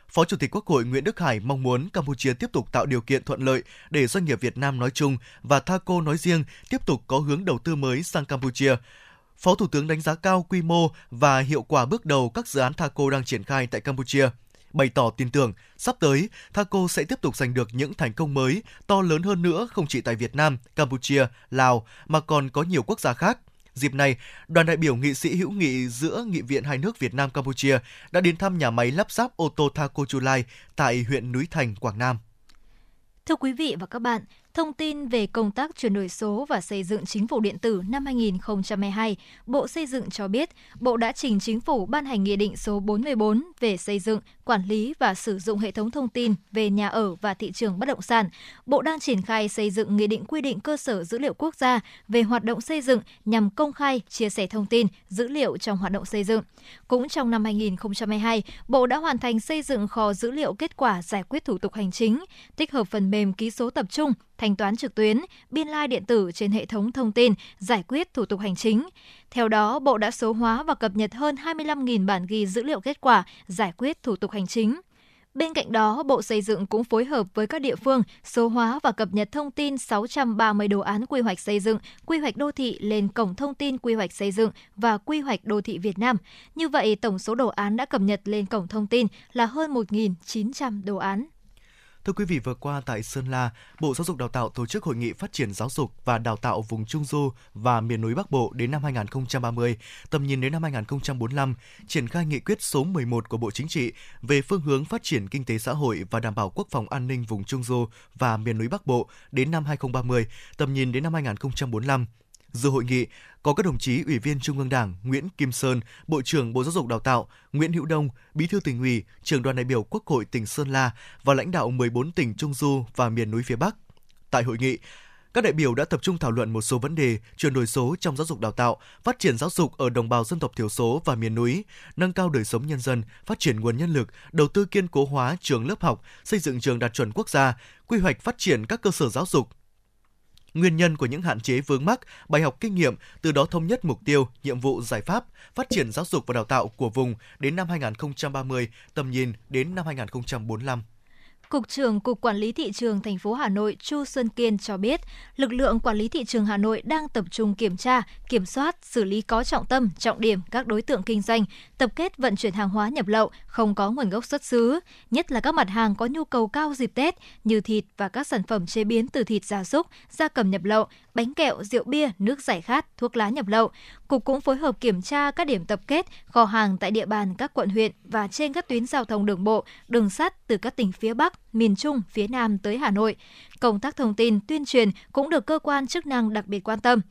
Phó Chủ tịch Quốc hội Nguyễn Đức Hải mong muốn Campuchia tiếp tục tạo điều kiện thuận lợi để doanh nghiệp Việt Nam nói chung và Thaco nói riêng tiếp tục có hướng đầu tư mới sang Campuchia. Phó Thủ tướng đánh giá cao quy mô và hiệu quả bước đầu các dự án Thaco đang triển khai tại Campuchia, bày tỏ tin tưởng sắp tới Thaco sẽ tiếp tục giành được những thành công mới to lớn hơn nữa không chỉ tại Việt Nam, Campuchia, Lào mà còn có nhiều quốc gia khác. Dịp này, đoàn đại biểu nghị sĩ hữu nghị giữa nghị viện hai nước Việt Nam Campuchia đã đến thăm nhà máy lắp ráp ô tô Thaco Chu Lai tại huyện Núi Thành, Quảng Nam. Thưa quý vị và các bạn, thông tin về công tác chuyển đổi số và xây dựng chính phủ điện tử năm 2022, Bộ Xây dựng cho biết, Bộ đã trình Chính phủ ban hành Nghị định số 44 về xây dựng, quản lý và sử dụng hệ thống thông tin về nhà ở và thị trường bất động sản. Bộ đang triển khai xây dựng Nghị định quy định cơ sở dữ liệu quốc gia về hoạt động xây dựng nhằm công khai, chia sẻ thông tin, dữ liệu trong hoạt động xây dựng. Cũng trong năm 2022, Bộ đã hoàn thành xây dựng kho dữ liệu kết quả giải quyết thủ tục hành chính, tích hợp phần mềm ký số tập trung, thanh toán trực tuyến, biên lai điện tử trên hệ thống thông tin, giải quyết thủ tục hành chính. Theo đó, Bộ đã số hóa và cập nhật hơn 25.000 bản ghi dữ liệu kết quả, giải quyết thủ tục hành chính. Bên cạnh đó, Bộ Xây dựng cũng phối hợp với các địa phương số hóa và cập nhật thông tin 630 đồ án quy hoạch xây dựng, quy hoạch đô thị lên Cổng Thông tin Quy hoạch Xây dựng và Quy hoạch Đô thị Việt Nam. Như vậy, tổng số đồ án đã cập nhật lên Cổng Thông tin là hơn 1.900 đồ án. Thưa quý vị, vừa qua tại Sơn La, Bộ Giáo dục Đào tạo tổ chức hội nghị phát triển giáo dục và đào tạo vùng Trung Du và miền núi Bắc Bộ đến năm 2030, tầm nhìn đến năm 2045, triển khai nghị quyết số 11 của Bộ Chính trị về phương hướng phát triển kinh tế xã hội và đảm bảo quốc phòng an ninh vùng Trung Du và miền núi Bắc Bộ đến năm 2030, tầm nhìn đến năm 2045. Dự hội nghị có các đồng chí Ủy viên Trung ương Đảng Nguyễn Kim Sơn, Bộ trưởng Bộ Giáo dục Đào tạo, Nguyễn Hữu Đông, Bí thư Tỉnh ủy, Trưởng đoàn đại biểu Quốc hội tỉnh Sơn La và lãnh đạo 14 tỉnh Trung Du và miền núi phía Bắc. Tại hội nghị, các đại biểu đã tập trung thảo luận một số vấn đề chuyển đổi số trong giáo dục đào tạo, phát triển giáo dục ở đồng bào dân tộc thiểu số và miền núi, nâng cao đời sống nhân dân, phát triển nguồn nhân lực, đầu tư kiên cố hóa trường lớp học, xây dựng trường đạt chuẩn quốc gia, quy hoạch phát triển các cơ sở giáo dục, nguyên nhân của những hạn chế vướng mắc, bài học kinh nghiệm, từ đó thống nhất mục tiêu, nhiệm vụ, giải pháp, phát triển giáo dục và đào tạo của vùng đến năm 2030, tầm nhìn đến năm 2045. Cục trưởng Cục Quản lý Thị trường thành phố Hà Nội Chu Xuân Kiên cho biết, lực lượng quản lý thị trường Hà Nội đang tập trung kiểm tra, kiểm soát, xử lý có trọng tâm, trọng điểm các đối tượng kinh doanh, tập kết vận chuyển hàng hóa nhập lậu, không có nguồn gốc xuất xứ, nhất là các mặt hàng có nhu cầu cao dịp Tết như thịt và các sản phẩm chế biến từ thịt gia súc, gia cầm nhập lậu, bánh kẹo, rượu bia, nước giải khát, thuốc lá nhập lậu. Cục cũng phối hợp kiểm tra các điểm tập kết, kho hàng tại địa bàn các quận huyện và trên các tuyến giao thông đường bộ, đường sắt từ các tỉnh phía Bắc, miền Trung, phía Nam tới Hà Nội. Công tác thông tin, tuyên truyền cũng được cơ quan chức năng đặc biệt quan tâm.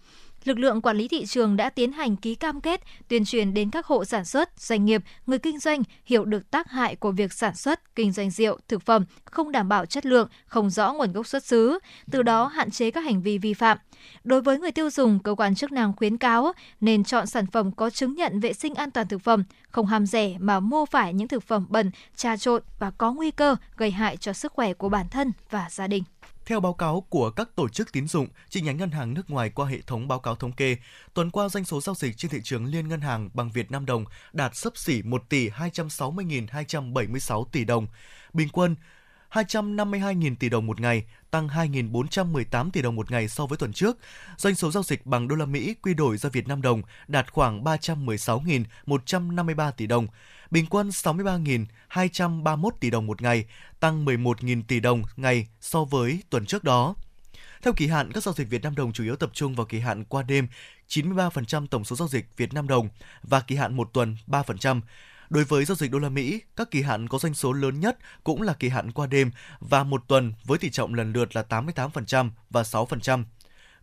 Lực lượng quản lý thị trường đã tiến hành ký cam kết, tuyên truyền đến các hộ sản xuất, doanh nghiệp, người kinh doanh hiểu được tác hại của việc sản xuất, kinh doanh rượu, thực phẩm không đảm bảo chất lượng, không rõ nguồn gốc xuất xứ, từ đó hạn chế các hành vi vi phạm. Đối với người tiêu dùng, cơ quan chức năng khuyến cáo nên chọn sản phẩm có chứng nhận vệ sinh an toàn thực phẩm, không ham rẻ mà mua phải những thực phẩm bẩn, trà trộn và có nguy cơ gây hại cho sức khỏe của bản thân và gia đình. Theo báo cáo của các tổ chức tín dụng, chi nhánh ngân hàng nước ngoài qua hệ thống báo cáo thống kê, tuần qua doanh số giao dịch trên thị trường liên ngân hàng bằng Việt Nam đồng đạt xấp xỉ 1.260.276 tỷ đồng, bình quân 252.000 tỷ đồng một ngày, tăng 2.418 tỷ đồng một ngày so với tuần trước. Doanh số giao dịch bằng đô la Mỹ quy đổi ra Việt Nam đồng đạt khoảng 316.153 tỷ đồng, bình quân 63.231 tỷ đồng một ngày, tăng 11.000 tỷ đồng ngày so với tuần trước đó. Theo kỳ hạn, các giao dịch Việt Nam đồng chủ yếu tập trung vào kỳ hạn qua đêm 93% tổng số giao dịch Việt Nam đồng và kỳ hạn 1 tuần 3%. Đối với giao dịch đô la Mỹ, các kỳ hạn có doanh số lớn nhất cũng là kỳ hạn qua đêm và 1 tuần với tỷ trọng lần lượt là 88% và 6%.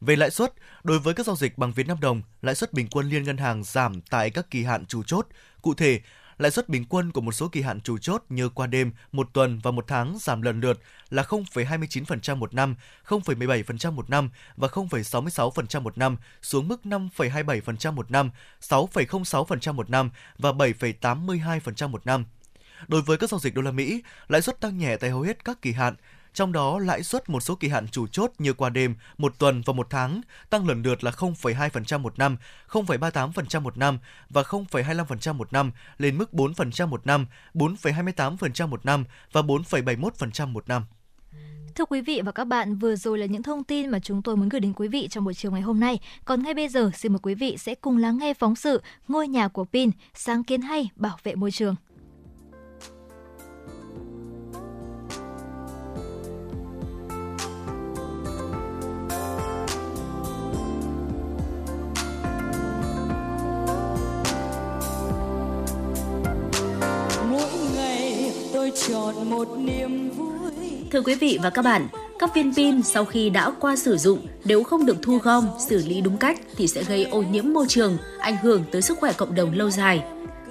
Về lãi suất, đối với các giao dịch bằng Việt Nam đồng, lãi suất bình quân liên ngân hàng giảm tại các kỳ hạn chủ chốt. Cụ thể, lãi suất bình quân của một số kỳ hạn chủ chốt như qua đêm, 1 tuần và 1 tháng giảm lần lượt là 0,29% một năm, 0,17% một năm và 0,66% một năm, xuống mức 5,27% một năm, 6,06% một năm và 7,82% một năm. Đối với các giao dịch đô la Mỹ, lãi suất tăng nhẹ tại hầu hết các kỳ hạn, trong đó lãi suất một số kỳ hạn chủ chốt như qua đêm, 1 tuần và 1 tháng tăng lần lượt là 0,2% một năm, 0,38% một năm và 0,25% một năm lên mức 4% một năm, 4,28% một năm và 4,71% một năm. Thưa quý vị và các bạn, vừa rồi là những thông tin mà chúng tôi muốn gửi đến quý vị trong buổi chiều ngày hôm nay. Còn ngay bây giờ, xin mời quý vị sẽ cùng lắng nghe phóng sự Ngôi nhà của pin, sáng kiến hay bảo vệ môi trường. Chọn một niềm vui. Thưa quý vị và các bạn, các viên pin sau khi đã qua sử dụng nếu không được thu gom, xử lý đúng cách thì sẽ gây ô nhiễm môi trường, ảnh hưởng tới sức khỏe cộng đồng lâu dài.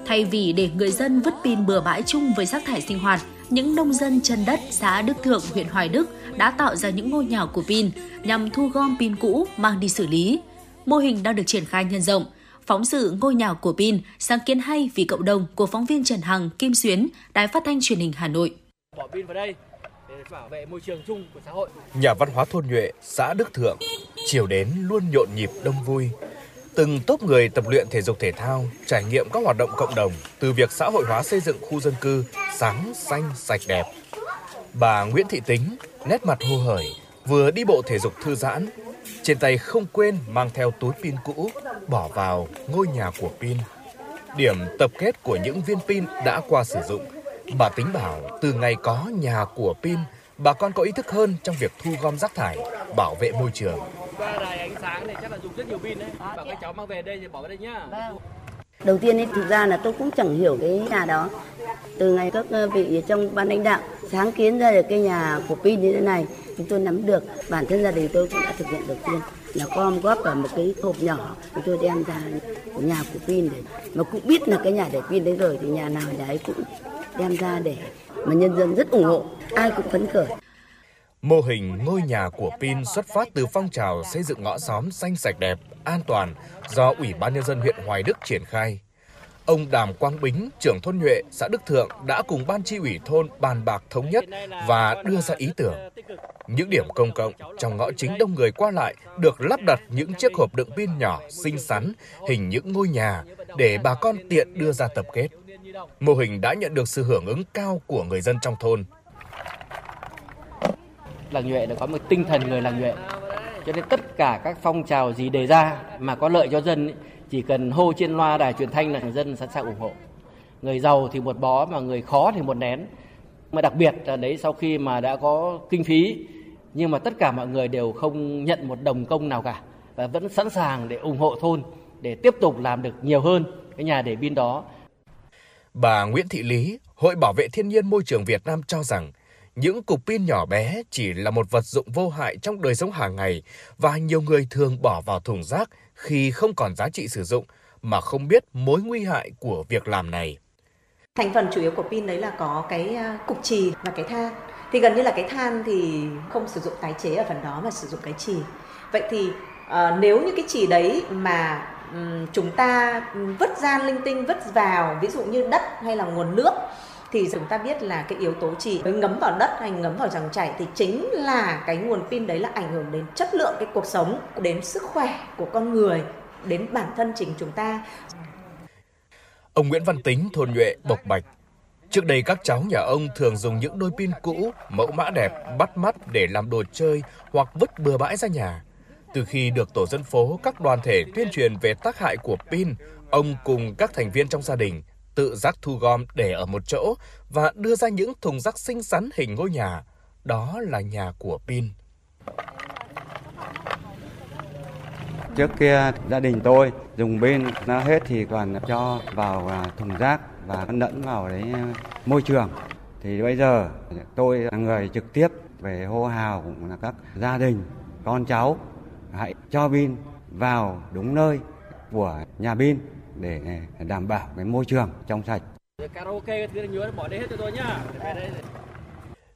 Thay vì để người dân vứt pin bừa bãi chung với rác thải sinh hoạt, những nông dân chân đất xã Đức Thượng, huyện Hoài Đức đã tạo ra những ngôi nhà của pin nhằm thu gom pin cũ mang đi xử lý. Mô hình đang được triển khai nhân rộng. Phóng sự Ngôi nhà của pin, sáng kiến hay vì cộng đồng của phóng viên Trần Hằng, Kim Xuyến, Đài Phát thanh Truyền hình Hà Nội. Bỏ pin vào đây để bảo vệ môi trường chung của xã hội. Nhà văn hóa thôn Nhuệ, xã Đức Thượng, chiều đến luôn nhộn nhịp đông vui. Từng tốp người tập luyện thể dục thể thao, trải nghiệm các hoạt động cộng đồng từ việc xã hội hóa xây dựng khu dân cư sáng, xanh, sạch đẹp. Bà Nguyễn Thị Tính, nét mặt hồ hởi, vừa đi bộ thể dục thư giãn, trên tay không quên mang theo túi pin cũ bỏ vào ngôi nhà của pin. Điểm tập kết của những viên pin đã qua sử dụng. Bà Tính bảo từ ngày có nhà của pin, bà con có ý thức hơn trong việc thu gom rác thải, bảo vệ môi trường. Ba đài ánh sáng này chắc là dùng rất nhiều pin đấy. Bảo các cháu mang về đây thì bỏ vào đây nhá. Đầu tiên thì thực ra là tôi cũng chẳng hiểu cái nhà đó. Từ ngày các vị trong ban lãnh đạo sáng kiến ra được cái nhà của pin như thế này, chúng tôi nắm được, bản thân gia đình tôi cũng đã thực hiện đầu tiên là gom góp vào một cái hộp nhỏ, chúng tôi đem ra nhà của pin để mà cũng biết là cái nhà để pin đấy rồi thì nhà nào nhà ấy cũng đem ra để mà nhân dân rất ủng hộ, ai cũng phấn khởi. Mô hình ngôi nhà của pin xuất phát từ phong trào xây dựng ngõ xóm xanh sạch đẹp, an toàn do Ủy ban Nhân dân huyện Hoài Đức triển khai. Ông Đàm Quang Bính, trưởng thôn Nhuệ, xã Đức Thượng đã cùng ban chi ủy thôn bàn bạc thống nhất và đưa ra ý tưởng. Những điểm công cộng trong ngõ chính đông người qua lại được lắp đặt những chiếc hộp đựng pin nhỏ, xinh xắn, hình những ngôi nhà để bà con tiện đưa ra tập kết. Mô hình đã nhận được sự hưởng ứng cao của người dân trong thôn. Làng Nhuệ đã có một tinh thần người làng Nhuệ, cho nên tất cả các phong trào gì đề ra mà có lợi cho dân ấy, chỉ cần hô trên loa đài truyền thanh là người dân sẵn sàng ủng hộ. Người giàu thì một bó mà người khó thì một nén. Mà đặc biệt là đấy, sau khi mà đã có kinh phí nhưng mà tất cả mọi người đều không nhận một đồng công nào cả và vẫn sẵn sàng để ủng hộ thôn để tiếp tục làm được nhiều hơn cái nhà để pin đó. Bà Nguyễn Thị Lý, Hội Bảo vệ Thiên nhiên Môi trường Việt Nam cho rằng những cục pin nhỏ bé chỉ là một vật dụng vô hại trong đời sống hàng ngày và nhiều người thường bỏ vào thùng rác khi không còn giá trị sử dụng mà không biết mối nguy hại của việc làm này. Thành phần chủ yếu của pin đấy là có cái cục chì và cái than. Thì gần như là cái than thì không sử dụng tái chế ở phần đó mà sử dụng cái chì. Vậy thì nếu như cái chì đấy mà chúng ta vứt gian linh tinh vứt vào, ví dụ như đất hay là nguồn nước, thì chúng ta biết là cái yếu tố chỉ ngấm vào đất hay ngấm vào dòng chảy thì chính là cái nguồn pin đấy là ảnh hưởng đến chất lượng cái cuộc sống, đến sức khỏe của con người, đến bản thân chính chúng ta. Ông Nguyễn Văn Tính, thôn Nhuệ, Bộc Bạch. Trước đây các cháu nhà ông thường dùng những đôi pin cũ, mẫu mã đẹp, bắt mắt để làm đồ chơi hoặc vứt bừa bãi ra nhà. Từ khi được tổ dân phố, các đoàn thể tuyên truyền về tác hại của pin, ông cùng các thành viên trong gia đình tự giác thu gom để ở một chỗ và đưa ra những thùng rác xinh xắn hình ngôi nhà. Đó là nhà của pin. Trước kia gia đình tôi dùng pin nó hết thì toàn cho vào thùng rác và lẫn vào đấy môi trường. Thì bây giờ tôi là người trực tiếp về hô hào cũng là các gia đình, con cháu hãy cho pin vào đúng nơi của nhà pin để đảm bảo cái môi trường trong sạch.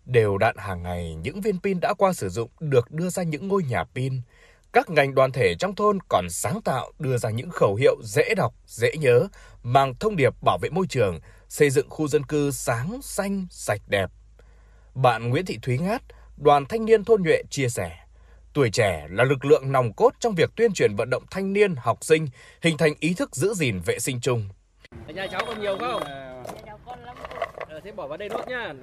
Đều đặn hàng ngày, những viên pin đã qua sử dụng được đưa ra những ngôi nhà pin. Các ngành đoàn thể trong thôn còn sáng tạo đưa ra những khẩu hiệu dễ đọc, dễ nhớ, mang thông điệp bảo vệ môi trường, xây dựng khu dân cư sáng, xanh, sạch đẹp. Bạn Nguyễn Thị Thúy Ngát, đoàn thanh niên thôn Nhuệ chia sẻ, tuổi trẻ là lực lượng nòng cốt trong việc tuyên truyền vận động thanh niên, học sinh, hình thành ý thức giữ gìn vệ sinh chung. Nhà cháu còn nhiều không? Thế bỏ vào đây đốt nha.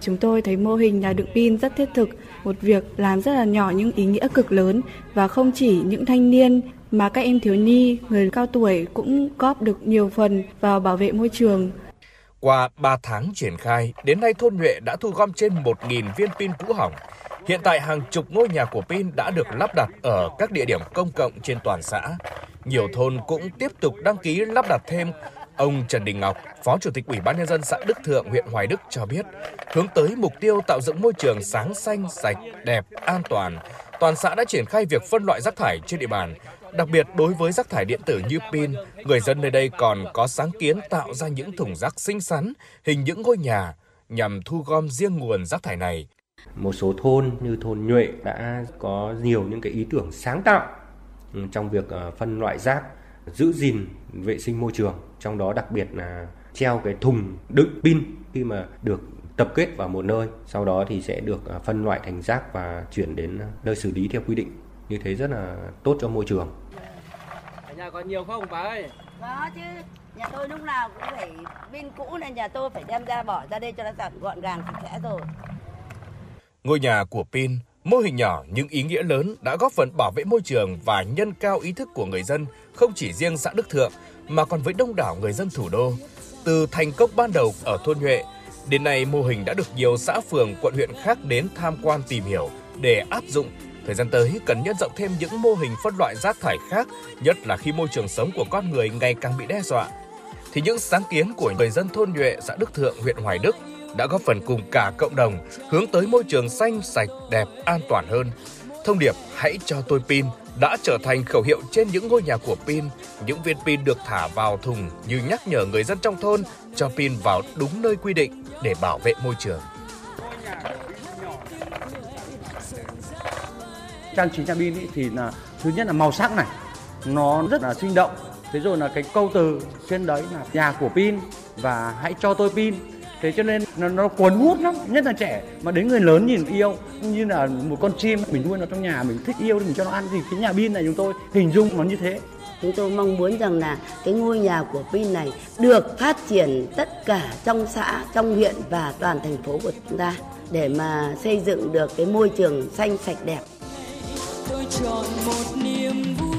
Chúng tôi thấy mô hình nhà đựng pin rất thiết thực, một việc làm rất là nhỏ nhưng ý nghĩa cực lớn, và không chỉ những thanh niên mà các em thiếu nhi, người cao tuổi cũng góp được nhiều phần vào bảo vệ môi trường. Qua 3 tháng triển khai, đến nay thôn Nhuệ đã thu gom trên 1.000 viên pin cũ hỏng. Hiện tại hàng chục ngôi nhà của pin đã được lắp đặt ở các địa điểm công cộng trên toàn xã. Nhiều thôn cũng tiếp tục đăng ký lắp đặt thêm. Ông Trần Đình Ngọc, Phó Chủ tịch Ủy ban Nhân dân xã Đức Thượng, huyện Hoài Đức cho biết, hướng tới mục tiêu tạo dựng môi trường sáng, xanh, sạch, đẹp, an toàn, toàn xã đã triển khai việc phân loại rác thải trên địa bàn. Đặc biệt đối với rác thải điện tử như pin, người dân nơi đây còn có sáng kiến tạo ra những thùng rác xinh xắn, hình những ngôi nhà, nhằm thu gom riêng nguồn rác thải này. Một số thôn như thôn Nhuệ đã có nhiều những cái ý tưởng sáng tạo trong việc phân loại rác, giữ gìn vệ sinh môi trường, trong đó đặc biệt là treo cái thùng đựng pin khi mà được tập kết vào một nơi, sau đó thì sẽ được phân loại thành rác và chuyển đến nơi xử lý theo quy định. Như thế rất là tốt cho môi trường. Ở nhà còn nhiều không bà ơi? Có chứ, nhà tôi lúc nào cũng phải pin cũ nên nhà tôi phải đem ra bỏ ra đây cho nó sạch gọn gàng sạch sẽ rồi. Ngôi nhà của pin, mô hình nhỏ nhưng ý nghĩa lớn đã góp phần bảo vệ môi trường và nâng cao ý thức của người dân, không chỉ riêng xã Đức Thượng mà còn với đông đảo người dân thủ đô. Từ thành công ban đầu ở thôn Nhuệ, đến nay mô hình đã được nhiều xã phường, quận huyện khác đến tham quan tìm hiểu để áp dụng. Thời gian tới cần nhân rộng thêm những mô hình phân loại rác thải khác, nhất là khi môi trường sống của con người ngày càng bị đe dọa. Thì những sáng kiến của người dân thôn Nhuệ, xã Đức Thượng, huyện Hoài Đức đã góp phần cùng cả cộng đồng hướng tới môi trường xanh, sạch, đẹp, an toàn hơn. Thông điệp "Hãy cho tôi pin" đã trở thành khẩu hiệu trên những ngôi nhà của pin. Những viên pin được thả vào thùng như nhắc nhở người dân trong thôn cho pin vào đúng nơi quy định để bảo vệ môi trường. Trang trí nhà pin thì là thứ nhất là màu sắc này, nó rất là sinh động. Thế rồi là cái câu từ trên đấy là nhà của pin và hãy cho tôi pin. Thế cho nên nó cuốn hút lắm, nhất là trẻ, mà đến người lớn nhìn yêu như là một con chim mình nuôi nó trong nhà, mình thích yêu thì mình cho nó ăn. Thì cái nhà pin này chúng tôi hình dung nó như thế. Chúng tôi mong muốn rằng là cái ngôi nhà của pin này được phát triển tất cả trong xã, trong huyện và toàn thành phố của chúng ta để mà xây dựng được cái môi trường xanh sạch đẹp. Tôi chọn một niềm vui.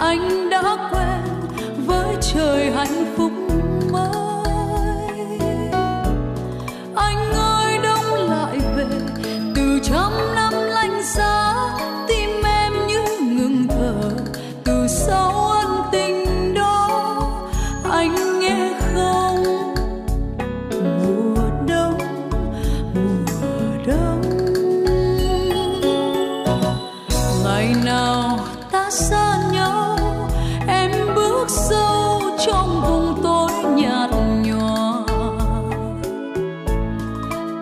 Anh đã quen với trời hạnh phúc mới. nào ta xa nhau, em bước sâu trong vùng tối nhạt nhòa.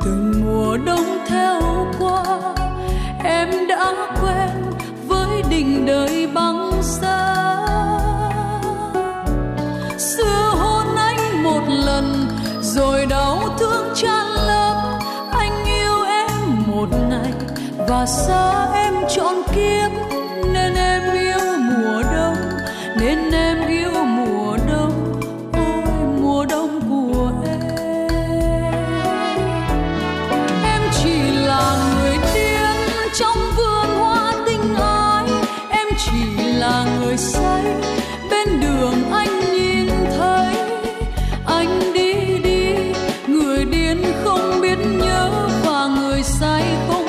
Từng mùa đông theo qua, em đã quen với đỉnh đời băng giá. Xưa hôn anh một lần, rồi đau thương tràn lấp. Anh yêu em một ngày và xa em trọn kiếp, nên em yêu mùa đông, nên em yêu mùa đông, ôi mùa đông của em. Em chỉ là người điên trong vườn hoa tình ái, em chỉ là người say bên đường anh nhìn thấy. Anh đi đi, người điên không biết nhớ và người say không.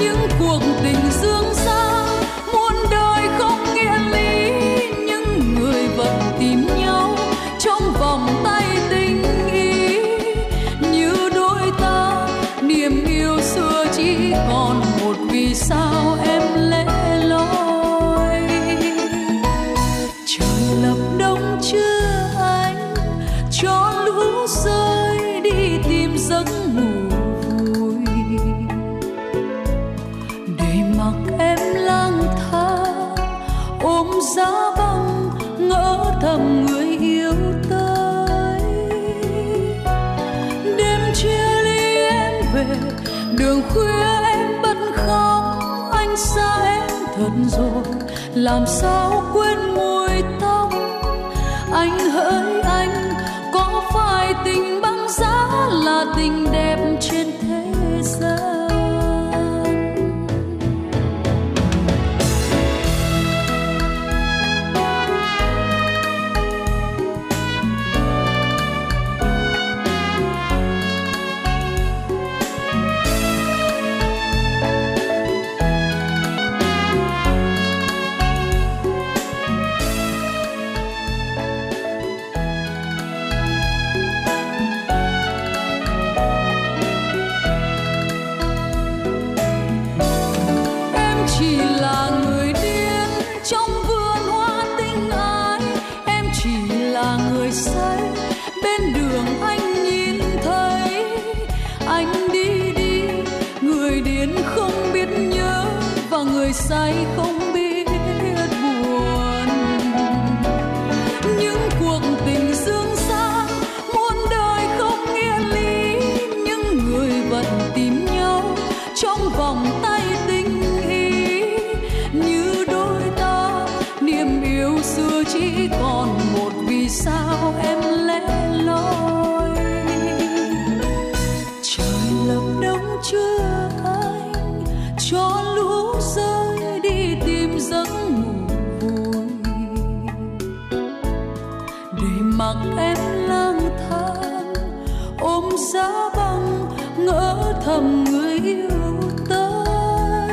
Những cuộc tình dương xa muôn đời không nghĩa lý, những người vẫn tìm nhau trong vòng tay tình ý. Như đôi ta niềm yêu xưa chỉ còn một vì sao em lẻ loi. Trời lập đông chưa anh, cho lũ rơi đi tìm giấc ngủ. Giá băng ngỡ thầm người yêu tới, đêm chia ly em về đường khuya em bật khóc. Anh xa em thật rồi, làm sao quên mùi tóc. Anh hỡi anh, có phải tình băng giá là tình đẹp trên thế gian? Say không biết buồn, những cuộc tình dương xa muôn đời không nghĩa lý, những người vẫn tìm nhau trong vòng tay tình ý. Như đôi ta niềm yêu xưa chỉ còn một vì sao em lẻ loi. Trời lập đông chưa anh, cho lũ rơi giấc ngủ vui, để mặc em lang thang ôm giá băng ngỡ thầm người yêu tới.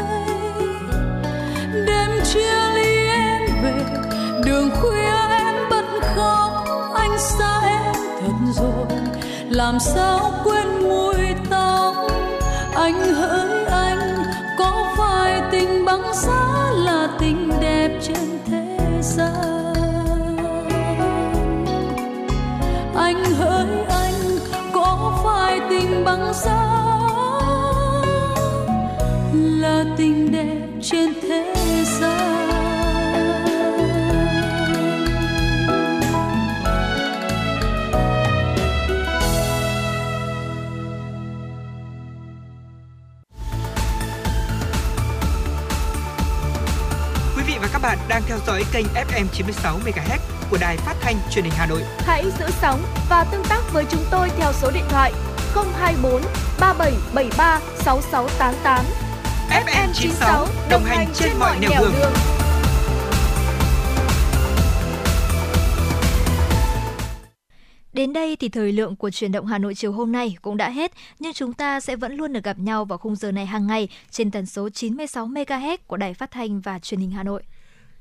Đêm chia ly em về đường khuya em bật khóc. Anh xa em thật rồi, làm sao quên mùi tóc. Anh hỡi anh, có phải tình băng giá là tình đẹp trên thế gian? Anh hỡi anh, có phải tình băng giá là tình đẹp trên thế gian? Bạn đang theo dõi kênh FM 96 MHz của Đài Phát thanh Truyền hình Hà Nội. Hãy giữ sóng và tương tác với chúng tôi theo số điện thoại 024 3773 6688. FM 96 đồng hành trên mọi nẻo đường. Đến đây thì thời lượng của Chuyển động Hà Nội chiều hôm nay cũng đã hết, nhưng chúng ta sẽ vẫn luôn được gặp nhau vào khung giờ này hàng ngày trên tần số 96 MHz của Đài Phát thanh và Truyền hình Hà Nội.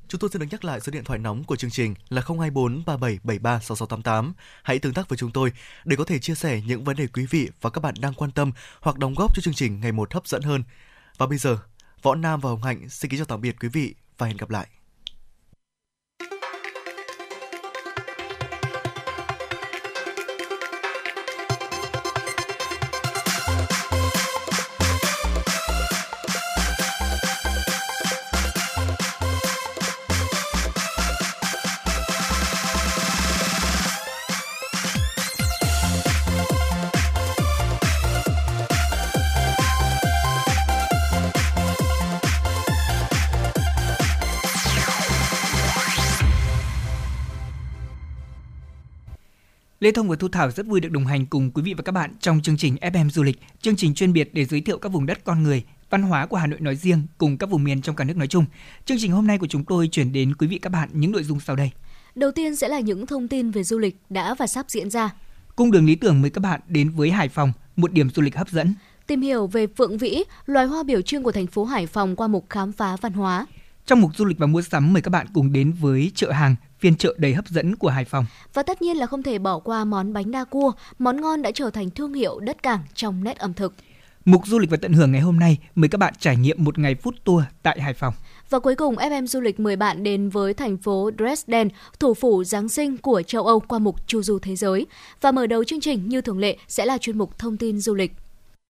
Chúng tôi xin được nhắc lại số điện thoại nóng của chương trình là 024 3773 6688. Hãy tương tác với chúng tôi để có thể chia sẻ những vấn đề quý vị và các bạn đang quan tâm hoặc đóng góp cho chương trình ngày một hấp dẫn hơn. Và bây giờ, Võ Nam và Hồng Hạnh xin kính chào tạm biệt quý vị và hẹn gặp lại. Lê Thông và Thu Thảo rất vui được đồng hành cùng quý vị và các bạn trong chương trình FM Du lịch, chương trình chuyên biệt để giới thiệu các vùng đất, con người, văn hóa của Hà Nội nói riêng cùng các vùng miền trong cả nước nói chung. Chương trình hôm nay của chúng tôi chuyển đến quý vị các bạn những nội dung sau đây. Đầu tiên sẽ là những thông tin về du lịch đã và sắp diễn ra. Cung đường lý tưởng mời các bạn đến với Hải Phòng, một điểm du lịch hấp dẫn. Tìm hiểu về Phượng Vĩ, loài hoa biểu trưng của thành phố Hải Phòng qua mục khám phá văn hóa. Trong mục du lịch và mua sắm mời các bạn cùng đến với chợ hàng, phiên chợ đầy hấp dẫn của Hải Phòng. Và tất nhiên là không thể bỏ qua món bánh đa cua, món ngon đã trở thành thương hiệu đất cảng trong nét ẩm thực. Mục du lịch và tận hưởng ngày hôm nay mời các bạn trải nghiệm một ngày food tour tại Hải Phòng. Và cuối cùng, FM Du lịch mời bạn đến với thành phố Dresden, thủ phủ Giáng sinh của châu Âu qua mục chu du thế giới. Và mở đầu chương trình như thường lệ sẽ là chuyên mục thông tin du lịch.